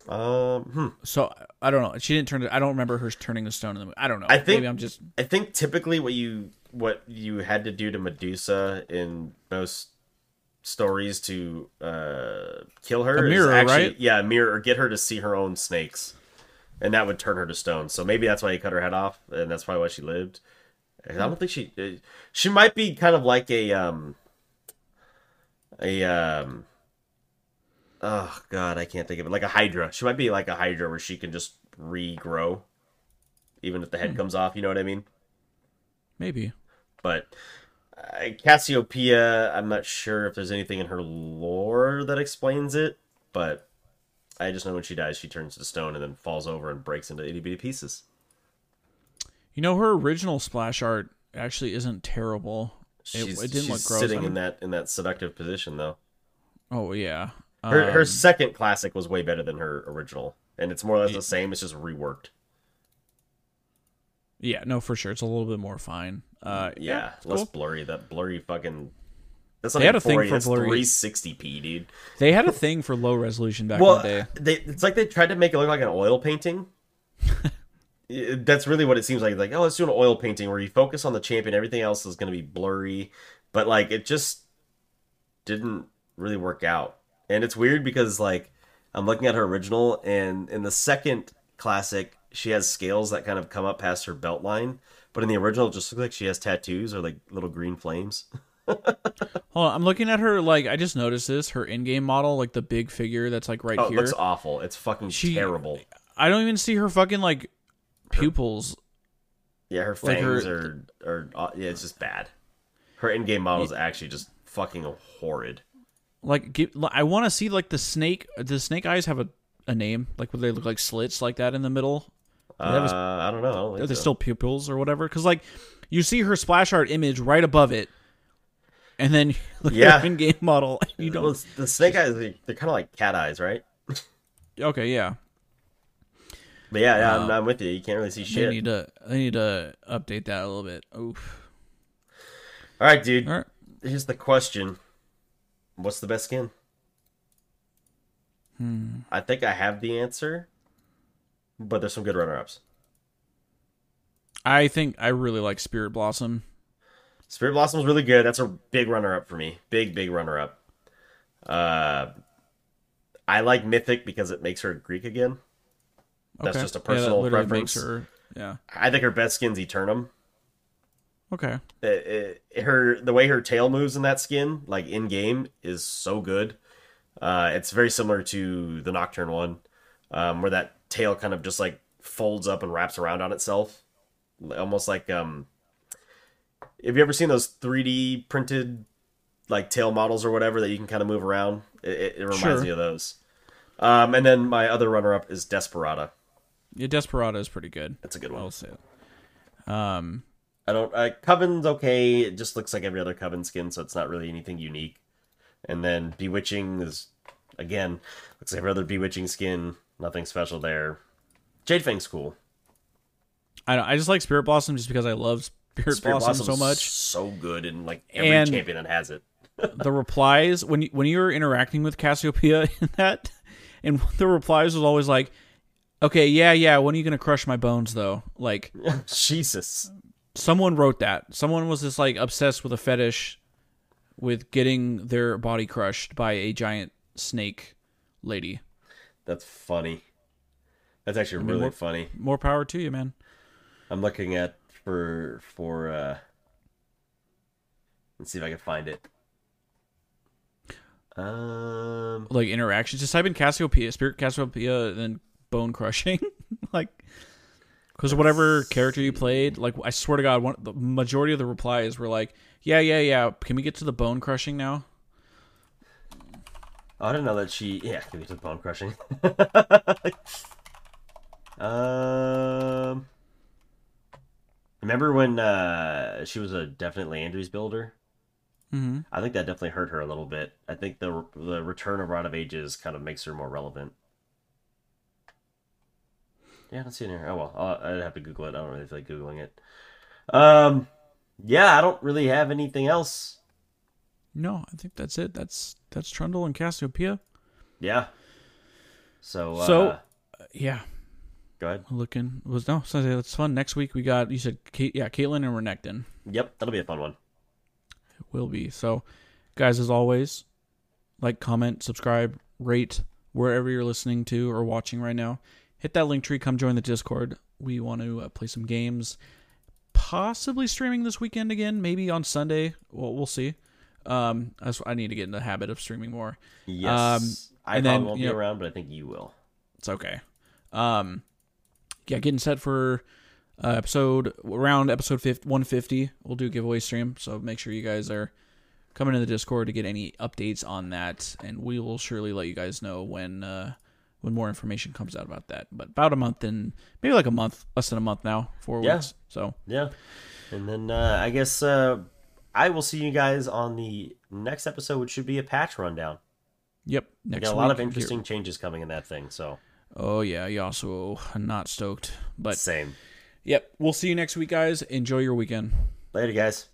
Um, hmm. So I don't know. She didn't turn. To, I don't remember her turning the stone in the movie. I don't know. I think Maybe I'm just. I think typically what you what you had to do to Medusa in most stories to uh, kill her a mirror, is actually, right? Yeah, a mirror, or get her to see her own snakes, and that would turn her to stone. So maybe that's why he cut her head off, and that's probably why she lived. And I don't think she. She might be kind of like a um. A um. Oh, God, I can't think of it. Like a Hydra. She might be like a Hydra where she can just regrow, even if the head hmm. comes off. You know what I mean? Maybe. But uh, Cassiopeia, I'm not sure if there's anything in her lore that explains it, but I just know when she dies, she turns to stone and then falls over and breaks into itty bitty pieces. You know, her original splash art actually isn't terrible. She's, it, it didn't she's look gross. Sitting in that in that seductive position, though. Oh yeah. Her um, her second classic was way better than her original, and it's more or less it, the same. It's just reworked. Yeah, no, for sure. It's a little bit more fine. Uh, yeah, yeah less cool. blurry. That blurry fucking. That's they had a thing for blurry. three sixty p, dude. They had a thing for low resolution back well, in the day. They, it's like they tried to make it look like an oil painting. That's really what it seems like. Like, oh, let's do an oil painting where you focus on the champion. Everything else is going to be blurry. But, like, it just didn't really work out. And it's weird because, like, I'm looking at her original, and in the second classic, she has scales that kind of come up past her belt line. But in the original, it just looks like she has tattoos or, like, little green flames. Hold on, I'm looking at her, like, I just noticed this, her in-game model, like the big figure that's like right oh, here. Oh, it looks awful. It's fucking she, terrible. I don't even see her fucking like pupils. Her, yeah, her fangs like are, are, are, yeah, it's just bad. Her in-game model is actually just fucking horrid. Like, get, I want to see like the snake, the snake eyes have a, a name, like where they look like slits like that in the middle. Uh, was, I don't know. I don't think are they so. Still pupils or whatever? Because like you see her splash art image right above it. And then look yeah. at her in-game model. You don't... Well, the snake eyes, they're kind of like cat eyes, right? Okay, yeah. But yeah, yeah um, I'm, I'm with you. You can't really see shit. They need to, they need to update that a little bit. Oof. All right, dude. All right. Here's the question. What's the best skin? Hmm. I think I have the answer, but there's some good runner-ups. I think I really like Spirit Blossom. Spirit Blossom's really good. That's a big runner-up for me. Big, big runner-up. Uh, I like Mythic because it makes her Greek again. That's okay. Just a personal yeah, preference. Her, yeah. I think her best skin's Eternum. Okay. It, it, her the way her tail moves in that skin, like in-game, is so good. Uh, it's very similar to the Nocturne one, um, where that tail kind of just like folds up and wraps around on itself. Almost like... um. Have you ever seen those three D printed like tail models or whatever that you can kind of move around? It, it, it reminds sure. me of those. Um, and then my other runner-up is Desperata. Yeah, Desperata is pretty good. That's a good one. I'll say it. Um, I don't. Uh, Coven's okay. It just looks like every other Coven skin, so it's not really anything unique. And then Bewitching is again looks like every other Bewitching skin. Nothing special there. Jadefang's cool. I don't, I just like Spirit Blossom just because I love. Spirit, Spirit Blossom so much, so good, and like every and champion that has it. The replies when you, when you were interacting with Cassiopeia in that, and the replies was always like, "Okay, yeah, yeah, when are you gonna crush my bones?" Though, like Jesus, someone wrote that. Someone was just like obsessed with a fetish with getting their body crushed by a giant snake lady. That's funny. That's actually I mean, really more, funny. More power to you, man. I'm looking at. For, for, uh, let's see if I can find it. Um, like interactions, just type in Cassiopeia, Spirit Cassiopeia, and then bone crushing. Like, because whatever character you played, like, I swear to God, one, the majority of the replies were like, yeah, yeah, yeah, can we get to the bone crushing now? Oh, I didn't know that she, yeah, can we get to the bone crushing? um,. Remember when uh, she was a definitely Landry's builder? Mm-hmm. I think that definitely hurt her a little bit. I think the the return of Rod of Ages kind of makes her more relevant. Yeah, I don't see it in here. Oh, well, I'll, I'd have to Google it. I don't really feel like Googling it. Um, yeah, I don't really have anything else. No, I think that's it. That's that's Trundle and Cassiopeia. Yeah. So, so uh, yeah. Go ahead. Looking was no, so that's fun. Next week we got you said, Kate, yeah, Caitlin and Renekton. Yep, that'll be a fun one. It will be. So, guys, as always, like, comment, subscribe, rate wherever you're listening to or watching right now. Hit that link tree. Come join the Discord. We want to uh, play some games. Possibly streaming this weekend again. Maybe on Sunday. Well, we'll see. Um, I, I need to get in the habit of streaming more. Yes, um, I probably then, won't be know, around, but I think you will. It's okay. Um. Yeah, getting set for uh, episode around episode one fifty. We'll do a giveaway stream, so make sure you guys are coming to the Discord to get any updates on that, and we will surely let you guys know when uh, when more information comes out about that. But about a month in, maybe like a month, less than a month now, four yeah. weeks. So yeah. And then uh, I guess uh, I will see you guys on the next episode, which should be a patch rundown. Yep. Next we got a lot of interesting here. changes coming in that thing. So. Oh, yeah. You also not stoked. But Same. Yep. We'll see you next week, guys. Enjoy your weekend. Later, guys.